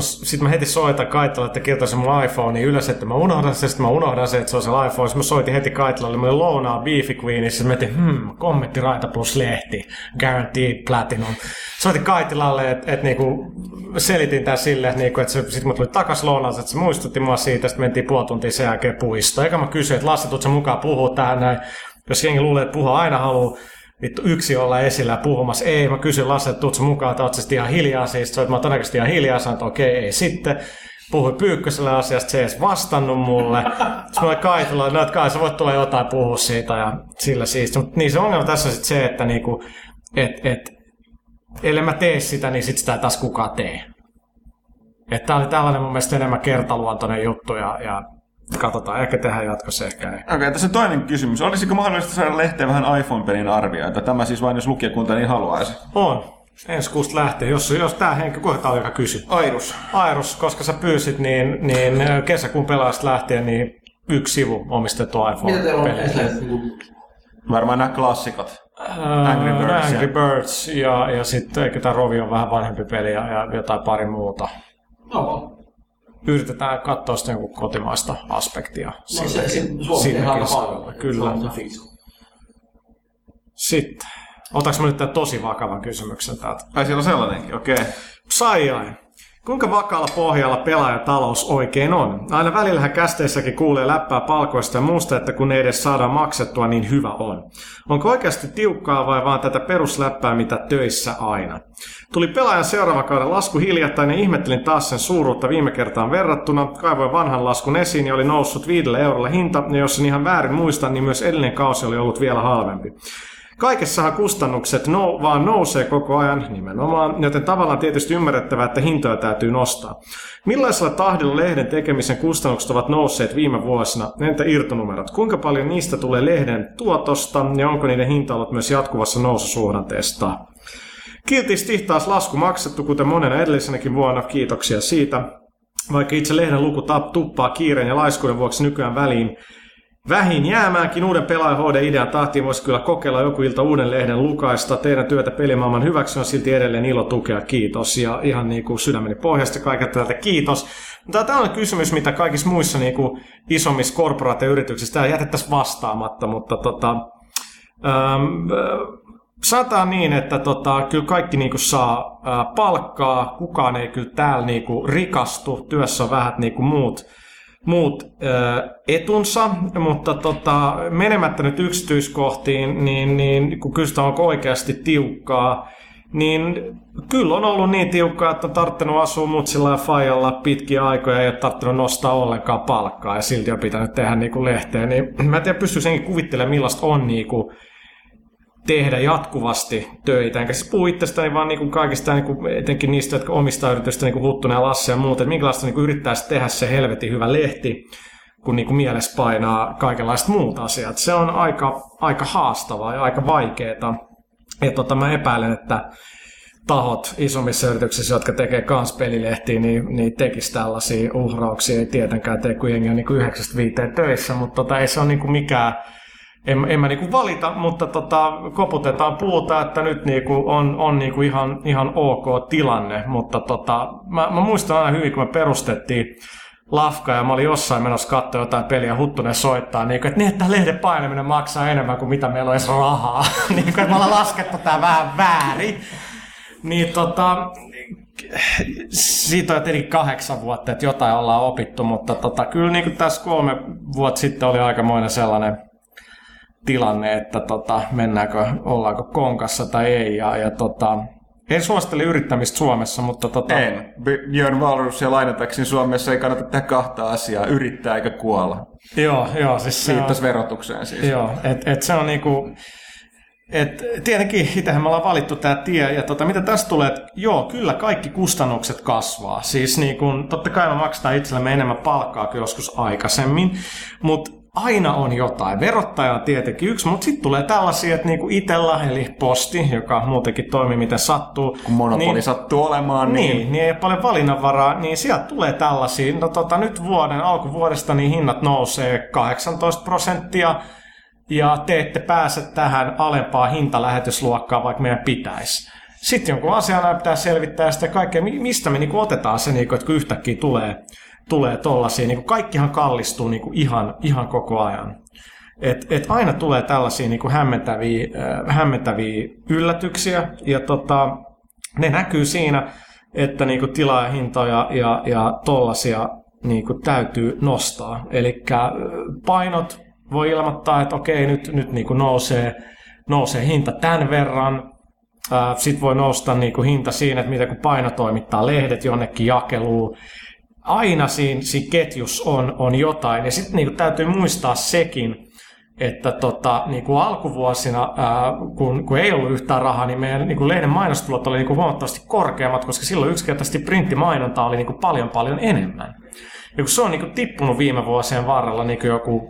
Sitten mä heti soitan Kaitilalle, että kirjoitan mun iPhoneen ylös, että mä unohdan sen. Sitten mä unohdan sen, että se on se iPhone. Sitten mä soitin heti Kaitilalle, mulle lounaa Beefy Queenissä. Mä mietin, kommenttiraita plus lehti. Guaranteed Platinum. Soitin Kaitilalle, että niinku selitin tää sille, että sitten mä tulin takas lounaan, että se muistutti mua siitä. Sitten mentiin puoli tuntia sen jälkeen puistoon. Eikä mä kysyin, että Lasse, tuutko sä mukaan puhua tähän näin? Jos jengi luulee, että puhua aina haluaa. Vittu yksi olla esillä puhumassa. Ei, mä kysyn Lasse, että tuutko mukaan, että oot sä ihan hiljaa siis. Mä oon todennäköisesti ihan hiljaa, sanoin, että okei, ei sitten. Puhuin Pyykköselle asiasta, se ei edes vastannut mulle. Sitten mä olin Kaitilla, että no, kai sä voit tulla jotain puhua siitä ja sillä siisti. Mutta niin se ongelma tässä on sitten se, että niinku, ellei mä tee sitä, niin sit sitä ei taas kukaan tee. Että tää oli tällainen mun mielestä enemmän kertaluontoinen juttu ja katsotaan, ehkä tehdään jatkossa, ehkä ei. Okei, tässä on toinen kysymys. Olisiko mahdollista saada lehteen vähän iPhone-pelin arvioita? Tämä siis vain, jos lukijakunta niin haluaisi. On. Ensi kuusta lähtee. Jos tämä henkilö, kohta on joka kysy. Airus, koska sä pyysit, niin kesäkuun pelaajasta lähtien niin 1 sivu omistettu iPhone-peli. Mitä teillä on esille? Varmaan nämä klassikot. Angry Birds ja sitten eikö tämä Rovi on vähän vanhempi peli ja jotain pari muuta. No. Yritetään katsoa sitä joku kotimaista aspektia. No se Suomi on paljon. Kyllä. Sitten. Otaks mä nyt tämän tosi vakavan kysymyksen täältä? Ai siellä on sellainenkin, okei. Psyai. Kuinka vakaalla pohjalla pelaajatalous oikein on? Aina välillähän kästeissäkin kuulee läppää palkoista ja muusta, että kun ei edes saada maksettua, niin hyvä on. Onko oikeasti tiukkaa vai vaan tätä perusläppää, mitä töissä aina? Tuli pelaajan seuraavan kauden lasku hiljattain ja ihmettelin taas sen suuruutta viime kertaan verrattuna. Kaivoin vanhan laskun esiin ja oli noussut 5 eurolla hinta, ja jos en ihan väärin muista, niin myös edellinen kausi oli ollut vielä halvempi. Kaikessahan kustannukset vaan nousee koko ajan nimenomaan, joten tavallaan tietysti ymmärrettävää, että hintoja täytyy nostaa. Millaisella tahdilla lehden tekemisen kustannukset ovat nousseet viime vuosina? Entä irtonumerot? Kuinka paljon niistä tulee lehden tuotosta ja onko niiden hinta ollut myös jatkuvassa noususuhdanteesta? Kiltisti taas lasku maksettu, kuten monena edellisenäkin vuonna. Kiitoksia siitä. Vaikka itse lehden luku tuppaa kiireen ja laiskuuden vuoksi nykyään väliin, vähin jäämäänkin uuden pelaajan HD-idean tahtiin voisi kyllä kokeilla joku ilta uuden lehden lukaista. Teidän työtä pelimaailman hyväksi on silti edelleen ilo tukea. Kiitos. Ja ihan niin kuin sydämeni pohjasta kaikilta tältä kiitos. Tämä on kysymys, mitä kaikissa muissa niin kuin isommissa korporaatioyrityksissä täällä jätettäisiin vastaamatta, mutta sanotaan niin, että kyllä kaikki niinku saa palkkaa, kukaan ei kyllä täällä niinku rikastu, työssä on vähän niinku muut etunsa, mutta menemättä nyt yksityiskohtiin, niin kun kysytään onko oikeasti tiukkaa, niin kyllä on ollut niin tiukkaa, että on tarttunut asua mutsilla ja faijalla pitkiä aikoja, ei ole tarttunut nostaa ollenkaan palkkaa ja silti on pitänyt tehdä niinku lehteen. Niin, mä en tiedä, pystyisinkin kuvittelemaan millaista on niinku tehdä jatkuvasti töitä, enkä siis puhu itsestäni, vaan niinku kaikista, niinku, etenkin niistä, jotka omistaa yritystä, niinku Huttunen ja Lasse ja muut, että minkälaista niinku yrittäisi tehdä se helvetin hyvä lehti, kun niinku mielessä painaa kaikenlaista muut asiat. Se on aika haastavaa ja aika vaikeaa. Ja mä epäilen, että tahot isommissa yrityksissä, jotka tekee kans pelilehtiä, niin tekisi tällaisia uhrauksia. Ei tietenkään tee, kun jengi on niinku 9-5 töissä, mutta ei se ole niinku mikään... En mä niinku valita, mutta koputetaan puuta, että nyt niinku on niinku ihan ok tilanne, mutta mä muistan aina hyvin, kun me perustettiin Lafka ja mä olin jossain menossa katsoa jotain peliä, Huttunen soittaa, niinku, että tämä lehden painaminen maksaa enemmän kuin mitä meillä on edes rahaa, niinku, että me ollaan laskettu tää vähän väärin. Niin siitä on tietenkin 8 vuotta, että jotain ollaan opittu, mutta kyllä niinku tässä 3 vuotta sitten oli aikamoinen sellainen tilanne, että ollaanko konkassa tai ei. En suosittele yrittämistä Suomessa, mutta... En. Björn Wahlroosia lainatakseni Suomessa ei kannata tehdä 2 asiaa, yrittää eikä kuolla. Joo. Siis Siittas verotukseen siis. Joo, et se on niinku... Tietenkin itsehän me ollaan valittu tämä tie, ja mitä tässä tulee, että joo, kyllä kaikki kustannukset kasvaa. Siis niinku, totta kai me maksetaan itsellemme enemmän palkkaa kuin joskus aikaisemmin, mutta aina on jotain. Verottaja on tietenkin yksi, mutta sitten tulee tällaisia, että niinku itellä, eli posti, joka muutenkin toimii miten sattuu. Kun monopoli niin, sattuu olemaan. Niin ei ole paljon valinnanvaraa, niin sieltä tulee tällaisia. Nyt alkuvuodesta niin hinnat nousee 18%, ja te ette pääse tähän alempaa hintalähetysluokkaan, vaikka meidän pitäisi. Sitten jonkun asian pitää selvittää sitä kaikkea, mistä me niinku otetaan se, niinku, että kun yhtäkkiä tulee tollaisia, niin kuin kaikkihan kallistuu niin kuin ihan koko ajan. Et aina tulee tällaisia niin kuin hämmentäviä yllätyksiä, ja ne näkyy siinä, että niin kuin tilaajahintoja ja tollaisia niin kuin täytyy nostaa. Eli painot voi ilmoittaa, että okei, nyt niin kuin nousee hinta tämän verran. Sitten voi nousta niin kuin hinta siinä, että mitä kun paino toimittaa lehdet jonnekin jakeluun. Aina siinä ketjussa on jotain, ja sitten niinku täytyy muistaa sekin, että niinku alkuvuosina, kun ei ollut yhtään rahaa, niin meidän niinku lehden mainostulot oli niinku huomattavasti korkeammat, koska silloin yksinkertaisesti printtimainontaa oli niinku paljon enemmän. Ja kun se on niinku tippunut viime vuosien varrella niinku joku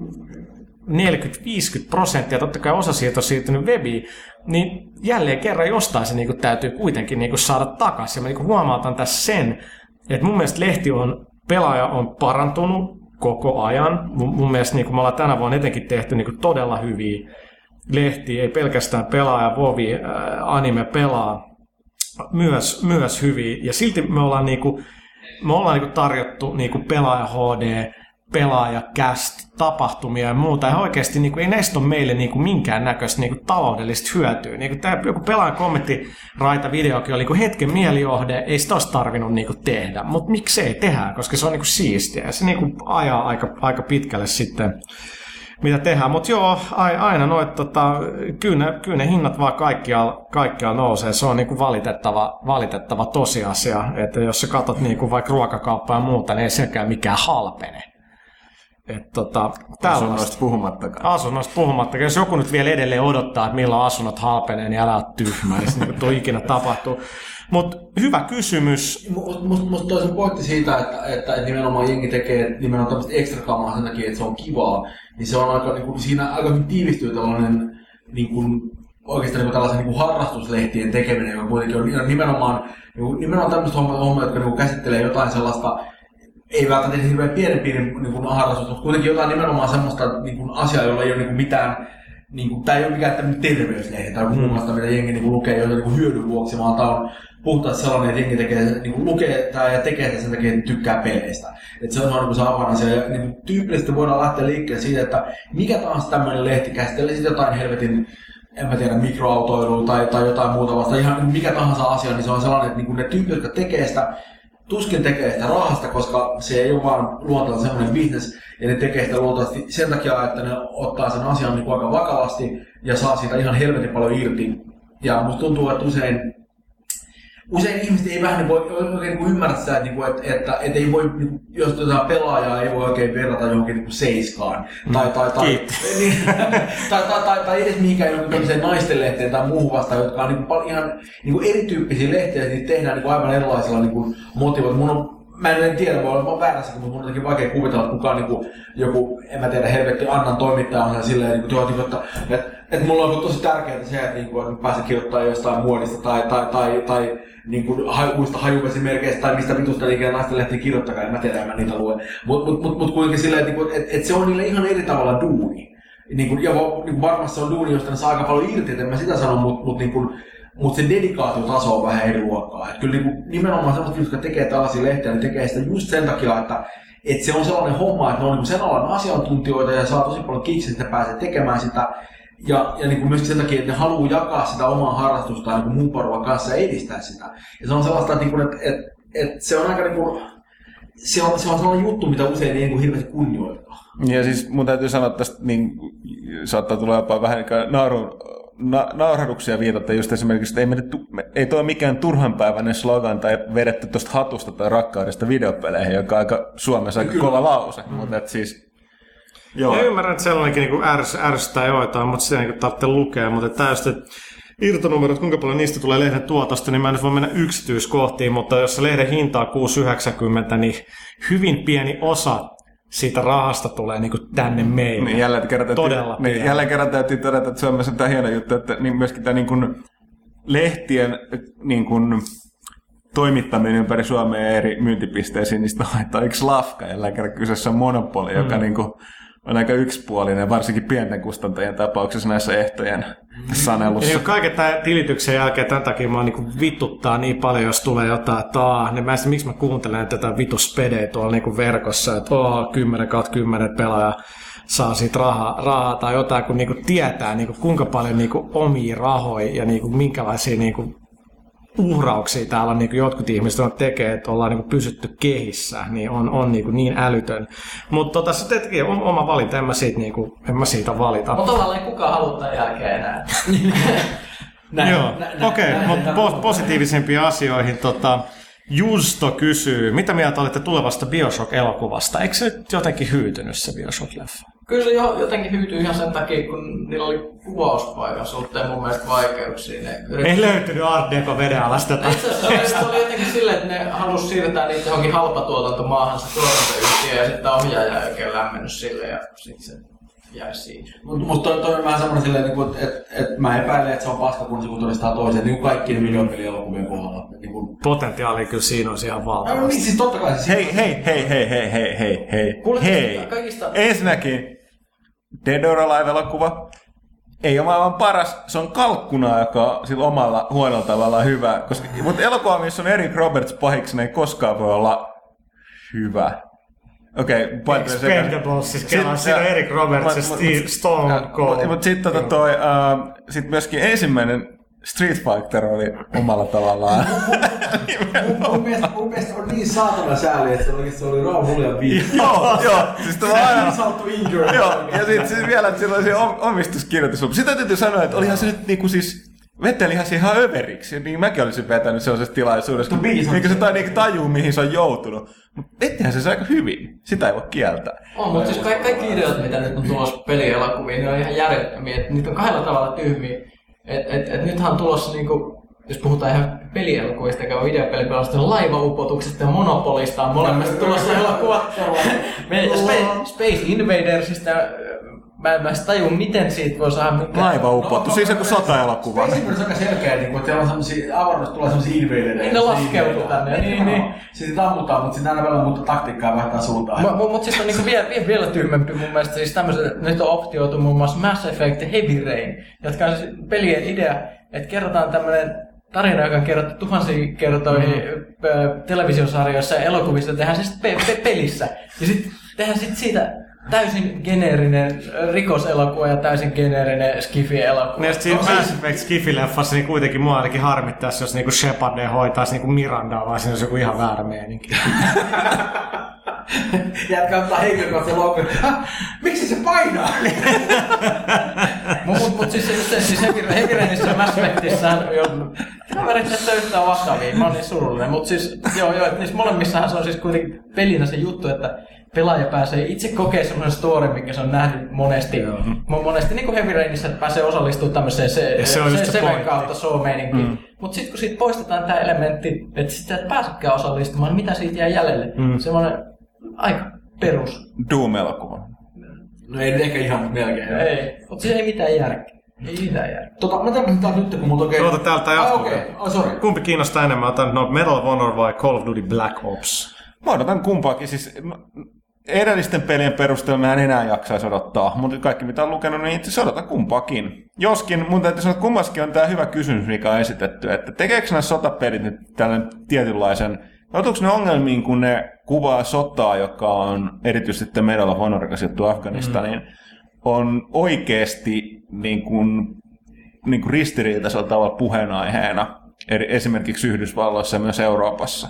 40-50%, totta kai osa siitä on siirtynyt webiin, niin jälleen kerran jostain se niinku täytyy kuitenkin niinku saada takaisin. Ja mä niinku huomautan tässä sen, et mun mielestä pelaaja on parantunut koko ajan. Mun mielestä niin me ollaan tänä vuonna etenkin tehty niin todella hyviä lehtiä. Ei pelkästään pelaaja, vovi, anime pelaa. Myös hyviä. Ja silti me ollaan tarjottu pelaaja HD pelaajakästä, tapahtumia ja muuta. Ja oikeasti niin kuin, ei näistä ole meille niin kuin, minkäännäköistä niin kuin, taloudellista hyötyä. Niin kuin, tämä joku pelaajan kommenttiraitavideokin on niin kuin, hetken mielijohde, ei sitä olisi tarvinnut niin kuin, tehdä. Mutta miksei tehdä, koska se on niin kuin, siistiä. Ja se niin kuin, ajaa aika pitkälle sitten, mitä tehdään. Mutta joo, aina noit, kyllä ne hinnat vaan kaikkialla nousee. Se on niin kuin, valitettava tosiasia. Että jos sä katot niin kuin, vaikka ruokakauppaa ja muuta, niin ei sekään mikään halpene. Asunnoista puhumattakaan. Jos joku nyt vielä edelleen odottaa, että milloin asunnot halpenee, niin älä ole tyhmä, niin tuo ikinä tapahtuu. Mutta hyvä kysymys. Mutta toisen pointti siitä, että nimenomaan jengi tekee nimenomaan tämmöistä ekstrakamaa sen takia, että se on kivaa, niin se on aika, niin kuin, siinä aika tiivistyy tällainen niin kuin, oikeastaan niin tällaisen niin harrastuslehtien tekeminen, joka kuitenkin on nimenomaan tämmöistä hommaa, jotka niin käsittelee jotain sellaista, ei välttämättä hirveän pienen piirin niin harrastus, mutta kuitenkin jotain nimenomaan semmoista niin asiaa, jolla ei ole niin mitään, niin tämä ei ole mikään tämmöinen terveyslehti tai muun muassa, mitä jengi niin lukee joita niin hyödyn vuoksi, vaan tämä on puhtaasti sellainen, että jengi tekee, niin lukee ja tekee sen takia, että tykkää peleistä. Että se on niin se avainasia. Ja niin tyypillisesti voidaan lähteä liikkeelle siitä, että mikä taas tämmöinen lehti käsittelee sitten jotain helvetin, en mä tiedä, mikroautoilua tai jotain muuta vasta, ihan mikä tahansa asia, niin se on sellainen, että niin ne tyypit, jotka tekee sitä, tuskin tekee sitä rahasta, koska se ei ole vaan luontaan semmoinen bisnes, ja ne tekee sitä luultavasti sen takia, että ne ottaa sen asian niin aika vakavasti ja saa siitä ihan helvetin paljon irti. Ja musta tuntuu, että usein ihmiset ei vähän niin voi oikein niin ymmärrä sitä, että ei voi, jos jotain pelaajaa ei voi oikein verrata johonkin niin seiskaan. Tai edes mihinkään johonkin tämmöiseen naistenlehteen tai muuhun vastaan, jotka on niin ihan niin erityyppisiä lehtejä, niin tehdään niin aivan erilaisilla niin motivoilla. Mä en tiedä, voi olla väärässä, mutta mun on jotenkin vaikea kuvitella, että kukaan niin joku, en mä tiedä, helvetti Annan toimittaja on silleen, että mulla on tosi tärkeää se, että mä pääsen kirjoittamaan jostain muodista tai niin kuin, uusista hajuvesimerkeistä tai mistä vitusta ikinä naisten lehtiä kirjoittakaa, en mä tiedä, en mä niitä lue. Mutta kuitenkin silleen, että se on niille ihan eri tavalla duuni. Ja varmasti se on duuni, josta ne saa aika paljon irti, että en mä sitä sano, mutta se dedikaatiotaso on vähän eri luokkaa. Et kyllä niin nimenomaan sellaiset, jotka tekee tällaisia lehtiä, ne tekee sitä just sen takia, että se on sellainen homma, että ne on niin sen alan asiantuntijoita ja saa tosi paljon kikseä, että pääsee tekemään sitä. Ja niin myöskin sen takia, että ne haluaa jakaa sitä omaa harrastustaan niin muun porukan kanssa ja edistää sitä. Ja se on sellaista, että se on aika niin se on sellainen juttu, mitä usein ei niin hirveästi kunnioittaa. Ja siis mun täytyy sanoa, että tästä niin, saattaa tulla jopa vähän niin naurahduksia viitatta just esimerkiksi, että ei toi mikään turhanpäiväinen slogan tai vedetty tuosta hatusta tai rakkaudesta videopeleihin, joka on aika, Suomessa aika kova lause, mutta et siis... Joo. Ja ymmärrän, että sellainenkin niin ärsyttää joitain, mutta sitä niin tarvitsee lukea, mutta täysin, että irtonumerot, kuinka paljon niistä tulee lehden tuotosta, niin mä en nyt voi mennä yksityiskohtiin, mutta jos se lehden hinta on 6,90, niin hyvin pieni osa siitä rahasta tulee niinku tänne meille. Niin, jälleen kerran täytyy todeta, että Suomessa on tämä hieno juttu, että myöskin tämä niinku lehtien niinku toimittaminen ympäri Suomea ja eri myyntipisteisiin, niin sitä haetaan yksi lafka. Jälleen kerran kyseessä on monopoli, joka niinku on aika yksipuolinen, varsinkin pienten kustantajien tapauksessa näissä ehtojen sanelussa. Niin kaiken tämän tilityksen jälkeen tämän takia minua niin vituttaa niin paljon, jos tulee jotain, että niin mä en sitä, miksi mä kuuntelen tätä vituspedeä tuolla niin verkossa, että 10/10 pelaaja saa siitä rahaa tai jotain, kun niin tietää niin kuinka paljon niin omia rahoja ja niin minkälaisia niin uhrauksia täällä niin jotkut ihmiset tekee, että ollaan niin pysytty kehissä, niin on niin älytön. Mutta se tietenkin on oma valinta, en mä siitä valita. Mutta tavallaan ei kukaan halua tämän jälkeen enää. Okei, mutta positiivisempiin asioihin. Justo kysyy, mitä mieltä olette tulevasta Bioshock-elokuvasta? Eikö se nyt jotenkin hyytynyt se Bioshock-leffa? Kyllä se jotenkin hyytyi ihan sen takia, kun niillä oli kuvauspaikan suhteen mun mielestä vaikeuksia. Ei löytynyt Art Deco vedenalasta. Se oli jotenkin silleen, että ne halusi siirtää niitä johonkin halpatuotantomaahansa tuotantoyhtiöön ja sitten ohjaaja ei oikein lämmennyt sille ja sitten se jäi siinä. Mutta toi on vähän semmoinen silleen, että mä epäilen, että se on paska, kun se todistaa toiseen, niin kuin kaikkien videopelielokuvien kohdalla. Potentiaali kyllä siinä on ihan valtavasti. No niin, siis totta kai. Hei. Ensinnäkin, Dead or Alive-elokuva ei ole maailman paras, se on kalkkuna, joka on sillä omalla huonolla tavallaan hyvä. Mutta elokuva, missä on Eric Roberts pahiksi, ei koskaan voi olla hyvä. Okei, Expendables, siis kelaan siinä Eric Roberts ja Steve Stone Cold. Mutta sitten sit myöskin ensimmäinen Street Fighter oli omalla tavallaan. Mun mielestä on niin saatana sääli, että se oli rauhulia viikko. Joo. Siis ja sitten vielä sellaisia omistuskirjoitus. Sitä täytyy sanoa, että olihan se nyt niinku siis... Vetteli ihan siihen överiksi, niin mäkin olisin vetänyt sellaisessa tilaisuudessa, eikä se tajuu, mihin se on joutunut. Mutta vettihän se aika hyvin, sitä ei voi kieltää. On, mutta siis kaikki ideat, mitä nyt on tulossa pelielokuviin, niin on ihan järjettömiä. Niitä on kahdella tavalla tyhmiä. Et nythän on tulossa, niinku, jos puhutaan ihan pelielokuvista, eikä videopelipelasta, laivaupotuksesta ja monopolista on molemmista tulossa elokuva. Space Invadersista. Mä en edes tajua, miten siitä voi saada mitään. Laivaupottu, siis joku sota-elokuva. Space Invaders on aika selkeä, että teillä on sellaisia, avaruudessa tulee sellaisia invadereita. Niin ne laskeutuu tänne. Niin. Siis ammutaan, mutta sitten aina välillä muuttaa taktiikkaa ja vaihtaa suuntaan. Mutta siis on niinku vielä tyhmempi mun mielestä. Siis tämmöiset, nyt on optioitu muun muassa Mass Effect ja Heavy Rain, jotka on siis pelien idea, että kerrotaan tämmönen tarina, joka on kerrottu tuhansia kertoihin televisiosarjoissa ja elokuvissa, tehdään se sitten pelissä. Ja sitten tehdään sit siitä... Täysin geneerinen rikoselokuva ja täysin geneerinen skifi-elokuva. Ja sitten siinä Mass Effect skifi-leffassa niin kuitenkin mua ainakin harmittaisi, jos niinku Sheparden hoitaisi niinku Mirandaa, vaan siinä olisi joku ihan väärä meininki. Jätkä ottaa henkilökohtaisen loppuun. Miksi se painaa? Mut siis Heavy Rainissa Mass Effectissä on... Kaverit näyttää yhtään vakavia, mä oon niin surullinen. Mut siis joo, että niissä molemmissahan se on siis kuitenkin pelinä se juttu, että... Pelaaja pääsee itse kokee semmoisen story, minkä se on nähnyt monesti. Monesti niin kuin Heavy Rainissä, että pääsee osallistumaan tämmöiseen Seven kautta show-meininkiin. Mutta sitten kun siitä poistetaan tämä elementti, että sitä et pääsekään osallistumaan, niin mitä siitä jää jäljelle? Semmoinen aika perus. Doom-elokuva. No ei ehkä ihan melkein. Ei, mutta siinä ei mitään järkeä. Ei mitään järkeä. Mä tarvitsen taas nyt, kun mulla on oikein... Tuota täältä jatkuu. Sorry. Kumpi kiinnostaa enemmän? Otan Medal of Honor vai Call of Duty Black Ops? Mä odotan kumpaakin. Siis... Edellisten pelien perusteella mä en enää jaksaisi odottaa, mutta kaikki mitä on lukenut, niin itse odotan kumpaakin. Joskin, mun täytyy sanoa, että kummaskin on tää hyvä kysymys, mikä on esitetty, että tekeekö nämä sotapelit nyt tällainen tietynlaisen... Otuuko ne ongelmiin, kun ne kuvaa sotaa, joka on erityisesti Medal of Honor, joka sijoittuu Afganistaniin, on oikeasti niin kuin ristiriitaisella tavalla puheenaiheena, esimerkiksi Yhdysvalloissa ja myös Euroopassa.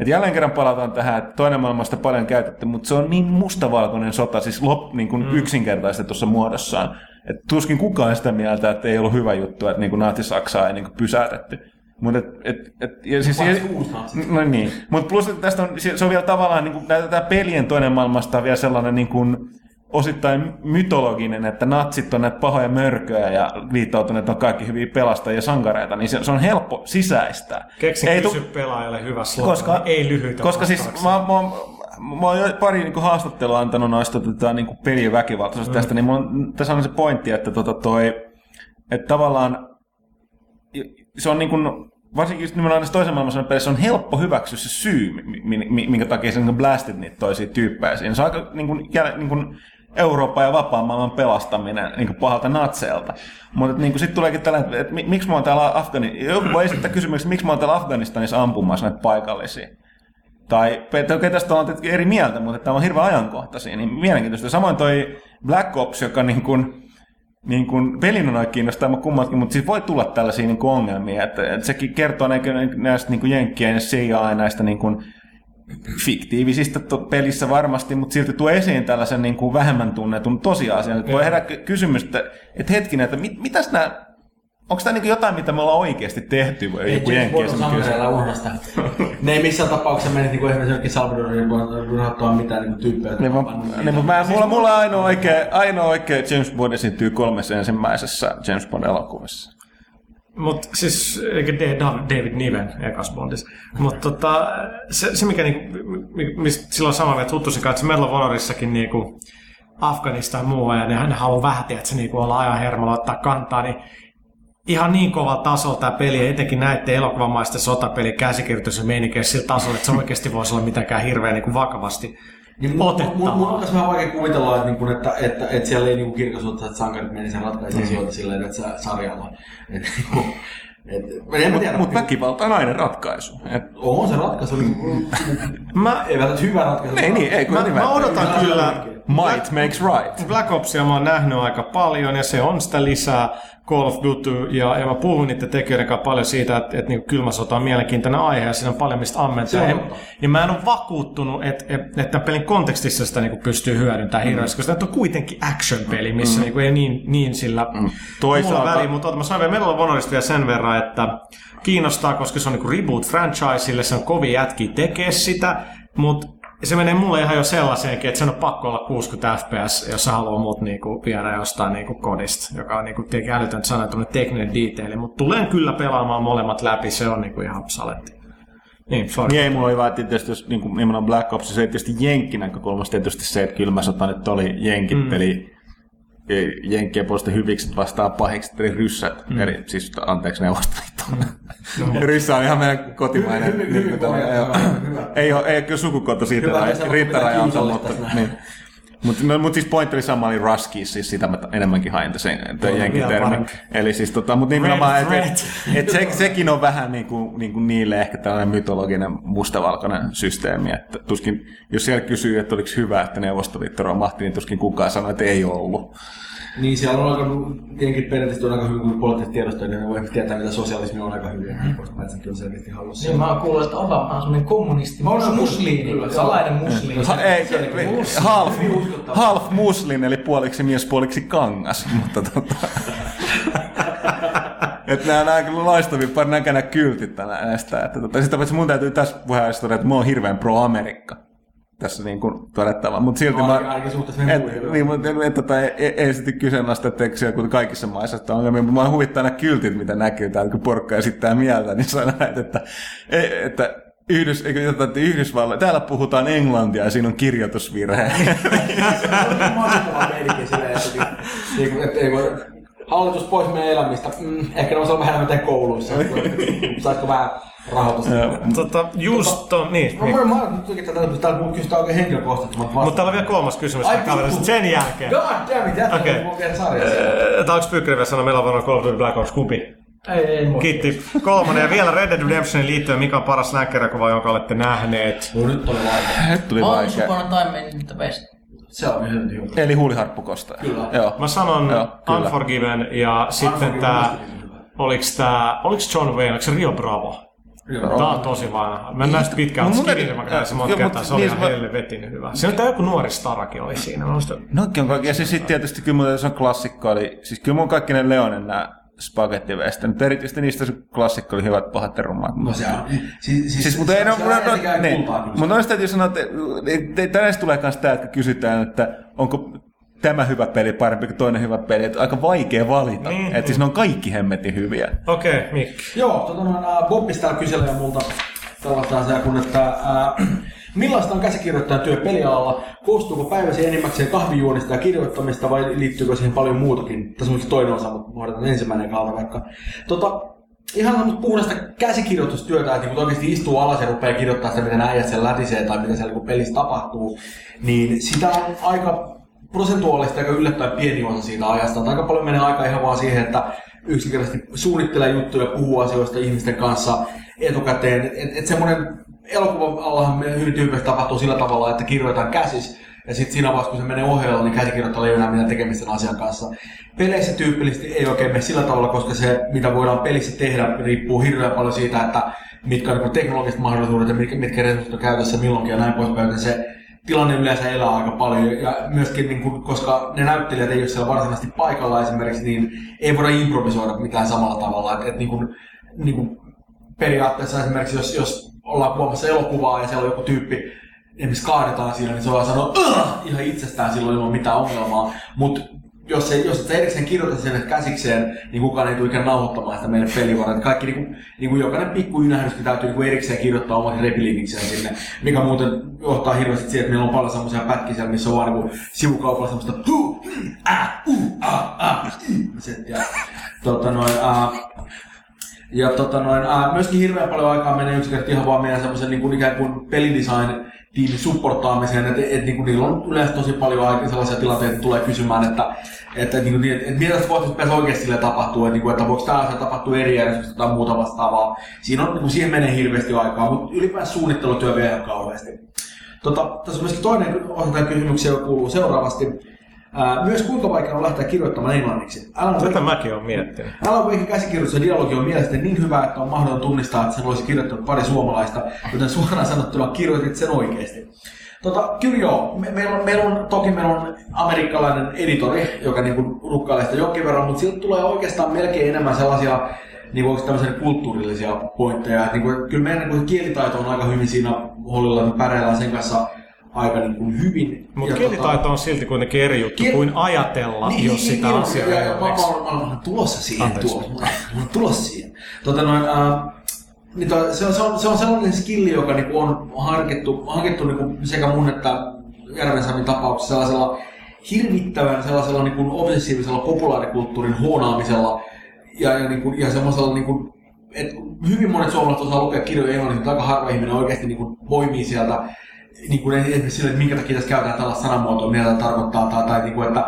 Et jälleen kerran palataan tähän, että toinen maailmasta paljon käytetty, mutta se on niin mustavalkoinen sota, siis yksinkertaisesti tuossa muodossaan. Et tuskin kukaan sitä mieltä, että ei ollut hyvä juttu, että niin Natsi-Saksaa ei niin pysäytetty. Mut plus, että tästä on, se on vielä tavallaan, niin tämä pelien toinen maailmasta on vielä sellainen niin kuin, osittain mytologinen, että natsit on näitä pahoja mörköjä ja liittoutuneet on kaikki hyviä pelastajia ja sankareita, niin se on helppo sisäistää. Ei kysy pelaajalle hyvä slogan, koska, ei lyhyitä. Koska siis mä oon jo pari niinku haastattelua antanut noista niinku pelien väkivaltaisuudesta tästä, niin tässä on se pointti, että että tavallaan se on niin kuin... Varsinkin nimenomaan toisen maailmansodan pelissä on helppo hyväksyä se syy, minkä takia se blastit niitä toisia tyyppejä. Siinä se on aika niin kuin Eurooppa ja vapaan maailman pelastaminen niin kuin pahalta natseelta. Mutta niin sitten tuleekin tällainen, että miksi mä oon täällä Afganistanissa ampumassa näitä paikallisia. Tai tästä on eri mieltä, mutta tämä on hirveän ajankohtaisia, niin mielenkiintoista. Samoin toi Black Ops, joka... Niin kuin pelin on oikein kiinnostaa, mutta siis voi tulla tällaisia niin kuin ongelmia, että sekin kertoo näistä niin kuin jenkkien ja CIA näistä niin kuin fiktiivisistä pelissä varmasti, mutta silti tuo esiin tällaisen niin kuin vähemmän tunnetun tosiasian. Okay. Voi herää kysymys, että hetkinen, että mitäs nämä... Onko tämä niin jotain, mitä me ollaan oikeasti tehty? Vai ei, James Bond on Sammereella uudestaan. Ne ei missään tapauksessa mene niin esimerkiksi Salvadorin rahattua mitään niin tyyppejä. Mulla ainoa oikea James Bond esiintyy 3 ensimmäisessä James Bond-elokuvassa. Mutta siis, eikä David Niven ekas Bondissa. Mutta se mikä silloin sama mieltä Huttusen kanssa, että Medal of Honorissakin niinku Afganistan ja muuta, ja ne haluaa vähän tiedä, että se niinku ollaan ajan hermolla ottaa kantaa, niin ihan niin kovalla tasolla tämä peli, etenkin näiden elokuvamaisten sotapelien käsikirjoitus ja meinikeissä sillä tasolla, että se oikeasti voisi olla mitenkään hirveän niin vakavasti otettavaa. Mun on vähän vaikea kuvitella, että siellä ei niin kirkas ottaa, että sankarit menisivät ratkaisiin asioita silleen, että sarjalla. Mutta väkivaltainen ratkaisu. On se ratkaisu. Mä ei välttämättä hyvä ratkaisu. Mä odotan kyllä. Might makes right. Black Opsia mä oon nähnyt aika paljon ja se on sitä lisää. Call of Duty ja mä puhun niiden tekijöiden kanssa paljon siitä, että niinku kylmä sota on mielenkiintoinen aihe ja siinä on paljon mistä ammentaa. Ja mä en ole vakuuttunut, että tämän pelin kontekstissa sitä niinku pystyy hyödyntämään hirveästi, koska tämä on kuitenkin action-peli, missä niinku ei niin sillä toisaalta väliä. Mutta mä sanoin vielä Medal of Honorista vielä sen verran, että kiinnostaa, koska se on niinku reboot-franchiselle, se on kovin jätkiä tekee sitä, mutta se menee mulle ihan jo sellaiseenkin, että sen on pakko olla 60 fps, jos haluaa mut niinku viedä jostain niinku kodista, joka on niinku tietenkin älytöntä sanoa, tämmönen tekninen detaili, mutta tulen kyllä pelaamaan molemmat läpi, se on niinku ihan saletti. Niin, ei mulla ole hyvä, että tietysti jos niinku, nimenomaan Black Ops, se ei tietysti jenkin näkökulmasta, tietysti se, että kylmä sota nyt oli jenkipeli, jenkkien puolesta hyviksi vastaan pahiksi eli ryssät, eli siis anteeksi Neuvostoliittoon. No. Ryssä on ihan meidän kotimainen. Ei ole kyllä sukukohta siitä, rinttaraja on sama. Mutta siis pointti oli sama, niin Ruskies, siis sitä mä enemmänkin hain tämän jenkin termin. Eli siis mutta nimenomaan, että sekin on vähän niin kuin niille ehkä tällainen mytologinen mustavalkoinen systeemi, että tuskin, jos siellä kysyy, että oliko hyvä, että Neuvostoliitto romahti, niin tuskin kukaan sanoi, että ei ollut. Niin, siellä on aika, tietenkin periaatteessa on aika hyvin, kun poliittiset tiedostajat, niin voi tietää, mitä sosialismi on aika hyvin. Mä etsin kyllä selvästi hallussa. Niin, mä oon kuullut, että Obama on semmoinen kommunisti. Mä oon musliini, salainen musliini. Half muslim, eli puoliksi mies, puoliksi kangas. Mutta että nämä on aika loistavia, paljon näkänä kyltit näistä. Sitä paitsi mun täytyy tässä puheessa todeta, että mä oon hirveän pro-Amerikka. Tässä niin kuin todettava, mutta silti ei sitten kyseenalaista tekstiä kuin kaikissa maissa, että ongelmia, mutta mä huvittaa nämä kyltit, mitä näkyy täällä, kun porukka esittää mieltä, niin sanoit, että täällä puhutaan englantia ja siinä on kirjoitusvirhe. Hallitus pois meidän elämistä. Ehkä ne olisivat vähän mitään kouluissa. Saisiko vähän rahoitusta? Niin. Mä oon nyt kyllä oikein henkilökohtaisesti. Mutta täällä on vielä kolmas kysymys. Sen jälkeen. God damn it, jätkä mun vielä sarjassa. Tää onks Pyykkönen vielä sanoa, meillä on varmaan Call of Duty Black Ops, kumpi? Ei muuta. Kiitti. Kolmonen ja vielä Red Dead Redemptionin liittyen, mikä on paras lääkkäräkuva, jonka olette nähneet? Nyt oli vaikea. On supona taimeen nyt best. Se on hyvin. Eli huuliharppukosta. Joo. Mä sanon joo, Unforgiven ja sitten tää oliks John Wayne, oliks Rio Bravo? Tää on tosi vanha. Mä en näistä pitkään olis kivirimakaisessa monta kertaa, se oli ihan helvetin hyvä. Siinä tää joku nuori starakin oli siinä. No oikein kaikki. Ja siis sit tietysti kyllä se on klassikko, eli siis kyllä mun kaikki ne Leonen nää spagettiveistä. Nyt erityisesti niistä se klassikko oli hyvät pahat ja rummat. No se on. Siis mutta ei ole. Mun noista täytyy sanoa, että tänäistä tulee myös tämä, että kysytään, että onko tämä hyvä peli parempi kuin toinen hyvä peli. Että aika vaikea valita. Mm-hmm. Että siis ne on kaikki hemmetin hyviä. Okei, Mikki. Joo, Bobbis täällä kyselee multa tällaista asiaa, kun että millaista on käsikirjoittajan työ pelialalla? Koostuuko päiväsi enimmäkseen kahvijuonista ja kirjoittamista vai liittyykö siihen paljon muutakin? Tässä on toinen osa, mutta hoidetaan ensimmäinen kautta vaikka. Ihan puhun sitä käsikirjoitustyötä, että kun oikeasti istuu alas ja rupeaa kirjoittamaan sitä, miten äijät sen lätisee tai mitä siellä pelissä tapahtuu, niin sitä on aika prosentuaalisesti aika yllättäen pieni osa siitä ajasta. Aika paljon menee aikaa ihan vaan siihen, että yksinkertaisesti suunnittelee juttuja, puhuu asioista ihmisten kanssa etukäteen. Että semmoinen elokuva-allahan hyvin tyypillisesti tapahtuu sillä tavalla, että kirjoitetaan käsis, ja sitten siinä vaiheessa, kun se menee ohjelmaan, niin käsikirjoittajalla ei ole enää mitään tekemistä sen asian kanssa. Peleissä tyypillisesti ei oikein mene sillä tavalla, koska se, mitä voidaan pelissä tehdä, riippuu hirveän paljon siitä, että mitkä on teknologiset mahdollisuudet ja mitkä resurssit on käytössä milloinkin ja näin poispäin, joten se tilanne yleensä elää aika paljon. Ja myöskin, niin kun, koska ne näyttelijät ei ole siellä varsinaisesti paikalla esimerkiksi, niin ei voida improvisoida mitään samalla tavalla. Et niin kun periaatteessa esimerkiksi, jos ollaan kuomassa elokuvaa ja siellä on joku tyyppi, esimerkiksi kaadetaan siinä, niin se voi sanoa ihan itsestään silloin ilman mitään ongelmaa. Mutta jos et erikseen kirjoita sen käsikseen, niin kukaan ei tule ikään nauhoittamaan sitä meidän pelivaraa. Kaikki niin kuin jokainen pikku ynähdyskin täytyy niin kuin erikseen kirjoittaa oman repliikikseen sinne, mikä muuten johtaa hirveästi siihen, että meillä on paljon semmoisia pätkisiä, missä on vaan niin kuin sivukaupalla semmoista settiä. Ja myöskin hirveän paljon aikaa menee yksinkertaisesti ihan vaan meidän semmoisen niin kuin ikään kuin pelidesign-tiimin supporttaamiseen, että et, niin niillä on yleensä tosi paljon aikaa sellaisia tilanteita, että tulee kysymään, että mitä tässä kohtaisessa oikeasti sille tapahtuu, että voiko tämä asia tapahtua eri järjestelmästä tai muuta vastaavaa. Siinä on, niin siihen menee hirveästi aikaa, mutta ylipäänsä suunnittelutyö vie ihan kauheasti. Tässä on myöskin toinen osa kysymyksiä, joka kuuluu seuraavasti. Myös kuinka vaikea on lähteä kirjoittamaan englanniksi. Tätä mäkin olen miettinyt. Alan Waken käsikirjoitus ja dialogi on mielestäni niin hyvä, että on mahdoton tunnistaa, että sen olisi kirjoittanut pari suomalaista, joten suoraan sanottuna kirjoitit sen oikeasti. Kyllä joo, meillä on amerikkalainen editori, joka niinku rukkailee sitä jonkin verran, mutta siltä tulee oikeastaan melkein enemmän sellaisia niinku kulttuurillisia pointteja. Että niinku, kyllä meidän niinku kielitaito on aika hyvin siinä hollilla, me päreillään sen kanssa aika niin kuin hyvin. Mutta kielitaito on silti kuitenkin eri juttu kuin ajatella, niin, jos sitä asiaa ei ole. Mä tulossa siihen. Se on sellainen skilli, joka niin kuin on hankittu niin kuin sekä mun että Järvensämin tapauksessa sellaisella hirvittävän sellaisella niin kuin obsessiivisella populaarikulttuurin hoonaamisella ja semmoisella niin kuin, että hyvin monet suomalaiset osaa lukea kirjoja englanniksi, mutta aika harva ihminen oikeasti niin kuin poimii sieltä niin esimerkiksi sille, että minkä takia tässä käytetään tällaista sanamuotoa, mitä tämä tarkoittaa, tai niin kuin, että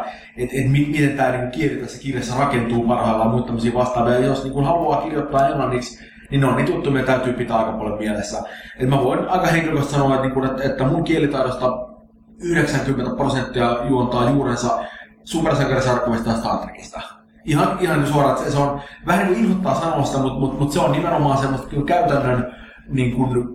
miten tämä niin kieli tässä kirjassa rakentuu parhaillaan, muita tämmöisiä vastaavia. Ja jos niin kuin haluaa kirjoittaa englanniksi, niin ne on niin tuttumia, täytyy pitää aika paljon mielessä. Et mä voin aika henkilökohtaisesti sanoa, että mun kielitaidosta 90% juontaa juurensa supersankarisarkkuvista Star Trekista. Ihan suoraan, että se on vähän niin kuin inhottaa sanoista, mutta se on nimenomaan semmoista käytännön niin kuin,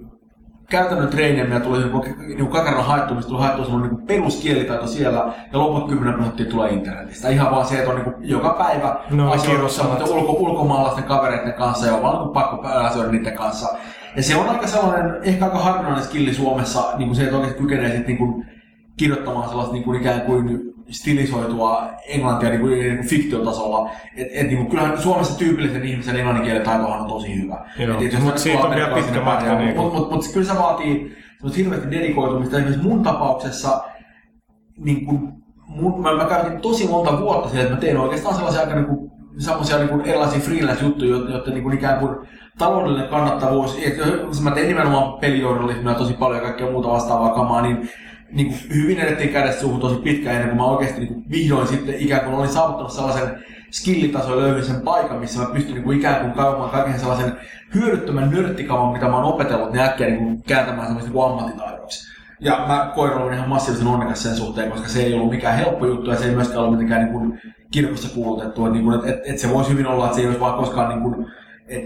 käytännön treenejä meillä tulee niin kakarana haettu, mistä tulee haettua sellainen niin peruskielitaito siellä, ja loput 10% tulee internetistä. Ihan vaan se, että on niin joka päivä asioissa ulkomaalaisten kavereiden kanssa, ja on vaan niin pakko asioida niiden kanssa. Ja se on aika sellainen, ehkä aika harvinainen skilli Suomessa, niin se, että oikeasti kykenee sit, niin kirjoittamaan sellaista niin ikään kuin stilisoitua englantia niin kuin fiktiotasolla. Niin kyllähän Suomessa tyypillisen ihmisen englanninkielitaitohan on tosi hyvä. Mutta siitä on vielä pitkä matka. Mutta kyllä se vaatii hirveästi dedikoitumista. Esimerkiksi mun tapauksessa niin kuin, mä käytin tosi monta vuotta siihen, että mä tein oikeastaan sellaisia aika niin kuin erilaisia freelance-juttuja, jotta niin kuin ikään kuin taloudellinen kannattavuus. Mä tein nimenomaan pelijournalismia tosi paljon ja kaikkea muuta vastaavaa kamaa, niin hyvin edettiin kädessä suuhun tosi pitkään ennen kuin mä oikeasti niin kuin vihdoin sitten ikään kuin olin saavuttanut sellaisen skillitason löyhin sen paikan, missä mä pystyn niin kuin ikään kuin kaivamaan kaiken sellaisen hyödyttömän nörttikavan, mitä mä oon opetellut, niin äkkiä niin kuin kääntämään semmoista niin ammattitaidoksi. Ja mä koiran olin ihan massiivisen onnekas sen suhteen, koska se ei ollut mikään helppo juttu ja se ei myöskään ollut mitenkään niin kuin kirkossa kuulutettu, että se voisi hyvin olla, että se ei olisi vaan koskaan niin kuin,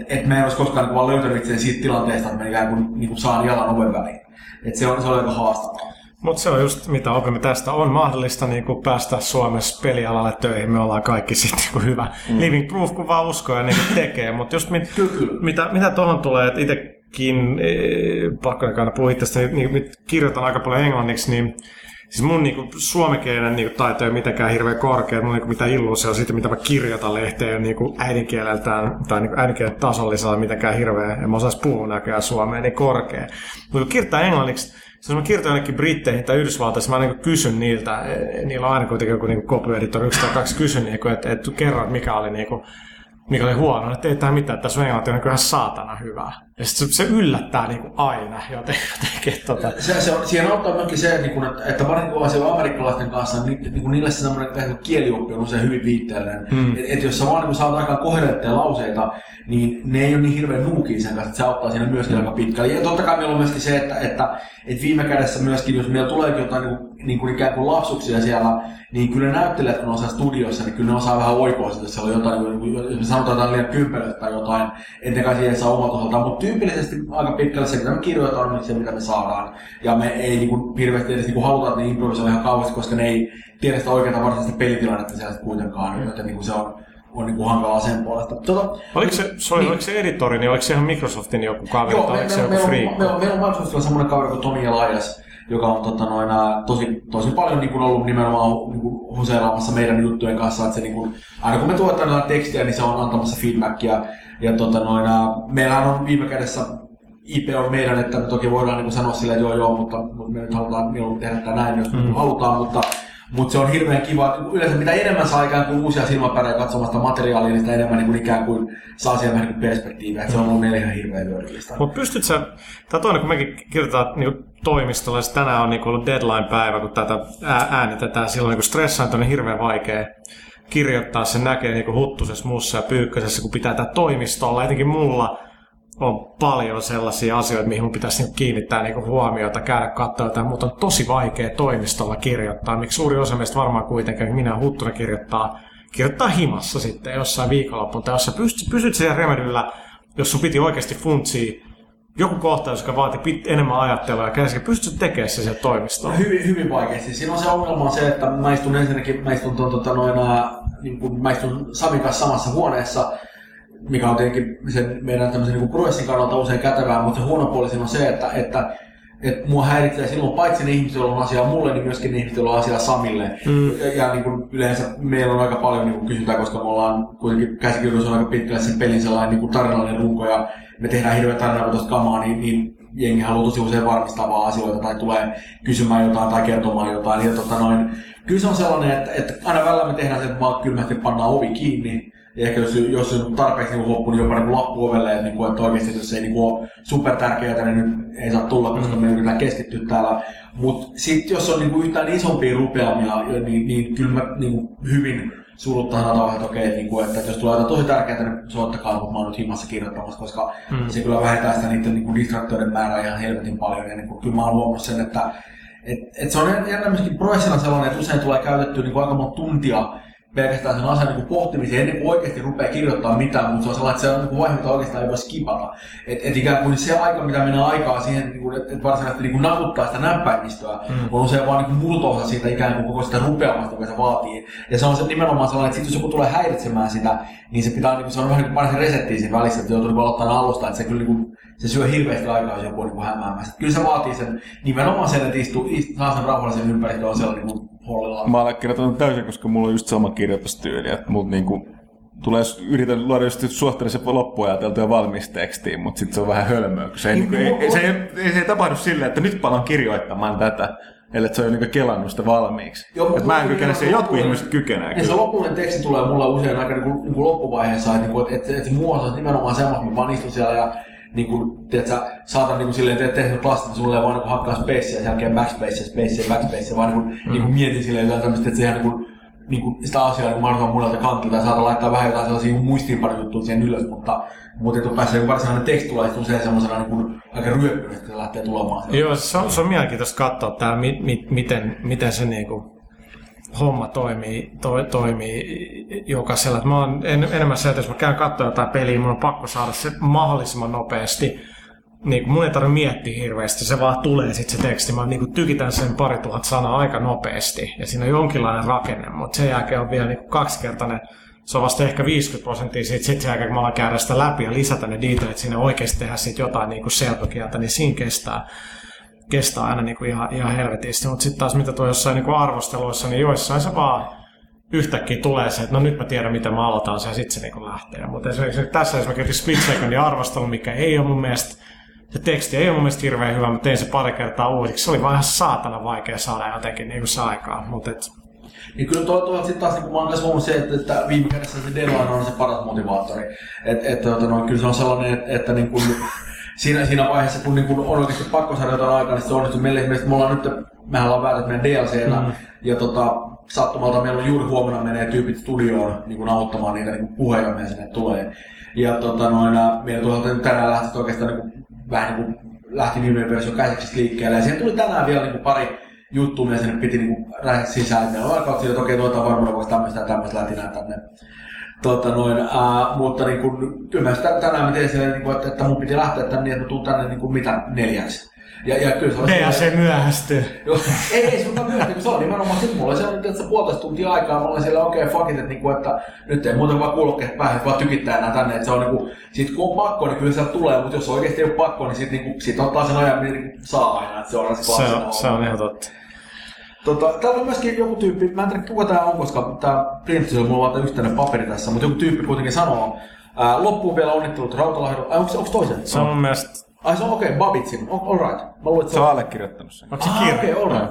että mä en olisi koskaan niin kuin vaan löytänyt itseäni siitä tilanteesta, että mä ikään kuin, saan jalan oven väliin. Että se oli aika haastavaa. Mutta se on just mitä opimme tästä. On mahdollista niinku päästä Suomessa pelialalle töihin. Me ollaan kaikki sitten niinku hyvä living proof, kun vaan uskoo ja niinku tekee. Mutta just mitä tuohon tulee, että itsekin, pakko aina puhua itsestä, niin kirjoitan aika paljon englanniksi, niin siis mun niinku suomenkielinen niinku taito ei ole mitenkään hirveän korkea. Mulla ei ole mitään illuusia siitä, mitä mä kirjoitan lehteen niinku äidinkieleltään tai niinku äidinkielen tasollisella mitenkään hirveä. En mä osaisi puhua näköjään suomeen, niin korkea. Mutta kun kirjoittaa englanniksi, jos mä kirjoitan jonnekin Britteihin tai Yhdysvaltaisiin, mä aina kysyn niiltä, niillä on aina kuitenkin joku niin copy-editor 1 tai 2 kysyn, että kerron, mikä oli huono, että ei tämä mitään, että sun englanti on ihan saatana hyvää. Ja sitten se yllättää niin aina jotenkin. Siihen auttaa myöskin se, että varsinkin asioilla amerikkalaisten kanssa, niin niillä se sellainen kielioppi on usein hyvin viitteellinen. Että jos sä vaan niin saat aikaan kohdennettuja lauseita, niin ne ei ole niin hirveän nuukia sen kanssa, että se auttaa siinä myöskin aika pitkälle. Ja totta kai meillä on myöskin se, että viime kädessä myöskin, jos meillä tuleekin jotain niin kuin ikään kuin lapsuksia siellä, niin kyllä ne näyttelijät, kun ne osaa studiossa, niin kyllä ne osaa vähän oikoa sitä, jos siellä on jotain, jos me sanotaan jotain liian kympelöitä tai jotain, ettei kai siihen saa omalta osaltaan, mutta tyypillisesti aika pitkälle se, mitä me kirjoitetaan, on se, mitä me saadaan. Ja me ei niin kuin hirveästi edes niin kuin haluta, että ne improvisoivat ihan kauheasti, koska ne ei tiedä sitä oikeaa varsinaista pelitilannetta siellä kuitenkaan, joten niin kuin se on niin kuin hankalaa sen puolesta. Oliko se editori, niin oliko se ihan Microsoftin joku kaveri, tai oliko se joku friikko? Meillä on Microsoftilla semmoinen kaveri kuin Toni Elias, joka on tosi paljon niin kuin ollut nimenomaan niin kuin huseeraamassa meidän juttujen kanssa, että se niin kuin, aina kun me tuotetaan näitä tekstiä, niin se on antamassa feedbackia. Ja meillähän on viime kädessä IP on meidän, että me toki voidaan niin kuin sanoa sillä, että joo, mutta me nyt halutaan mieluummin tehdä tämä näin, jos me halutaan, mutta Mutta se on hirveän kiva. Yleensä mitä enemmän saa ikään kuin uusia silmäpäriä katsomasta materiaalia, sitä enemmän niin kuin ikään kuin saa siihen vähän niin kuin perspektiiviä. Se on ollut meille ihan hirveän hyödyllistä. Mutta pystytkö sä, tämä toinen kun mekin kirjoitetaan niin toimistolla, ja tänään on niin ollut deadline-päivä, kun tätä äänitetään, silloin niin stressaanto on hirveän vaikea kirjoittaa. Sen näkee niin Huttusessa, Mussa ja Pyykkösessä, kun pitää tämä toimistolla, etenkin mulla on paljon sellaisia asioita, mihin mun pitäisi kiinnittää huomiota, käydä katsoa jotain, mutta on tosi vaikea toimistolla kirjoittaa. Miksi suuri osa meistä varmaan kuitenkin, minä Huttunen kirjoittaa himassa sitten jossain viikonloppuun, tai jos sä pysyt siellä remedyllä, jos sun piti oikeasti funtsia joku kohta, joka vaatii enemmän ajattelua ja käsikä, pystytkö tekemään se siellä toimistolla? Hyvin vaikeasti. Siinä on se ongelma se, että mä istun ensinnäkin, mä istun Samin kanssa samassa huoneessa, mikä on tietenkin sen meidän tämmöisen niin prosessin kannalta usein kätevää, mutta se huono puoli on se, että mua häiritsee silloin paitsi ne ihmiset, joilla on asiaa mulle, niin myöskin ne ihmiset, joilla on asiaa Samille. Mm. Ja niin kuin yleensä meillä on aika paljon niin kuin kysyntää, koska me ollaan kuitenkin käsikirjoitus on aika pitkälle sen pelin sellainen niin kuin tarinallinen runko, ja me tehdään hirveä tarinavetosta kamaa, niin jengi haluaa tosi usein varmistavaa asioita, tai tulee kysymään jotain tai kertomaan jotain. Ja kyllä se on sellainen, että aina välillä me tehdään se, että vaan kylmästi pannaan ovi kiinni. Ja ehkä jos se on tarpeeksi niin loppu, niin jopa niin lappu ovelle, että oikeasti jos se ei niin ole supertärkeää, niin nyt ei saa tulla, koska me yritetään keskittyä täällä. Mutta sitten jos on niin yhtään isompia rupeamia, niin kyllä mä niin hyvin suuluttaa sanotaan, että okei, että jos tulee jotain tosi tärkeää, niin soittakaa, mutta mä oon nyt himassa kirjoittamassa, koska se kyllä vähentää sitä niiden niin distraktioiden määrää ihan helvetin paljon. Ja niin kyllä mä oon huomannut sen, että se on jännä myöskin prosessina sellainen, että usein tulee käytettyä niin aika monta tuntia pelkästään sen asian niin pohtimiseen ennen kuin oikeasti rupeaa kirjoittamaan mitään, mutta se on sellainen, että se on niin vaihe, mitä oikeastaan ei voi skipata. Että ikään kuin se aika, mitä menee aikaa siihen, että varsinaisesti niin naputtaa sitä näppäimistöä, on usein vaan niin murto-osa siitä ikään kuin koko sitä rupeamasta, joka se vaatii. Ja se on se nimenomaan sellainen, että sit, jos joku tulee häiritsemään sitä, niin se pitää niin kuin, se on vähän niin kuin resettiin siinä välissä, että joutuu aloittamaan alusta, että se kyllä niin kuin, se syö hirveästi aikaa, jos joku on niin hämäämässä. Kyllä se vaatii sen nimenomaan sen, että saa sen rauhallisen ympäristön on sellainen niin hollilla. Mä olen kirjoittanut täysin, koska mulla on just sama kirjoitustyyli, että mut niinku tulee yritän luoda just suhteellisen loppuajateltua valmis tekstiin, mutta sitten se on vähän hölmöä, kun se ei tapahdu silleen, että nyt palaan kirjoittamaan tätä, ellei se on niinku kelannut sitä valmiiksi. Et mä en kykene siihen, jotkut ihmiset kykenevät. Ja se lopullinen teksti tulee mulla usein aika niinku loppuvaiheessa, että muu on nimenomaan semmoista, mä panistun siellä ja niinku saatan niinku silleen tehty plastin sulle vaan niinku hakkaa spacea ja jälkeen backspace vaan niinku mietin silleen tämmöstä, että se ihan niinku sitä asiaa niin mahdollisimman monelta kantilta ja saada laittaa vähän jotain sellaisia muistiinpanojuttuja siihen ylös, mutta et ole päässyt varsinainen teksti tulee usein semmoisena niin aika ryöppynä, että se lähtee tulemaan. Joo, se on mielenkiintoista katsoa tää, miten se niinku homma toimii jokaisella. Mä oon enemmän se, että jos mä käyn katsoa jotain peliä, mun on pakko saada se mahdollisimman nopeasti. Niin mun ei tarvitse miettiä hirveästi, se vaan tulee sitten se teksti. Mä niin tykitän sen 2000 sanaa aika nopeasti ja siinä on jonkinlainen rakenne, mutta sen jälkeen on vielä niin kaksikertainen. Se on vasta ehkä 50% siitä, sitten sen jälkeen kun mä alan käydä sitä läpi ja lisätä ne detailit, siinä oikeasti tehdä sitten jotain niin selkokieltä, niin siinä kestää aina niin ihan helvetisti. Mutta sitten taas mitä tuo jossain niin arvosteluissa, niin joissain se vaan yhtäkkiä tulee se, että no nyt mä tiedän mitä mä aloitan se ja sitten se niin lähtee. Mutta esimerkiksi tässä esimerkiksi split secondin arvostelu, mikä ei ole mun mielestä. Se teksti ei ole mun mielestä hirveän hyvä, mä tein se pari kertaa uusiksi. Se oli vaan ihan saatana vaikea saada jotenkin niin se aikaa. Niin kyllä toivottavasti sitten taas, niin mä oon tässä huomannut se, että viime kädessä se deadline on se paras motivaattori. Kyllä se on sellainen, että niin kun, siinä vaiheessa, kun niin kun on oikeasti pakko saada jotain aikaa, niin se onnistuu meille. Esimerkiksi mehän ollaan väärätä meidän DLC:llä ja sattumalta meillä on juuri huomenna menee tyypit studioon niin kun auttamaan niitä niin kun puheita, mitä sinne tulee. Ja meidän toisaalta tänään lähtee oikeastaan niin vähän niin kuin lähti viimeinen versio käsiksi liikkeelle. Ja siihen tuli tänään vielä niin kuin pari juttua, mitä sinne piti niin kuin räjätä sisään. Meillä on alkaa siitä, että okei, tuota varmuuden voisi tämmöistä ja tämmöistä lähtinään tänne. Mutta niin kuin, kyllä mä tänään mä tein silleen, niin kuin, että mun piti lähteä tänne, että mä tuun tänne niin kuin mitä 4:ksi. Se myöhästyy. Ei suuntaan myöhästyy, kun se on nimenomaan. Sitten mulla oli se 1,5 tuntia aikaa, mä olin siellä okei fuck it, että nyt ei muuten vaan kulkeet päähän, vaan tykittää enää tänne. Että se on niinku, sit kun on pakko, niin kyllä se tulee, mutta jos oikeesti ei ole pakko, niin sit ottaa sen ajan, niin saa aina. Että se on se on ihan totta. Täällä on myöskin joku tyyppi, mä en tiedä kuka tää on, koska tää printtysellä mulla on yksittäinen paperi tässä, mutta joku tyyppi kuitenkin sanoo. Loppuun vielä onnittelut Rautalahdolle. Onko toisen? Se on mun mielestä Ai se on okei, okay, Babitsin. Alright. Se on allekirjoittanut sen. Onko se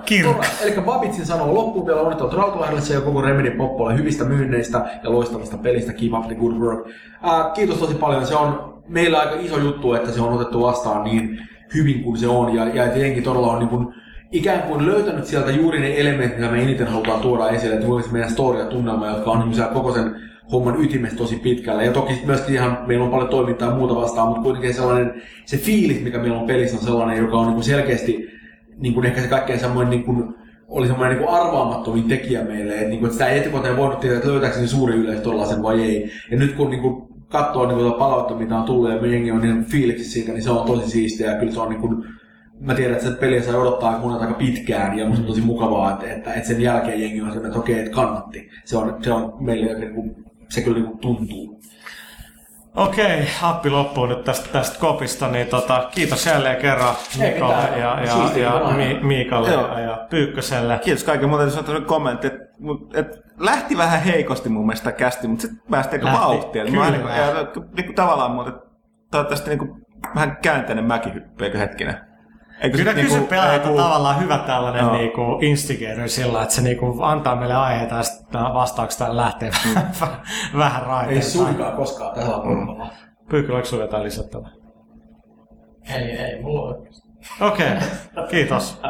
kirk? Elikkä Babitsin sanoo loppuun vielä onnittelut Rautalahdelle ja koko Remedin poppolle hyvistä myynneistä ja loistavasta pelistä. Keep up the good work. Kiitos tosi paljon. Se on meillä aika iso juttu, että se on otettu vastaan niin hyvin kuin se on. Ja tietenkin todella on niin kuin ikään kuin löytänyt sieltä juuri ne elementit, mitä me eniten halutaan tuoda esille. Että voisi meidän storia tunnelmaa, jotka on niin kuin koko sen homman ytimessä tosi pitkälle. Ja toki myöskin ihan meillä on paljon toimintaa ja muuta vastaan, mutta kuitenkin sellainen, se fiilis, mikä meillä on pelissä, on sellainen, joka on niinku selkeästi niinku ehkä se kaikkein semmoinen, niinku, oli semmoinen niinku arvaamattomin tekijä meille. Että niinku, et sitä ei etukoteen voinut tietää, että löytääkö se suuri yleisö tollaisen vai ei. Ja nyt kun niinku katsoo niinku palautta, mitä on tullut ja meidän jengi on niinku fiiliksissä siitä, niin se on tosi siistiä. Ja kyllä se on niinku, mä tiedän, että se peliä saa odottaa monet aika pitkään ja musta on tosi mukavaa, että sen jälkeen jengi on semmoinen, että okei, että kannatti. Se on meille niinku, se kyllä niinku tuntuu. Okei, happi loppuu nyt tästä kopista, niin kiitos jälleen kerran Mikalle Miikalle ja Pyykköselle. Kiitos kaikille. Muuten jos on tämmöinen kommentti, että lähti vähän heikosti mun mielestä kästi, mutta sitten päästi aika vauhtia. Niin tavallaan muuten, toivottavasti niinku vähän käänteinen mäkihyppy, eikö hetkinen? Kyllä kyse pelaa, että tavallaan hyvä tällainen niinku instigator sillä, että se niinku antaa meille aiheita ja sitten vastauksesta lähtee vähän raiteilta. Ei suinkaan koskaan tällä porukalla. Pyykkönen, oliko sinulla jotain lisättävää? Ei, mulla oikeastaan. Okei, kiitos.